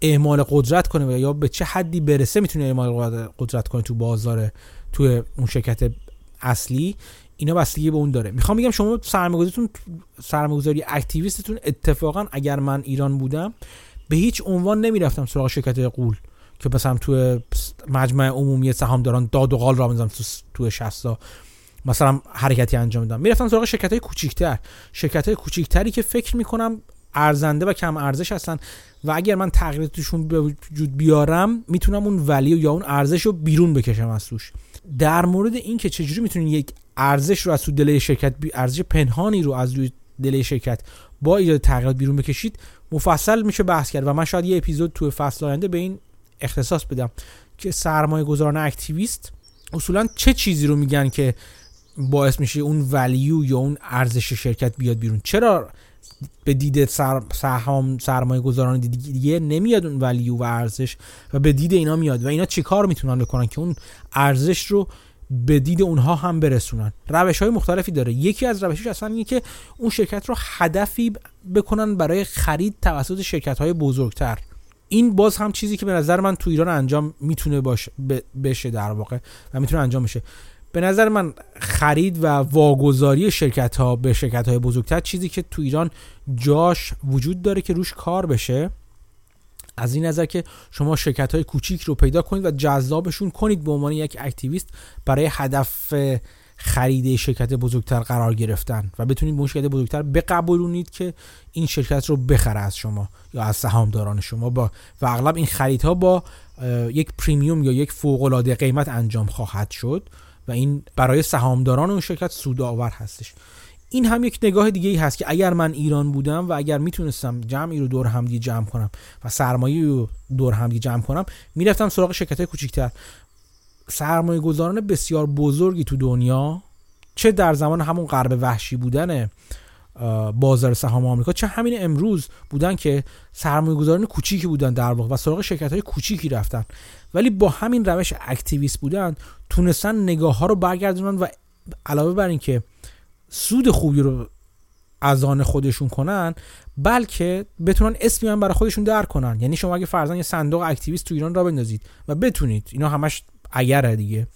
اعمال قدرت کنه یا به چه حدی برسه میتونه اعمال قدرت کنه تو بازار توی اون شرکت اصلی، اینا بستگی به اون داره. میخوام بگم شما سرمایه‌گذاریتون، سرمایه‌گذاری اکتیویستتون، اتفاقا اگر من ایران بودم به هیچ عنوان نمیرفتم سراغ شرکت غول که مثلا تو مجمع عمومی سهامداران داد و قال را می‌زدم تو شصت تا مثلا حرکتی انجام میدم. میرفتم سراغ شرکت‌های کوچیک‌تر، شرکت‌های کوچیک‌تری که فکر می‌کنم ارزنده و کم ارزش هستن و اگر من تغییر توشون به وجود بیارم میتونم اون ولیو یا اون ارزش رو بیرون بکشم از توش. در مورد این که چجوری میتونین یک ارزش رو از تو دل شرکت، ارزش پنهانی رو از دل شرکت با ایجاد تغییرات بیرون بکشید، مفصل میشه بحث کرد و من شاید یه اپیزود تو فصل آینده به این اختصاص بدم که سرمایه‌گذاران اکتیویست اصولا چه چیزی رو میگن که باعث میشه اون ولیو یا اون ارزش شرکت بیاد بیرون. چرا به دید سر... سهام سرمایه‌گذاران دیگه نمیاد اون ولیو و ارزش و به دید اینا میاد و اینا چیکار میتونن بکنن که اون ارزش رو به دید اونها هم برسونن؟ روش‌های مختلفی داره. یکی از روش‌هاش اصلا اینه که اون شرکت رو هدفی بکنن برای خرید توسط شرکت‌های بزرگتر. این باز هم چیزی که به نظر من تو ایران انجام میتونه باشه بشه در واقع و میتونه انجام بشه. به نظر من خرید و واگذاری شرکت‌ها به شرکت‌های بزرگتر چیزی که تو ایران جاش وجود داره که روش کار بشه، از این نظر که شما شرکت‌های کوچیک رو پیدا کنید و جذابشون کنید به عنوان یک اکتیویست برای هدف خرید شرکت بزرگتر قرار گرفتن و بتونید به اون شرکت بزرگتر بقبولونید که این شرکت رو بخره از شما یا از سهامداران شما با و اغلب این خریدها با یک پریمیوم یا یک فوق‌العاده قیمت انجام خواهد شد و این برای سهامداران اون شرکت سودآور هستش. این هم یک نگاه دیگه ای هست که اگر من ایران بودم و اگر میتونستم جمعی رو دور هم دیگه جمع کنم و سرمایه رو دور هم دیگه جمع کنم، میرفتم سراغ شرکت‌های کوچیک‌تر. سرمایه‌گذاران بسیار بزرگی تو دنیا، چه در زمان همون غرب وحشی بودن بازار سهام آمریکا، چه همین امروز، بودن که سرمایه‌گذاران کوچیکی بودن در واقع و سراغ شرکت‌های کوچیکی رفتن، ولی با همین روش اکتیویست بودن تونستن نگاه‌ها رو برگردونن و علاوه بر این که سود خوبی رو از آن خودشون کنن، بلکه بتونن اسمی هم برای خودشون در کنن. یعنی شما اگه فرضاً یه صندوق اکتیویست تو ایران را بندازید و بتونید، اینا همش اگره دیگه،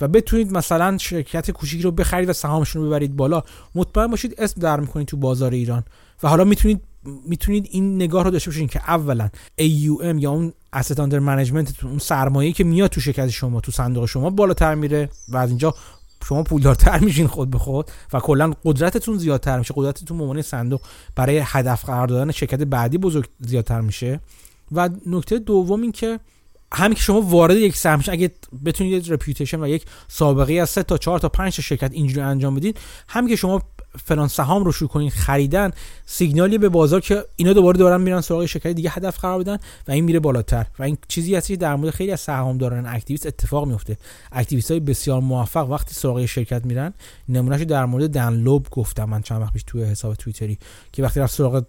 و بتونید مثلا شرکت کوچیکی رو بخرید و سهامشون رو ببرید بالا، مطمئن باشید اسم در میکنید تو بازار ایران. و حالا میتونید میتونید این نگاه رو داشته باشین که اولا ای یو ام یا اون asset under management، اون سرمایه‌ای که میاد تو شرکت شما، تو صندوق شما بالاتر میره و از اینجا شما پولدارتر میشین خود به خود و کلا قدرتتون زیادتر میشه، قدرتتون به عنوان صندوق برای هدف قرار دادن شرکت بعدی بزرگ زیادتر میشه. و نکته دوم این که همین که شما وارد یک سهمش، اگه بتونید یک رپیوتیشن و یک سابقه از سه تا چهار تا پنج شرکت اینجوری انجام بدید، همین که شما فلان سهام رو شروع کنین خریدن، سیگنالی به بازار که اینا دوباره دارن میرن سراغ شرکت دیگه هدف قرار بدن و این میره بالاتر. و این چیزی هست که در مورد خیلی از سهامداران اکتیویست اتفاق میفته. اکتیویست‌های بسیار موفق وقتی سراغ شرکت میرن، نمونهشو در مورد دنلوب گفتم من چند وقت پیش تو حساب توییتری، که وقتی رفت سراغ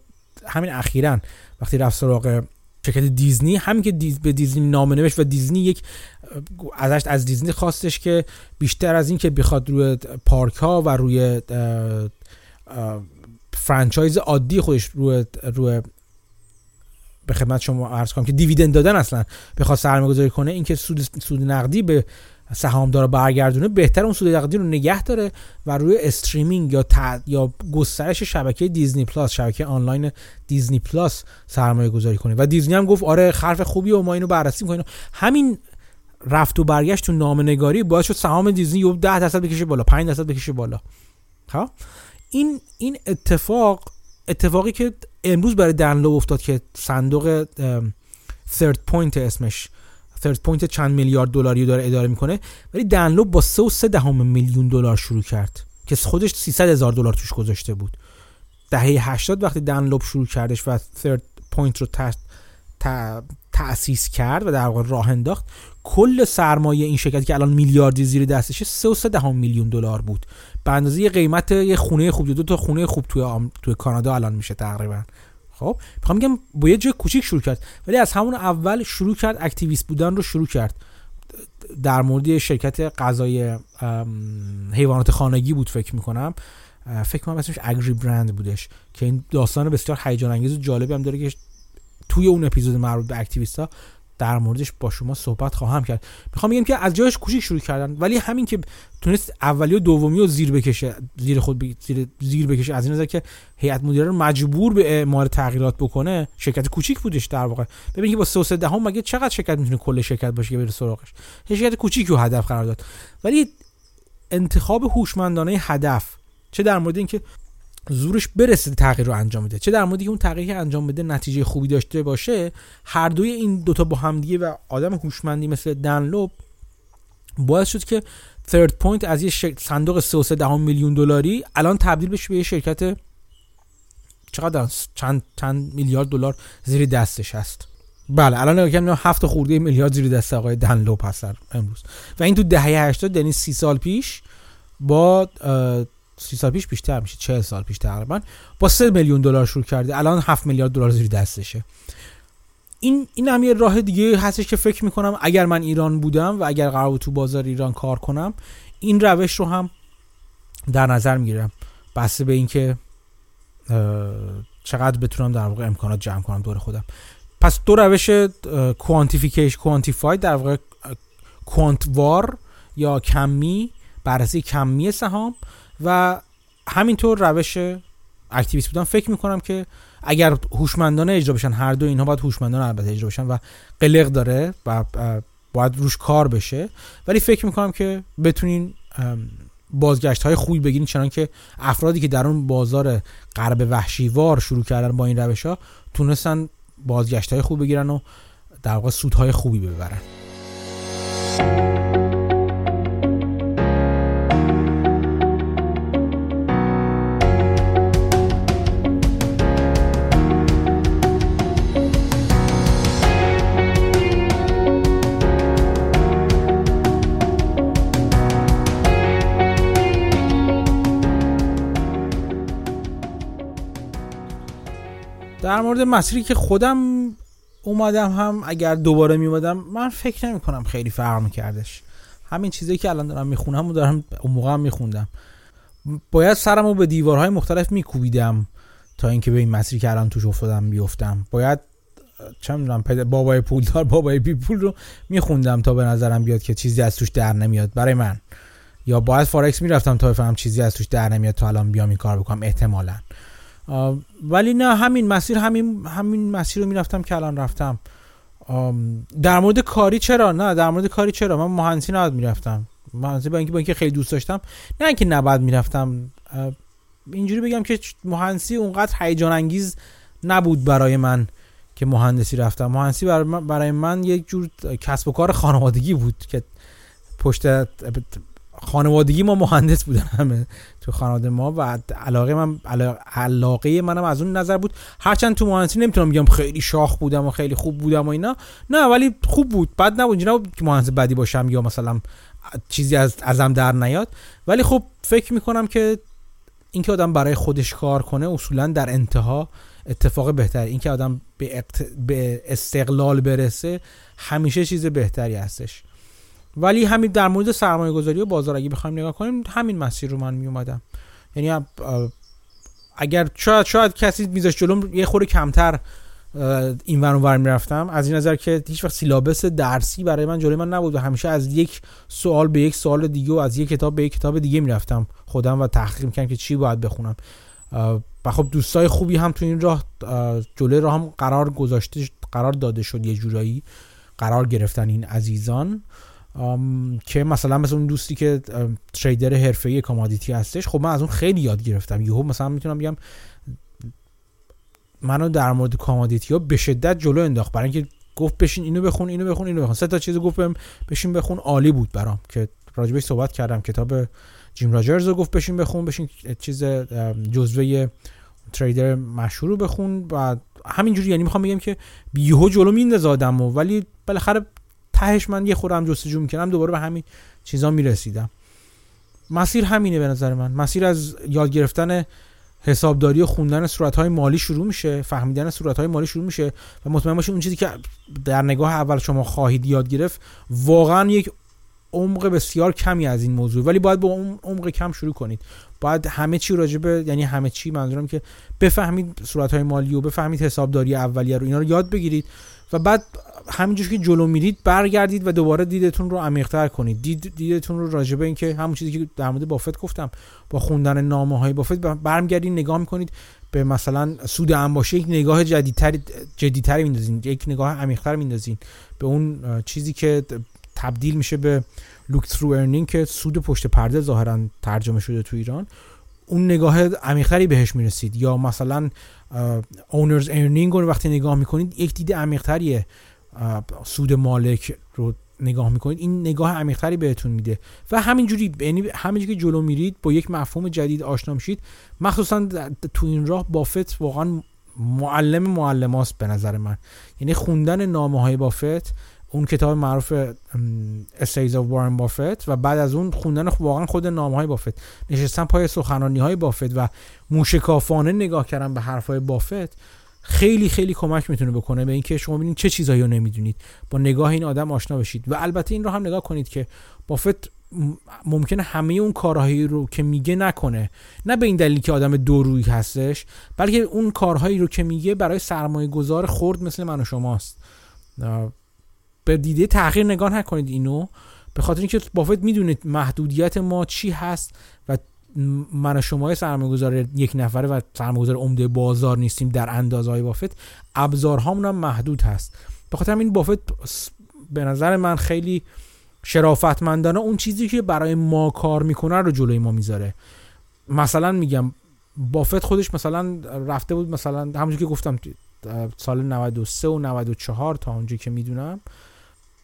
همین اخیراً وقتی رفت سراغ شرکت دیزنی، همین که دیز به دیزنی نامه نوشت و دیزنی یک ازش از دیزنی خواستش که بیشتر از این که بخواد روی پارک ها و روی فرانچایز عادی خودش، روی روی به خدمت شما عرض کنم که دیویدند دادن اصلا بخواد سرمایه‌گذاری کنه، اینکه سود سود نقدی به سهامدار برگردونه، بهتر اون سود نقدی رو نگه داره و روی استریمینگ یا ت... یا گسترش شبکه دیزنی پلاس، شبکه آنلاین دیزنی پلاس سرمایه گذاری کنه. و دیزنی هم گفت آره حرف خوبیه و ما اینو بررسی می‌کنیم. همین رفت و برگشت تو نامه‌نگاری باعث شد سهام دیزنی یهو ده درصد بکشه بالا، پنج درصد بکشه بالا. ها این این اتفاق اتفاقی که امروز برای دنلو افتاد که صندوق Third Point اسمش Third Point چند میلیارد دلاری داره اداره میکنه، ولی دنلو با سه و سه دهم میلیون دلار شروع کرد که خودش سیصد هزار دلار توش گذاشته بود. دهه هشتاد وقتی دنلو شروع کردش و Third Point رو تست تا تأسیس کرد و در واقع راه انداخت، کل سرمایه این شرکت که الان میلیاردی زیر دستشه سه و سه دهم میلیون دلار بود، به اندازه قیمت یه خونه خوب، دو تا خونه خوب توی آم... توی کانادا الان میشه تقریبا. خب میخوام بگم با یه جای کوچیک شروع کرد، ولی از همون اول شروع کرد اکتیویست بودن رو شروع کرد. در مورد شرکت غذای حیوانات خانگی بود فکر میکنم، فکر کنم اسمش اگری برند بودش، که این داستان بسیار هیجان انگیز و جالبی هم داره که توی اون اپیزود مربوط به اکتیویست‌ها در موردش با شما صحبت خواهم کرد. میخوام بگم که از جایش کوچیک شروع کردن، ولی همین که تونست اولی و دومی رو زیر بکشه، زیر خود بگیر، زیر زیر بکشه، از این نظر که هیئت مدیره رو مجبور به اعمال تغییرات بکنه. شرکت کوچیک بودش در واقع. ببینید که با سه و سه دهم مگه چقدر شرکت میتونه کل شرکت باشه که بره سراغش؟ شرکت کوچیکی رو هدف قرار داد. ولی انتخاب هوشمندانه هدف، چه در مورد اینکه زورش برسه تغییر رو انجام بده، چه در موردی که اون تغییری که انجام بده نتیجه خوبی داشته باشه، هر دوی این دوتا با هم دیگه و آدم هوشمندی مثل دنلوپ باعث شد که Third Point از یه شرکت صندوق سه و سه دهم میلیون دلاری الان تبدیل بشه به یه شرکت چقدر چند چند میلیارد دلار زیر دستش هست. بله الان نگاه کنم هفت خورده میلیارد زیر دست آقای دنلوپ هست امروز. و این تو دهه هشتاد، یعنی سی سال پیش، با سی سال پیش بیشتر میشه، چهل سال پیش تقریبا، با سه میلیون دلار شروع کرده، الان هفت میلیارد دلار زیر دستشه. این این هم یه راه دیگه هستش که فکر میکنم اگر من ایران بودم و اگر قرار بود تو بازار ایران کار کنم، این روش رو هم در نظر میگیرم، بسته به اینکه چقدر بتونم در واقع امکانات جمع کنم دور خودم. پس دو روش کوانتیفیکیشن، کوانتیفاید در واقع، کوانتوار یا کمی، بررسی کمی سهام، و همینطور روش اکتیویست بودن. فکر میکنم که اگر هوشمندانه اجرا بشن، هر دو اینها باید هوشمندانه البته اجرا بشن و قلق داره و باید روش کار بشه، ولی فکر میکنم که بتونین بازگشت های خوبی بگیرین، چنان که افرادی که در اون بازار غرب وحشیوار شروع کردن با این روش ها تونستن بازگشت های خوب بگیرن و در واقع سودهای خوبی ببرن. در مورد مسیری که خودم اومدم هم اگر دوباره میومدم من فکر نمی کنم خیلی فرق میکردش. همین چیزی که الان دارم میخونم و دارم اون موقع هم میخوندم. باید سرمو به دیوارهای مختلف میکوبیدم تا اینکه به این مسیری که الان توش افتادم بیافتم. باید چه میدونم بابای پولدار بابای بی پول رو میخوندم تا به نظرم بیاد که چیزی از توش در نمیاد برای من، یا باید فارکس میرفتم تا بفهمم چیزی از توش در نمیاد تا الان بیام این کار بکنم احتمالاً. ولی نه، همین مسیر همین همین مسیر رو میرفتم که الان رفتم. در مورد کاری چرا نه در مورد کاری چرا من مهندسی نباید میرفتم، مهندسی با اینکه با اینکه خیلی دوست داشتم، نه اینکه نباید میرفتم. اینجوری بگم که مهندسی اونقدر هیجان انگیز نبود برای من که مهندسی رفتم. مهندسی برای من, برای من یک جور کسب و کار خانوادگی بود که پشت خانوادگی ما مهندس بودن، همه تو خانواده ما، و علاقه من علاقه منم از اون نظر بود. هرچند تو مهندسی نمیتونم بگم خیلی شاخ بودم و خیلی خوب بودم و اینا، نه، ولی خوب بود، بد نبود، اینجوری نبود که مهندس بدی باشم یا مثلا چیزی از ازم در نیاد. ولی خب فکر میکنم که اینکه آدم برای خودش کار کنه اصولا در انتها اتفاق بهتری، اینکه آدم به, اقت... به استقلال برسه همیشه چیز بهتری هستش. ولی همین در مورد سرمایه گذاری و بازار اگه بخوایم نگاه کنیم، همین مسیر رو من می اومدم. یعنی اگر شاید شاید کسی میذاشت جلوم یه خورده کمتر این ور اون ور میرفتم، از این نظر که هیچ وقت سیلابس درسی برای من جلوی من نبود و همیشه از یک سوال به یک سوال دیگه و از یک کتاب به یک کتاب دیگه میرفتم خودم و تحقیق می‌کردم که چی باید بخونم. و خب دوستای خوبی هم تو این راه جلوی راهم قرار گذاشته قرار داده شد، یه جورایی قرار گرفتن این عزیزان که مثلا مثلا اون دوستی که تریدر حرفه‌ای کامادیتی هستش، خب من از اون خیلی یاد گرفتم. یهو مثلا میتونم بگم منو در مورد کامادیتی‌ها به شدت جلو انداخت، برای اینکه گفت بشین اینو بخون اینو بخون اینو بخون، سه تا چیزو گفت بهم بشین بخون، عالی بود برام که راجبش صحبت کردم. کتاب جیم راجرز رو گفت بشین بخون، بشین چیز جزوه تریدر مشهور رو بخون و همینجوری. یعنی میخوام بگم که بیهو جلو میندازه آدمو، ولی بالاخره تهش من یه خورده هم جستجو می‌کردم دوباره به همین چیزا میرسیدم. مسیر همینه به نظر من، مسیر از یاد گرفتن حسابداری و خوندن صورت‌های مالی شروع میشه، فهمیدن صورت‌های مالی شروع میشه و مطمئن باشید اون چیزی که در نگاه اول شما خواهید یاد گرفت واقعا یک عمق بسیار کمی از این موضوع، ولی باید با اون عمق کم شروع کنید. باید همه چی راجبه، یعنی همه چی منظورم که بفهمید صورت‌های مالی و بفهمید حسابداری اولیه رو، اینا رو یاد بگیرید و بعد همینجوری که جلو میرید برگردید و دوباره دیدتون رو عمیق‌تر کنید، دید دیدتون رو راجبه این که همون چیزی که در مورد بافت گفتم، با خوندن نامه‌های بافت برمیگردید نگاه می‌کنید به مثلا سود انباشته، یک نگاه جدیدتر جدیدتر می‌اندازین، یک نگاه عمیق‌تر می‌اندازین به اون چیزی که تبدیل میشه به لوک ترو ارنینگ که سود پشت پرده ظاهراً ترجمه شده تو ایران، اون نگاه عمیق‌تری بهش می‌رسید. یا مثلا اونرز ارنینگ رو وقتی نگاه می‌کنید یک دید عمیق‌تریه، سود مالک رو نگاه میکنید این نگاه عمیق‌تری بهتون میده و همینجوری، یعنی همینجوری که جلو میرید با یک مفهوم جدید آشنا میشید. مخصوصا تو این راه بافت واقعا معلم معلماست به نظر من، یعنی خوندن نامه‌های بافت، اون کتاب معروف Essays of Warren Buffett و بعد از اون خوندن واقعا خود نامه‌های بافت، نشستن پای سخنرانی‌های بافت و موشکافانه نگاه کردن به حرف‌های بافت خیلی خیلی کمک میتونه بکنه به اینکه شما ببینید چه چیزایی رو نمیدونید، با نگاه این آدم آشنا بشید. و البته این رو هم نگاه کنید که بافت ممکنه همه اون کارهایی رو که میگه نکنه، نه به این دلیل که آدم دورویی هستش، بلکه اون کارهایی رو که میگه برای سرمایه‌گذار خرد مثل من و شماست. به دیده تغییر نگاه نکنید اینو، به خاطر اینکه بافت میدونه محدودیت ما چی هست و من و شما سرمایه‌گذار یک نفره و سرمایه‌گذار عمده بازار نیستیم، در اندازه‌های بافت ابزارهامون هم محدود هست. به خاطر همین بافت به نظر من خیلی شرافتمندانه اون چیزی که برای ما کار میکنه رو جلوی ما میذاره. مثلا میگم بافت خودش مثلا رفته بود، مثلا همونجوری که گفتم سال نود و سه و نود و چهار تا اونجایی که میدونم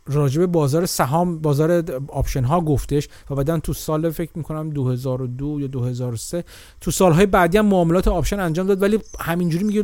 راجب بازار سهام، بازار آپشن ها گفتش و بعدن تو سال فکر میکنم دو هزار و دو یا دو هزار و سه تو سالهای بعدی هم معاملات آپشن انجام داد، ولی همینجوری میگه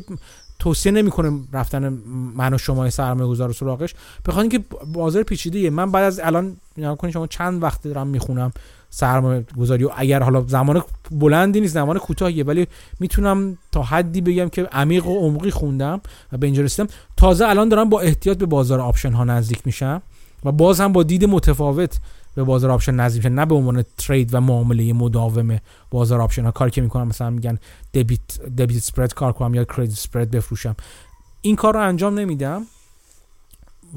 توصیه نمیکنه رفتن من و شما سرمایه‌گذار رو سراغش، بخاطر اینکه بازار پیچیده. من بعد از الان نگاه کنید شما چند وقت دارم میخونم سرمایه‌گذاری و اگر حالا زمان بلندی نیست، زمان کوتاهیه، ولی میتونم تا حدی بگم که عمیق و عمقی خوندم و به اینجا رسیدم. تازه الان دارم با احتیاط به بازار آپشن ها نزدیک میشم و باز هم با دید متفاوت به بازار آپشن نزدیک میشن، نه به عنوان ترید و معامله مداوم بازار آپشن ها. کاری که میکنم مثلا میگن دبیت دبیت اسپرد کار کنم یا کریدیت اسپرد بفروشم، این کار رو انجام نمیدم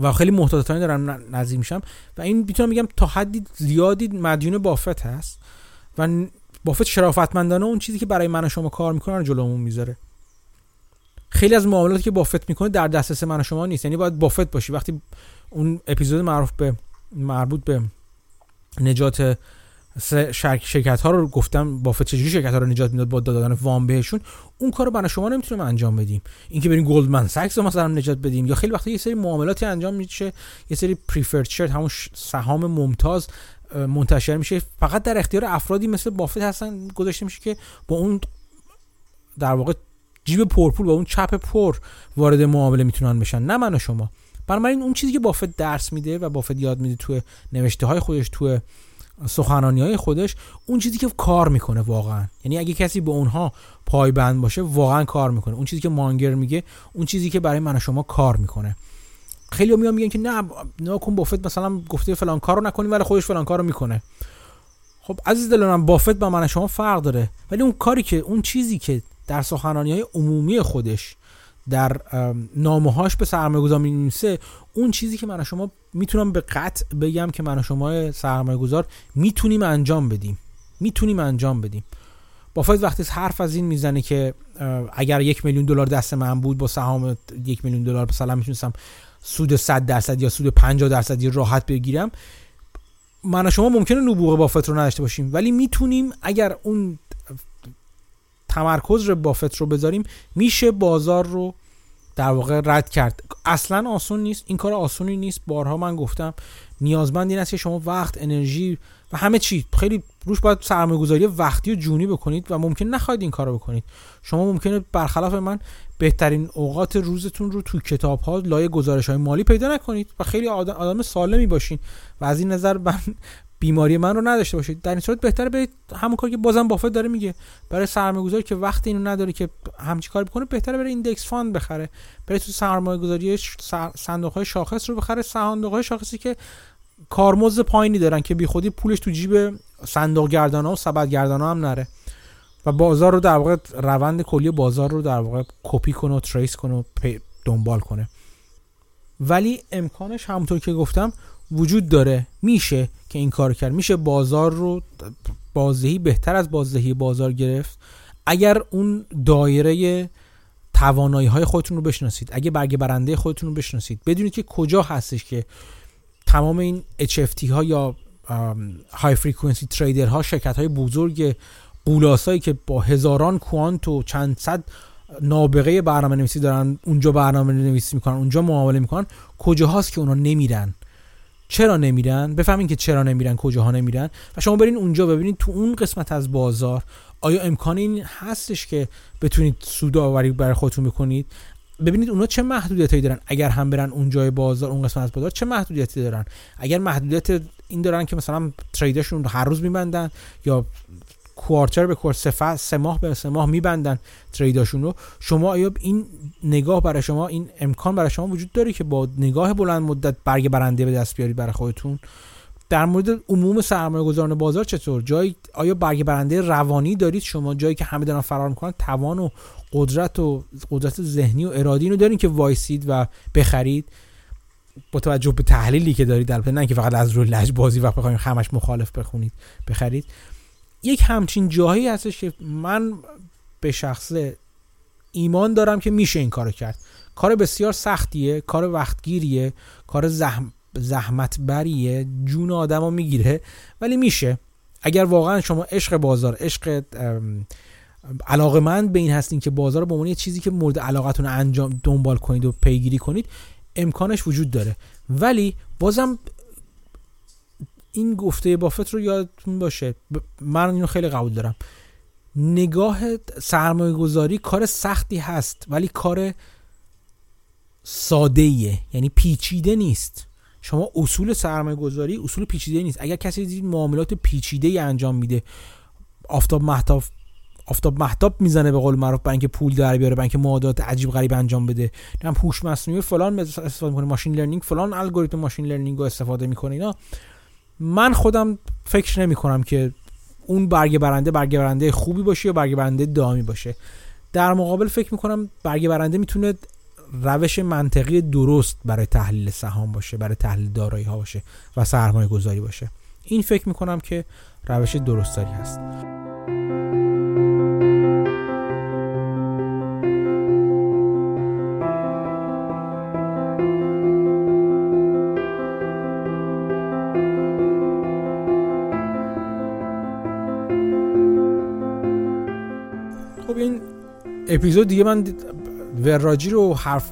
و خیلی محتاطانه دارم نزدیک میشم و این میتونم بگم تا حدی زیادی مدیون بافت هست و بافت شرافتمندانه اون چیزی که برای من و شما کار میکنه رو جلومون میذاره. خیلی از معاملاتی که بافت میکنه در دسترس من و شما نیست، یعنی باید بافت باشی. وقتی اون اپیزود معروف به مربوط به نجات شرکت ها رو گفتم، بافت چجوری شرکت ها رو نجات میداد با دادن وام بهشون، اون کارو برای شما نمیتونیم انجام بدیم. اینکه بریم گلدمن ساکس رو مثلا نجات بدیم، یا خیلی وقتا یه سری معاملاتی انجام میشه، یه سری پریفرد شیر، همون سهام ممتاز منتشر میشه، فقط در اختیار افرادی مثل بافت هستن، گذاشته میشه که با اون در واقع جیب پرپول، با اون چپ پر وارد معامله میتونن بشن، نه من و شما. بنابراین اون چیزی که بافت درس میده و بافت یاد میده توی نوشته های خودش، توی سخنرانی های خودش، اون چیزی که کار میکنه واقعا، یعنی اگه کسی به اونها پایبند باشه واقعا کار میکنه. اون چیزی که مانگر میگه، اون چیزی که برای من و شما کار میکنه. خیلی میان میگن که نه نه کن بافت مثلا گفته فلان کارو نکنیم ولی خودش فلان کارو میکنه. خب عزیز دلانم، بافت با من و شما فرق داره، ولی اون کاری که، اون چیزی که در سخنرانی های عمومی خودش، در نامه‌هاش به سرمایه‌گذار می‌نویسه، اون چیزی که من و شما میتونم به قطع بگم که من و شما سرمایه‌گذار میتونیم انجام بدیم میتونیم انجام بدیم بافت وقتی حرف از این میزنه که اگر یک میلیون دلار دست من بود با سهام یک میلیون دلار مثلا میتونستم سود صد درصد یا سود پنجاه درصدی راحت بگیرم، من و شما ممکنه نبوغ بافت رو نداشته باشیم، ولی میتونیم اگر اون تمرکز رو بافت رو بذاریم میشه بازار رو در واقع رد کرد. اصلا آسون نیست، این کار آسونی نیست، بارها من گفتم نیازمند این است که شما وقت، انرژی و همه چی خیلی روش باید سرمایه‌گذاری وقتی و جونی بکنید و ممکن نخواهید این کارو بکنید. شما ممکنه برخلاف من بهترین اوقات روزتون رو تو کتاب‌ها لایه گزارش‌های مالی پیدا نکنید و خیلی آدم, آدم سالمی باشین و از این نظر من بیماری من رو نداشته باشید. در این صورت بهتره برید همون کاری که بازم بافت داره میگه، برای سرمایه‌گذاری که وقت اینو نداره که همچین کاری بکنه بهتره بره ایندکس فاند بخره، بره تو سرمایه‌گذاری صندوق‌های شاخص رو بخره، صندوق‌های شاخصی که کارمزد پایینی دارن که بی خودی پولش تو جیب صندوق گردانا و سبد گردانا هم نره و بازار رو در واقع روند کلی بازار رو در واقع کپی کنه و تریس کنه و دنبال کنه. ولی امکانش همونطور که گفتم وجود داره، میشه که این کار کرد، میشه بازار رو بازدهی بهتر از بازدهی بازار گرفت اگر اون دایره توانایی های خودتون رو بشناسید، اگه برگ برنده خودتون رو بشناسید، بدونید که کجا هستش که تمام این اچ اف تی ها یا های فریکوئنسی تریدر ها، شرکت های بزرگ قولاسایی که با هزاران کوانت و چند صد نابغه برنامه نویسی دارن اونجا برنامه نویسی میکنن، اونجا معامله میکنن، کجاهاست که اونا نمیرن؟ چرا نمیرن؟ بفهمین که چرا نمیرن، کجاها نمیرن و شما برین اونجا ببینید تو اون قسمت از بازار آیا امکان این هستش که بتونید سودآوری برای خودتون بکنید، ببینید اونا چه محدودیتایی دارن، اگر هم برن اونجای بازار اون قسمت از بازار چه محدودیتی دارن، اگر محدودیت این دارن که مثلا تریدشون هر روز میبندن یا کوارتر به کوارتر، سه ماه به سه ماه میبندن تریداشون رو، شما آیا این نگاه برای شما، این امکان برای شما وجود داره که با نگاه بلند مدت برگ برنده به دست بیارید برای خودتون؟ در مورد عموم سرمایه‌گذاران بازار چطور؟ جایی آیا برگ برنده روانی دارید شما، جایی که همه دارن فرار میکنن، توان و قدرت و قدرت ذهنی و ارادی رو دارین که وایسید و بخرید با توجه به تحلیلی که دارید، البته نه که فقط از روی لج بازی و بخواید همش مخالف بخونید بخرید. یک همچین جایی هستش که من به شخصه ایمان دارم که میشه این کارو کرد. کار بسیار سختیه، کار وقتگیریه، کار زحم زحمت بریه، جون آدمو میگیره، ولی میشه اگر واقعا شما عشق بازار، عشق علاقمند به این هستین که بازار رو به عنوان یه چیزی که مورد علاقتون انجام دنبال کنید و پیگیری کنید، امکانش وجود داره. ولی بازم این گفته بافت رو یادتون باشه، من اینو خیلی قبول دارم، نگاه سرمایه گذاری کار سختی هست ولی کار سادهیه، یعنی پیچیده نیست. شما اصول سرمایه گذاری اصول پیچیده نیست. اگر کسی دید معاملات پیچیده انجام میده، آفتاب مهتاب آفتاب مهتاب میزنه به قول معروف برای اینکه پول در بیاره، برای اینکه معادلات عجیب غریب انجام بده، هم هوش مصنوعی فلان استفاده میکنه، ماشین لرنینگ فلان الگوریتم ماشین لرنینگ رو استفاده میکنه، اینا من خودم فکر نمی کنم که اون برگ برنده برگ برنده خوبی باشه یا برگ برنده دائمی باشه. در مقابل فکر می کنم برگ برنده میتونه روش منطقی درست برای تحلیل سهام باشه، برای تحلیل دارایی ها باشه و سرمایه گذاری باشه. این فکر می کنم که روش درست داری هست. اپیزود دیگه من وراجی رو حرف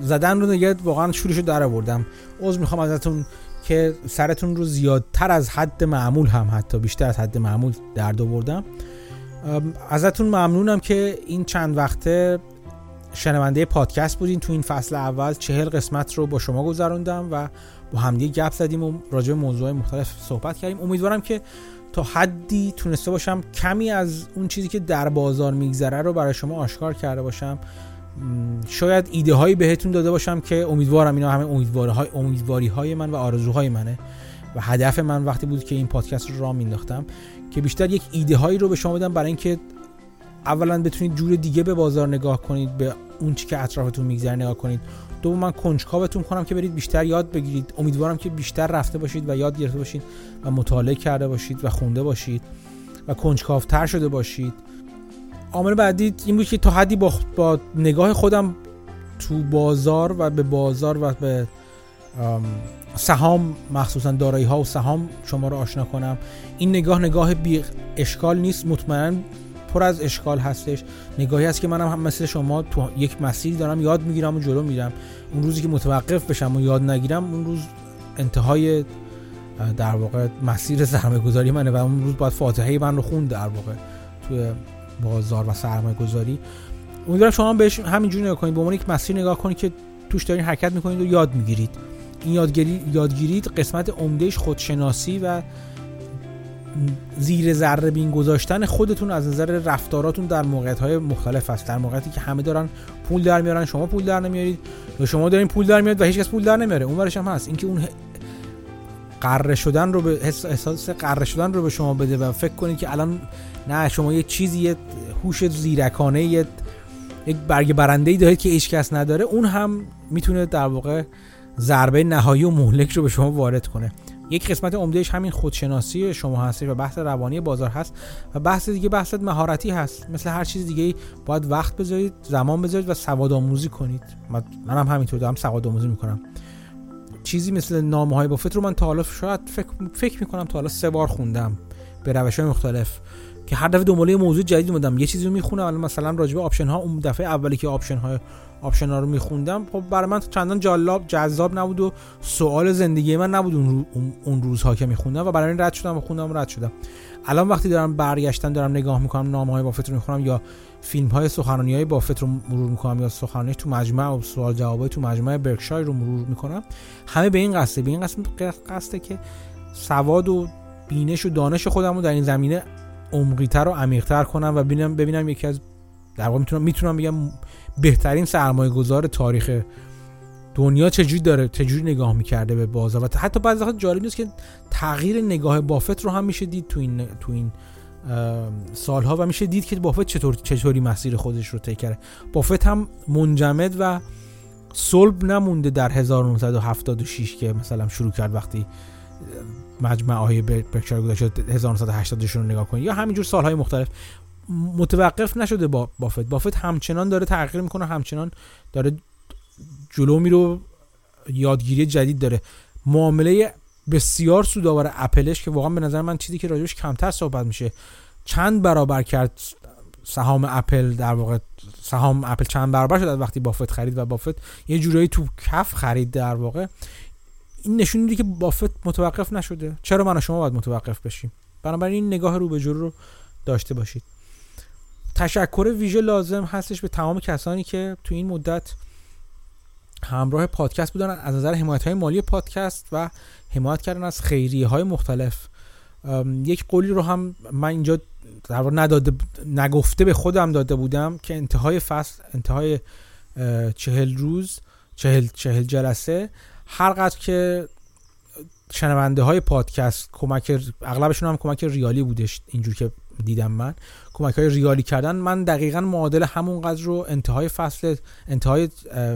زدن رو دیگه واقعا شورشو در آوردم. عذر میخوام ازتون که سرتون رو زیادتر از حد معمول، هم حتی بیشتر از حد معمول درد آوردم. ازتون ممنونم که این چند وقته شنونده پادکست بودین. تو این فصل اول چهل قسمت رو با شما گذروندم و با همدیگه گپ زدیم و راجع به موضوعات مختلف صحبت کردیم. امیدوارم که تا حدی تونسته باشم کمی از اون چیزی که در بازار میگذره رو برای شما آشکار کرده باشم، شاید ایده هایی بهتون داده باشم که امیدوارم اینا همه امیدواری های امیدواری های من و آرزوهای منه و هدف من وقتی بود که این پادکست رو راه مینداختم که بیشتر یک ایده هایی رو به شما بدم برای اینکه اولا بتونید جور دیگه به بازار نگاه کنید، به اون چی که اطرافتون میگذره نگاه کنید. دوم من کنجکاوتون کنم که برید بیشتر یاد بگیرید. امیدوارم که بیشتر رفته باشید و یاد گرفته باشید و مطالعه کرده باشید و خونده باشید و کنجکاوتر شده باشید. عامل بعدی این بود که تا حدی با, با نگاه خودم تو بازار و به بازار و به سهام، مخصوصا دارایی ها و سهام، شما رو آشنا کنم. این نگاه نگاه بی اشکال نیست، مطمئن پر از اشکال هستش. نگاهی هست که منم هم مثل شما تو یک مسیر دارم یاد میگیرم و جلو میرم. اون روزی که متوقف بشم و یاد نگیرم، اون روز انتهای در واقع مسیر سرمایه گذاری منه و اون روز باید فاتحه من رو خوند در واقع تو بازار و سرمایه گذاری. امیدوارم شما بهش همینجوری نگاه کنید، به عنوان یک مسیر نگاه کنید که توش دارین حرکت میکنید و یاد میگیرید. این یادگیری یادگیری قسمت عمدهش خودشناسی و زیر ذره بین گذاشتن خودتون از نظر رفتاراتون در موقعیت‌های مختلف است. در موقعیتی که همه دارن پول در میارن، شما پول در نمیارید، یا شما دارین پول در میارید و هیچ کس پول در نمیاره. اونورش هم هست اینکه اون قره شدن رو به احساس قره شدن رو به شما بده و فکر کنید که الان نه، شما یه چیزی، یه هوش زیرکانه، یه یک برگ برنده‌ای دارید که هیچ کس نداره. اون هم میتونه در واقع ضربه نهایی و مهلک رو به شما وارد کنه. یک قسمت عمدهش همین خودشناسی شما هست و بحث روانی بازار هست و بحث دیگه بحث مهارتی هست. مثل هر چیز دیگه باید وقت بذارید، زمان بذارید و سواد آموزی کنید. من هم همینطور دارم سواد آموزی میکنم. چیزی مثل نامه‌های بافت رو من تا حالا شاید فکر فکر میکنم تا حالا سه بار خوندم به روش‌های مختلف، که هر دفعه دنبال موضوع جدید اومدم یه چیزی رو میخونم. الان مثلا راجع به آپشن ها، اون دفعه اولی که آپشن ها آپشن ها رو میخوندم، خب برای من چندان جالب جذاب نبود و سوال زندگی من نبود اون اون روزها که میخوندم و برای این رد شدم و خوندم رد شدم. الان وقتی دارم برگشتم دارم نگاه میکنم، نامه های بافت رو میخونم یا فیلم های سخنرانی های بافت رو مرور میکنم یا سخنرانی تو مجمع و سوال جوابای تو مجمع برکشایر رو مرور میکنم، همه به این قصد به این قسم قصد که سواد و بینش و دانش خودم رو در این زمینه عمیق‌تر و عمیق‌تر کنم و ببینم ببینم یکی از در واقع میتونم میتونم بگم بهترین سرمایه‌گذار تاریخ دنیا چجوری داره چجوری نگاه می‌کرده به بازار. و حتی بعضی وقت جالب نیست که تغییر نگاه بافت رو هم میشه دید تو این تو این سالها و میشه دید که بافت چطور چطوری مسیر خودش رو طی کرده. بافت هم منجمد و صلب نمونده در هزار و نهصد و هفتاد و شش که مثلا شروع کرد وقتی مجمع آیه برکشایر گذاشته هزار و نهصد و هشتاد رو نگاه کنید، یا همینجور سالهای مختلف متوقف نشده. با بافت بافت همچنان داره تغییر میکنه، همچنان داره جلو میره، یادگیری جدید داره. معامله بسیار سودآور اپلش که واقعا به نظر من چیزی که راجبش کمتر صحبت میشه، چند برابر کرد سهام اپل. در واقع سهام اپل چند برابر شد وقتی بافت خرید و بافت یه جورایی تو کف خرید در واقع. این نشون میده که بافت متوقف نشده. چرا من و شما باید متوقف بشیم؟ بنابراین این نگاه رو به جلو رو داشته باشید. تشکر ویژه لازم هستش به تمام کسانی که تو این مدت همراه پادکست بودن، از نظر حمایت‌های مالی پادکست و حمایت کردن از خیریه‌های مختلف. یک قولی رو هم من اینجا در واقع نداده نگفته به خودم داده بودم که انتهای فصل، انتهای چهل روز، چهل چهل جلسه، هر قدر که شنونده های پادکست کمک، اغلبشون هم کمک ریالی بودش اینجور که دیدم من، کمک های ریالی کردن، من دقیقاً معادل همون قدر رو انتهای فصل انتهای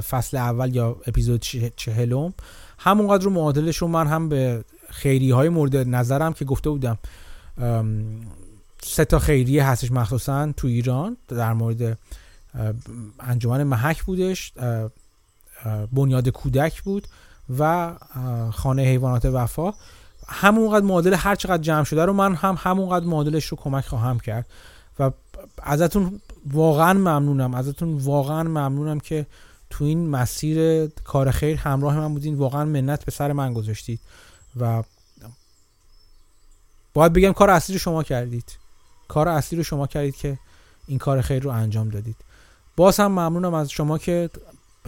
فصل اول یا اپیزود چهلم همون قدر رو معادلش رو من هم به خیریه های مورد نظرم که گفته بودم سه تا خیریه هستش مخصوصاً تو ایران، در مورد انجمن محک بودش، بنیاد کودک بود و خانه حیوانات وفا. همونقدر معادل هر چقدر جمع شده رو من هم همونقدر معادلش رو کمک خواهم کرد و ازتون واقعا ممنونم ازتون واقعا ممنونم که تو این مسیر کار خیر همراه من بودین. واقعا منت به سر من گذاشتید و باید بگم کار اصلی رو شما کردید کار اصلی رو شما کردید که این کار خیر رو انجام دادید. باز هم ممنونم از شما که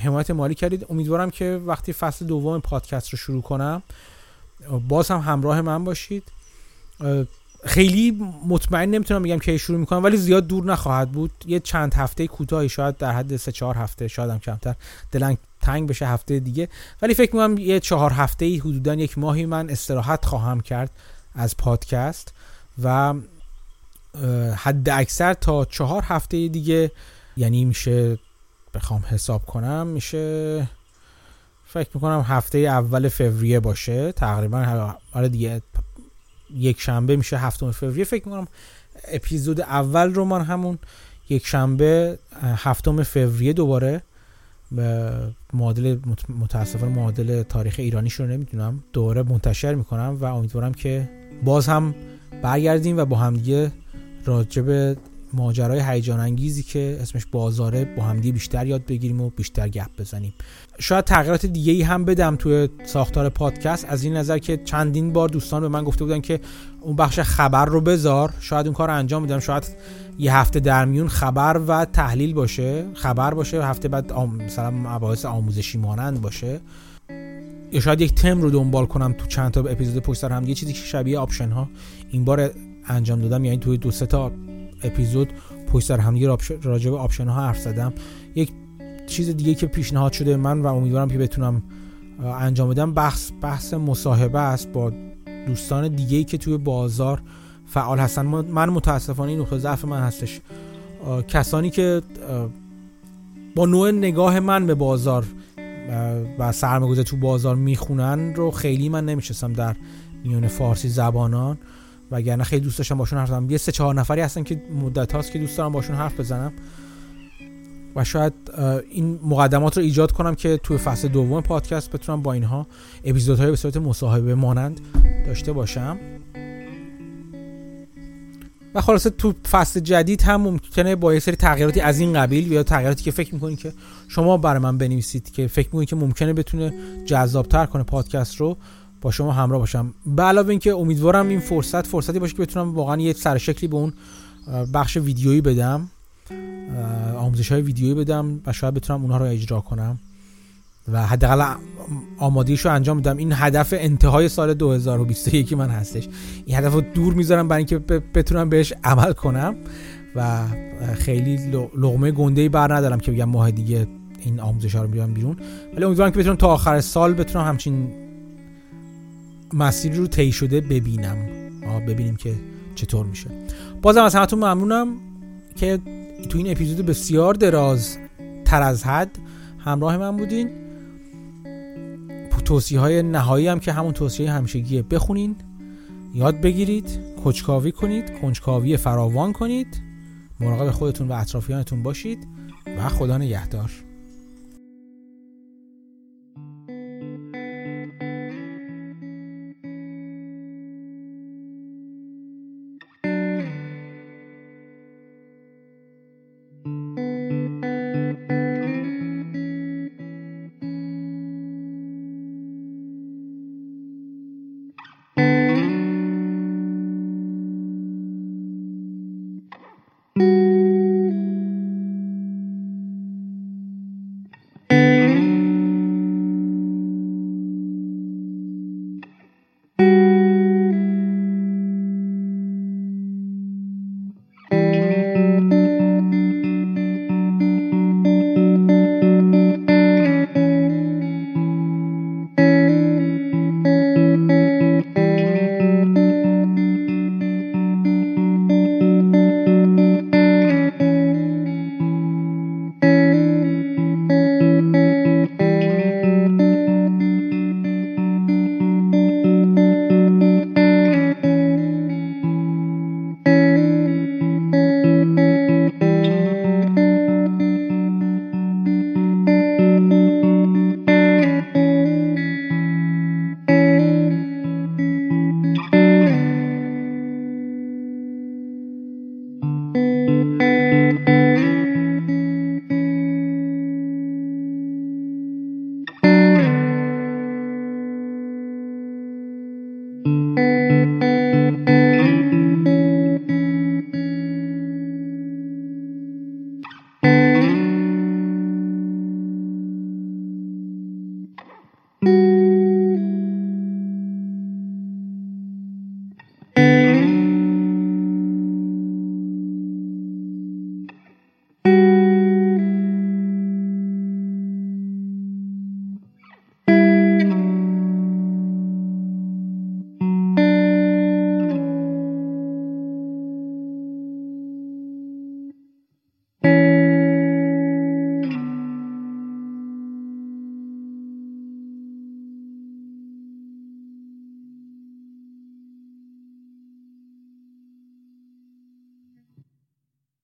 حمایت مالی کردید. امیدوارم که وقتی فصل دوم پادکست رو شروع کنم باز هم همراه من باشید. خیلی مطمئن نمیتونم بگم که شروع میکنم، ولی زیاد دور نخواهد بود، یه چند هفته کوتاهی، شاید در حد سه چهار هفته، شاید هم کمتر، دلم تنگ بشه هفته دیگه، ولی فکر میکنم یه چهار هفته‌ای، حدوداً یک ماهی من استراحت خواهم کرد از پادکست و حد اکثر تا چهار هفته دیگه، یعنی میشه بخوام حساب کنم میشه فکر میکنم هفته اول فوریه باشه تقریبا. آره دیگه یک شنبه میشه هفتم فوریه. فکر میکنم اپیزود اول رو من همون یک شنبه هفتم فوریه دوباره معادل متاسفانه معادل تاریخ ایرانیش رو نمیدونم دوباره منتشر میکنم و امیدوارم که باز هم برگردیم و با هم دیگه راجع به ماجرای هیجان انگیزی که اسمش بازاره با هم دیگه بیشتر یاد بگیریم و بیشتر گپ بزنیم. شاید تغییرات دیگه ای هم بدم توی ساختار پادکست از این نظر که چندین بار دوستان به من گفته بودن که اون بخش خبر رو بذار، شاید اون کار رو انجام بدم. شاید یه هفته در میون خبر و تحلیل باشه، خبر باشه، هفته بعد آم... مثلا مباحث آموزشی مانند باشه، یا شاید یک تم رو دنبال کنم تو چند تا اپیزود پشت سر هم دیگه، چیزی که شبیه آپشن ها این بار انجام دادم، یعنی توی دو سه تا اپیزود پشت سر هم دیگه راجع به آپشن ها حرف زدم. یک چیز دیگه که پیشنهاد شده من و امیدوارم که بتونم انجام بدم بحث بحث مصاحبه است با دوستان دیگه‌ای که توی بازار فعال هستن. من متاسفانه این نقطه ضعف من هستش، کسانی که با نوع نگاه من به بازار و سرمایه‌گذاری تو بازار میخونن رو خیلی من نمیشستم در میون فارسی زبانان، وگرنه خیلی دوست داشتم باشون حرف بزنم. یه سه چهار نفری هستن که مدت هاست که دوست دارم باشون حرف بزنم و شاید این مقدمات رو ایجاد کنم که توی فصل دوم پادکست بتونم با اینها اپیزودهای به صورت مصاحبه مانند داشته باشم. و خلاصه تو فصل جدید هم ممکنه با یه سری تغییراتی از این قبیل یا تغییراتی که فکر می‌کنید که شما برای من بنویسید که فکر می‌کنید که ممکنه بتونه جذاب‌تر کنه پادکست رو، با شما همراه باشم. به علاوه اینکه امیدوارم این فرصت فرصتی باشه که بتونم واقعا یه سرشکلی به اون بخش ویدیویی بدم، آموزش‌های ویدیویی بدم و شاید بتونم اونها رو اجرا کنم و حداقل آمادگیشو انجام بدم. این هدف انتهای سال دو هزار و بیست و یک من هستش، این هدف رو دور میذارم برای اینکه بتونم بهش عمل کنم و خیلی لقمه گنده‌ای بر ندارم که بگم ماه دیگه این آموزش‌ها رو میارم بیرون، ولی امیدوارم که بتونم تا آخر سال بتونم همچین مسیر رو طی شده ببینم، ببینیم که چطور میشه. بازم از همتون ممنونم که تو این اپیزود بسیار دراز تر از حد همراه من بودین. توصیه‌های نهایی هم که همون توصیه همیشگیه، بخونین، یاد بگیرید، کنجکاوی کنید، کنجکاوی فراوان کنید، مراقب خودتون و اطرافیانتون باشید و خدا نگهدار. Thank you.